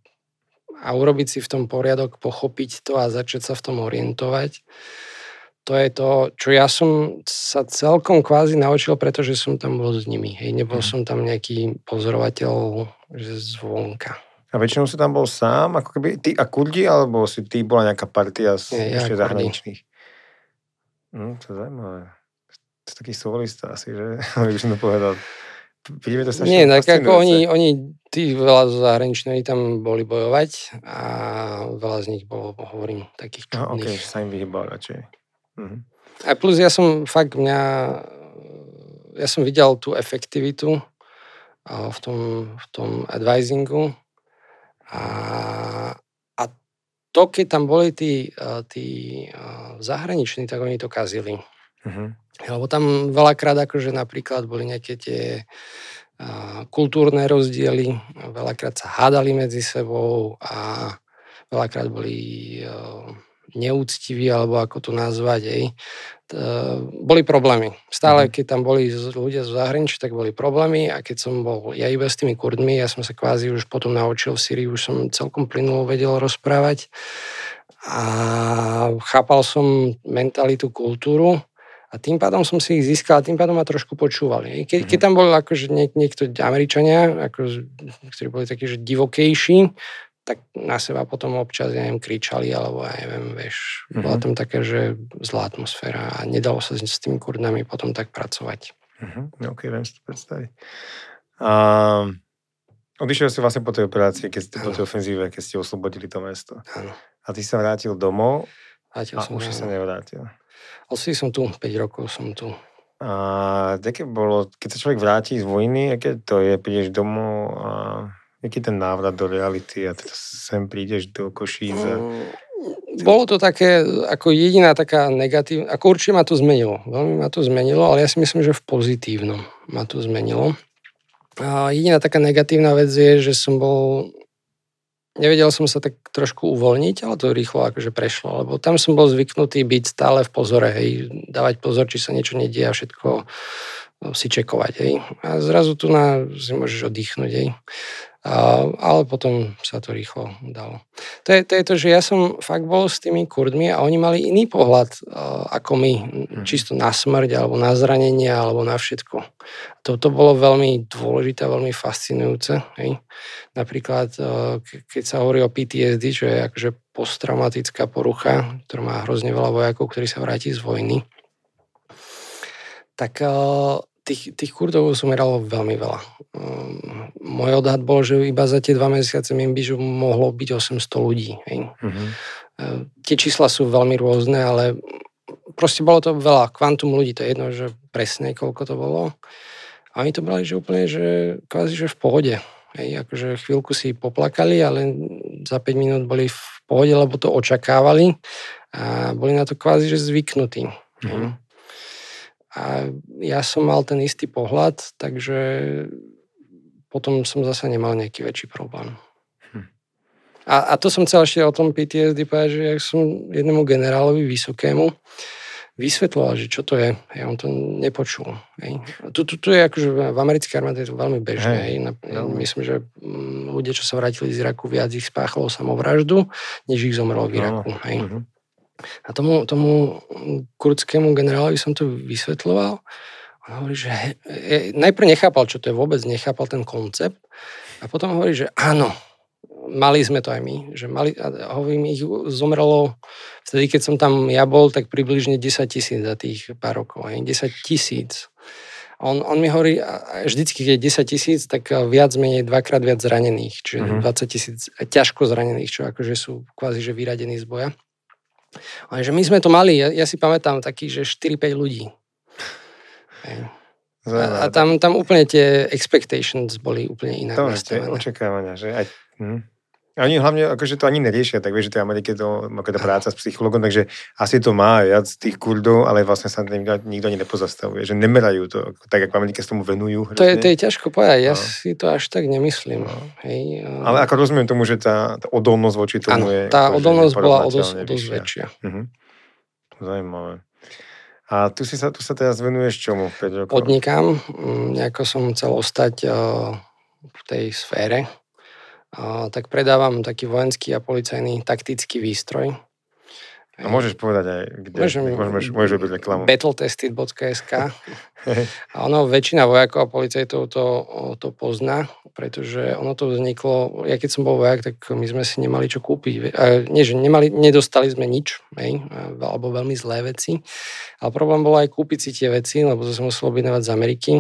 A urobiť si v tom poriadok, pochopiť to a začať sa v tom orientovať. To je to, čo ja som sa celkom kvázi naučil, pretože som tam bol s nimi. Hej, nebol mm. som tam nejaký pozorovateľ že zvonka. A väčšinou si tam bol sám? Ako keby ty a Kurdi, alebo si ty bola nejaká partia z Nie, ešte ja zahraničných? No, to je zaujímavé. To je taký solista asi, že? Aby som to povedal. Príde to sa Nie, tak ako oni, oni tí veľa zahraničných tam boli bojovať a veľa z nich bolo, hovorím, takých čudných. No, okej, okay, sa im vyhýbal radšej. Mm-hmm. A plus ja som fakt mňa, ja som videl tú efektivitu v tom, v tom advisingu a, a to, keď tam boli tí, tí zahraniční, tak oni to kazili. Mm-hmm. Lebo tam veľakrát akože napríklad boli nejaké tie kultúrne rozdiely, veľakrát sa hádali medzi sebou a veľakrát boli neúctiví, alebo ako to nazvať, hej. Boli problémy. Stále, keď tam boli ľudia z zahraničia, tak boli problémy a keď som bol ja iba s tými Kurdmi, ja som sa kvázi už potom naučil v Syrii, už som celkom plynulo vedel rozprávať a chápal som mentalitu, kultúru a tým pádom som si ich získal a tým pádom ma trošku počúvali. Ke, keď tam boli akože niek- niekto Američania, ako, ktorí boli takí, že divokejší, tak na seba potom občas, ja neviem, kričali, alebo ja neviem, vieš, mm-hmm. bola tam taká, že zlá atmosféra a nedalo sa s tými Kurdami potom tak pracovať. Mm-hmm. OK, viem si to predstaviť. Um, odišiel si vlastne po tej operácii, keď ste, po tej ofenzíve, keď ste oslobodili to mesto. Ano. A ty sa vrátil domov vrátil a som už domov. Sa nevrátil. Asi som tu, päť rokov som tu. A aké bolo, keď sa človek vráti z vojny, aké to je, prídeš domov a... Jaký ten návrat do reality a teda sem prídeš do Košíza? Bolo to také, ako jediná taká negatívna, ako určite ma to zmenilo. Veľmi ma to zmenilo, ale ja si myslím, že v pozitívnom ma to zmenilo. A jediná taká negatívna vec je, že som bol, nevedel som sa tak trošku uvoľniť, ale to rýchlo akože prešlo, lebo tam som bol zvyknutý byť stále v pozore, hej, dávať pozor, či sa niečo nedie a všetko si čekovať, hej. A zrazu tu na, si môžeš oddychnúť, hej. Uh, ale potom sa to rýchlo dalo. To je, to je to, že ja som fakt bol s tými Kurdmi a oni mali iný pohľad uh, ako my, mm. čisto na smrť, alebo na zranenie, alebo na všetko. Toto bolo veľmi dôležité, veľmi fascinujúce. Hej? Napríklad, uh, keď sa hovorí o pé té es dé, čo je akože posttraumatická porucha, ktorá má hrozne veľa vojakov, ktorí sa vráti z vojny, tak... Uh, Tých, tých Kurdov som meralo veľmi veľa. Um, môj odhad bol, že iba za tie dva mesiace Manbišu mohlo byť osemsto ľudí. Hej. Mm-hmm. Uh, tie čísla sú veľmi rôzne, ale proste bolo to veľa. Kvantum ľudí, to je jedno, že presne koľko to bolo. A oni to brali, že úplne, že kvázi, že v pohode. Hej, akože chvíľku si poplakali, ale za päť minút boli v pohode, lebo to očakávali a boli na to kvázi, že zvyknutí. Mm-hmm. A ja som mal ten istý pohľad, takže potom som zase nemal nejaký väčší problém. Hm. A, a to som chcel ešte o tom pé té es dé povedať, že ja som jednému generálovi Vysokému vysvetloval, že čo to je. Ja on to nepočul. Tu, tu, tu je akože v americkej armáde je to veľmi bežné. Hej. Ja myslím, že ľudia, čo sa vrátili z Iraku, viac ich spáchalo samovraždu, než ich zomrelo v Iraku. Hej. No. Mhm. A tomu, tomu kurdskému generálovi som to vysvetľoval. On hovorí, že he, he, najprv nechápal, čo to je, vôbec nechápal ten koncept. A potom hovorí, že áno, mali sme to aj my. Že mali, a hovorím, ich zomrelo, vtedy keď som tam ja bol, tak približne desať tisíc za tých pár rokov. Hej, desať tisíc. On, on mi hovorí, vždycky, keď je desať tisíc, tak viac menej dvakrát viac zranených, čiže mm-hmm. dvadsať tisíc ťažko zranených, čo akože sú kvázi, že vyradení z boja. Ale že my sme to mali, ja, ja si pamätám takých, že štyri päť ľudí. A, a tam, tam úplne tie expectations boli úplne inak. To je očakávania, že aj... Hm. Oni hlavne akože to ani neriešia, tak vieš, že tej Amerike to akože práca s psychologom, takže asi to má viac tých Kurdov, ale vlastne sa nikto, nikto ani nepozastavuje, že nemerajú to, tak ako v Amerike sa tomu venujú. To je, to je ťažko povedať, ja no. si to až tak nemyslím. No. Hej, um... Ale ako rozumiem tomu, že tá, tá odolnosť voči tomu ano, je... tá akože odolnosť bola odosť väčšia. Uh-huh. Zajímavé. A tu, si sa, tu sa teraz venuješ čomu? päť rokov? Podnikám, nejako som chcel ostať uh, v tej sfére, uh, tak predávam taký vojenský a policajný taktický výstroj. A môžeš povedať aj, kde? Môžem, môžeš, môžeš robiť reklamu. Battle Tested bodka es ká A ono, väčšina vojakov a policajtov to, to pozná, pretože ono to vzniklo, ja keď som bol vojak, tak my sme si nemali čo kúpiť. Nie, že nemali, nedostali sme nič, hej, alebo veľmi zlé veci. Ale problém bolo aj kúpiť si tie veci, lebo to sa muselo objednávať z Ameriky.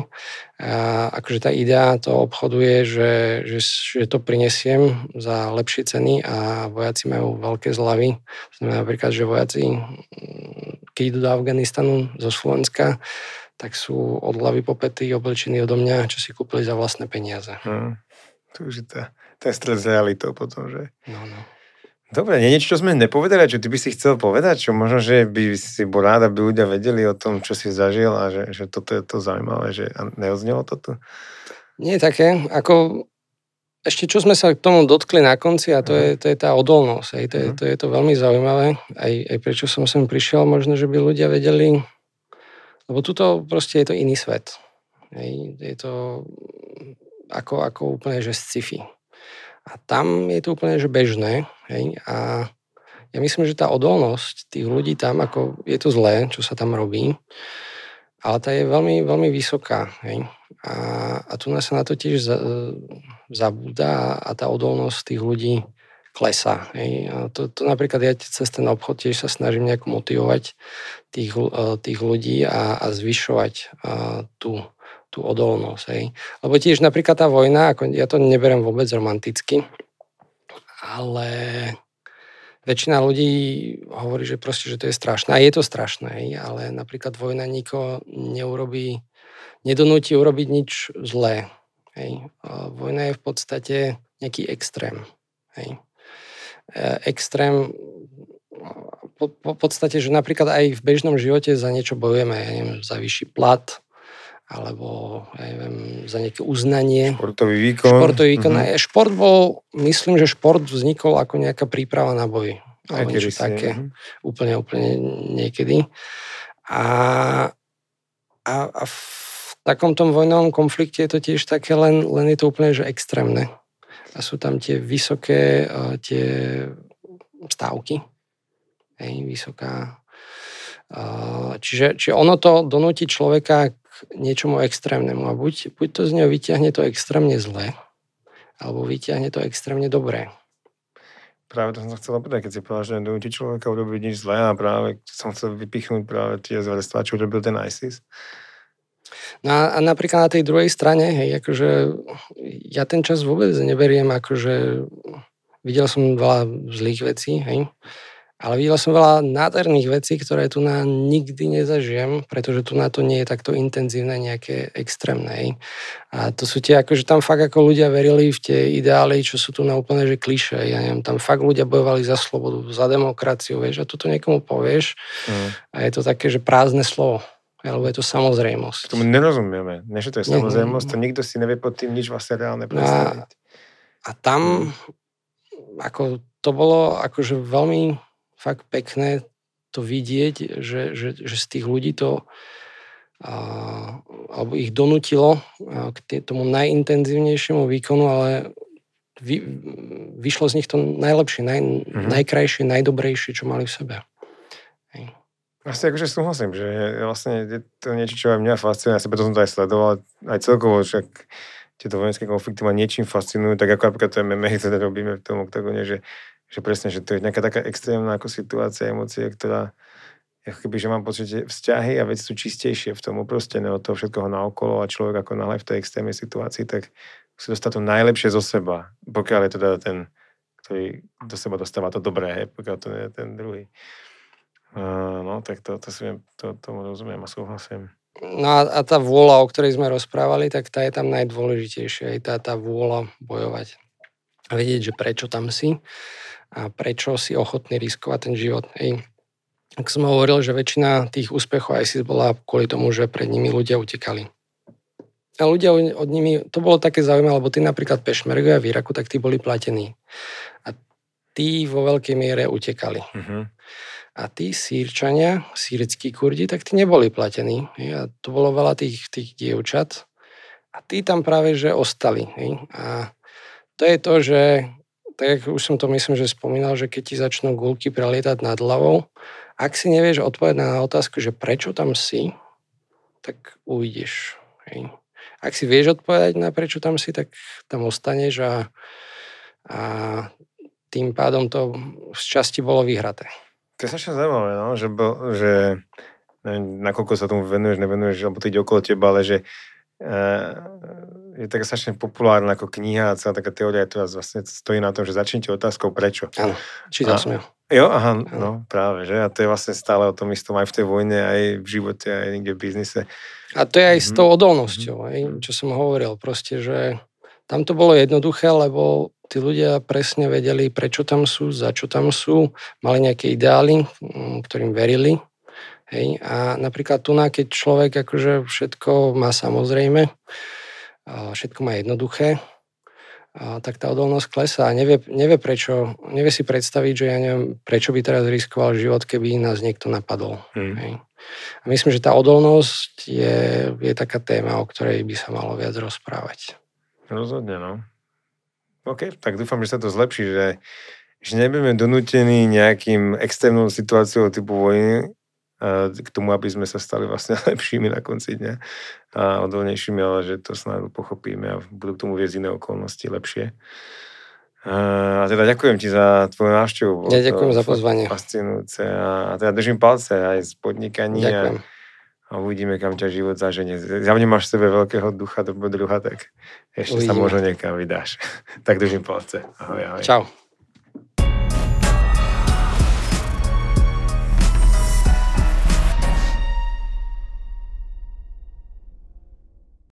A akože tá idea toho obchodu je, že, že, že to prinesiem za lepšie ceny a vojaci majú veľké zľavy. Znamená napríklad, že vojaci, keď idú do Afganistanu zo Slovenska, tak sú od hlavy po pety oblečení odo mňa, čo si kúpili za vlastné peniaze. Hmm. To už je tá, ten stret s realitou potom, že? No, no. Dobre, nie niečo, čo sme nepovedali, čo ty by si chcel povedať, čo možno, že by si bol rád, aby ľudia vedeli o tom, čo si zažil a že, že toto je to zaujímavé, že neodznelo to tu? Nie také, ako... Ešte čo sme sa k tomu dotkli na konci a to, je, to je tá odolnosť. Aj, to, je, to je to veľmi zaujímavé. Aj, aj prečo som sem prišiel, možno, že by ľudia vedeli. Lebo tuto proste je to iný svet. Aj, je to ako, ako úplne, že sci-fi. A tam je to úplne, že bežné. Aj, a ja myslím, že tá odolnosť tých ľudí tam, ako je to zlé, čo sa tam robí, ale tá je veľmi, veľmi vysoká. Hej? A, a tu nás sa na to tiež za, zabúda a tá odolnosť tých ľudí klesá. Hej? A to, to napríklad ja cez ten obchod tiež sa snažím nejak motivovať tých, tých ľudí a, a zvyšovať a tú, tú odolnosť. Hej? Lebo tiež napríklad tá vojna, ako ja to neberiem vôbec romanticky, ale... Väčšina ľudí hovorí, že proste, že to je strašné. A je to strašné, ale napríklad vojna nikoho neurobí, nedonúti urobiť nič zlé. Hej. Vojna je v podstate nejaký extrém. Hej. Extrém po, po podstate, že napríklad aj v bežnom živote za niečo bojujeme. Ja neviem, za vyšší plat, alebo ja neviem, za nejaké uznanie. Športový výkon. Športový výkon. Mm-hmm. Šport bol, myslím, že šport vznikol ako nejaká príprava na boj. Alebo aj niečo také. Mm-hmm. Úplne, úplne niekedy. A, a, a v takomto vojnovom konflikte je to tiež také, len, len je to úplne, že extrémne. A sú tam tie vysoké uh, tie stávky. Hej, vysoká. Uh, čiže, čiže ono to donúti človeka niečomu extrémnemu. A buď, buď to z neho vyťahne to extrémne zlé, alebo vyťahne to extrémne dobré. Práve to som chcel povedať, keď si povedal, že nedonúti človeka urobiť nič zlé a práve som chcel vypichnúť práve tie zverstvá, čo urobil ten í es í es. No a, a napríklad na tej druhej strane, hej, akože ja ten čas vôbec neberiem, akože videl som veľa zlých vecí, hej, ale videl som veľa nádherných vecí, ktoré tu na nikdy nezažijem, pretože tu na to nie je takto intenzívne nejaké extrémne. A to sú tie, akože tam fakt ako ľudia verili v tie ideály, čo sú tu na úplne, že klišé. Ja neviem, tam fakt ľudia bojovali za slobodu, za demokraciu, vieš, a toto niekomu povieš mm. a je to také, že prázdne slovo. Alebo je to samozrejmosť. K tomu nerozumieme. Nie, že to je samozrejmosť, to nikto si nevie pod tým nič vlastne reálne predstaviť. A, a tam, mm. ako to bolo akože veľmi... fakt pekné to vidieť, že, že, že z tých ľudí to a, alebo ich donútilo k tomu najintenzívnejšiemu výkonu, ale vy, vyšlo z nich to najlepšie, naj, mm-hmm. najkrajšie, najdobrejšie, čo mali v sebe. Hej. Vlastne akože súhlasím, že vlastne je to niečo, čo aj mňa fascinuje, asi preto som to aj sledoval, aj celkovo však tieto vojenské konflikty ma niečím fascinujú, tak ako napríklad to em em á, ktoré robíme v tom oktagóne, že že presne, že to je nejaká taká extrémna ako situácia, emócie, ktorá akoby, že mám pocit, že vzťahy a veci sú čistejšie v tom uprostené od toho všetkoho naokolo a človek ako nahlé v tej extrémnej situácii, tak musí dostať to najlepšie zo seba, pokiaľ je teda ten, ktorý do seba dostáva to dobré, pokiaľ to nie je ten druhý. Uh, no, tak to, to, to, to, tomu rozumiem a súhlasím. No a, a tá vôľa, o ktorej sme rozprávali, tak tá je tam najdôležitejšia. Aj tá, tá vôľa bojovať. A vedieť, že prečo tam si a prečo si ochotný riskovať ten život. Ej. Ak som hovoril, že väčšina tých úspechov í es í es bola kvôli tomu, že pred nimi ľudia utekali. A ľudia od nimi, to bolo také zaujímavé, lebo tí napríklad pešmergovia v Iraku, tak tí boli platení. A tí vo veľkej miere utekali. Uh-huh. A tí Sýrčania, sýrickí Kurdi, tak tí neboli platení. A tu bolo veľa tých, tých dievčat. A tí tam práve, že ostali. A to je to, že, tak už som to myslím, že spomínal, že keď ti začnú guľky prelietať nad hlavou, ak si nevieš odpovedať na otázku, že prečo tam si, tak ujdeš. Ak si vieš odpovedať na prečo tam si, tak tam ostaneš a, a tým pádom to v časti bolo vyhraté. To je strašne zaujímavé, no? Že, že neviem, nakoľko sa tomu venuješ, nevenuješ, alebo to ide okolo teba, ale že e, je taká strašne populárna ako kniha a celá taká teória, ktorá vlastne stojí na tom, že začnite otázkou prečo. Áno, čítal som ju. Jo, aha, ano. No práve, že? A to je vlastne stále o tom istom aj v tej vojne, aj v živote, aj niekde v biznise. A to je aj mm-hmm. s tou odolnosťou, mm-hmm. aj, čo som hovoril, proste, že tam to bolo jednoduché, lebo tí ľudia presne vedeli, prečo tam sú, za čo tam sú, mali nejaké ideály, ktorým verili. Hej. A napríklad tu, keď človek akože všetko má samozrejme, všetko má jednoduché, tak tá odolnosť klesá. Nevie, nevie, prečo, nevie si predstaviť, že ja neviem, prečo by teraz riskoval život, keby nás niekto napadol. Hmm. Hej. A myslím, že tá odolnosť je, je taká téma, o ktorej by sa malo viac rozprávať. Rozhodne, no. OK, tak dúfam, že sa to zlepší, že, že nebudeme donútení nejakým extrémnou situáciou typu vojny k tomu, aby sme sa stali vlastne lepšími na konci dňa a odolnejšími, ale že to snáď pochopíme a budú k tomu viesť iné okolnosti lepšie. A teda ďakujem ti za tvoju návštevu. Ja ďakujem za pozvanie. Fascinujúce a teda držím palce aj z podnikaní. Ďakujem. A uvidíme, kam ťa život zaženie. Zjavne máš v sebe veľkého ducha, dobrodruha, tak ešte uvidíme. Sa možno niekam vydáš. Tak držím palce. Ahoj, ahoj. Čau.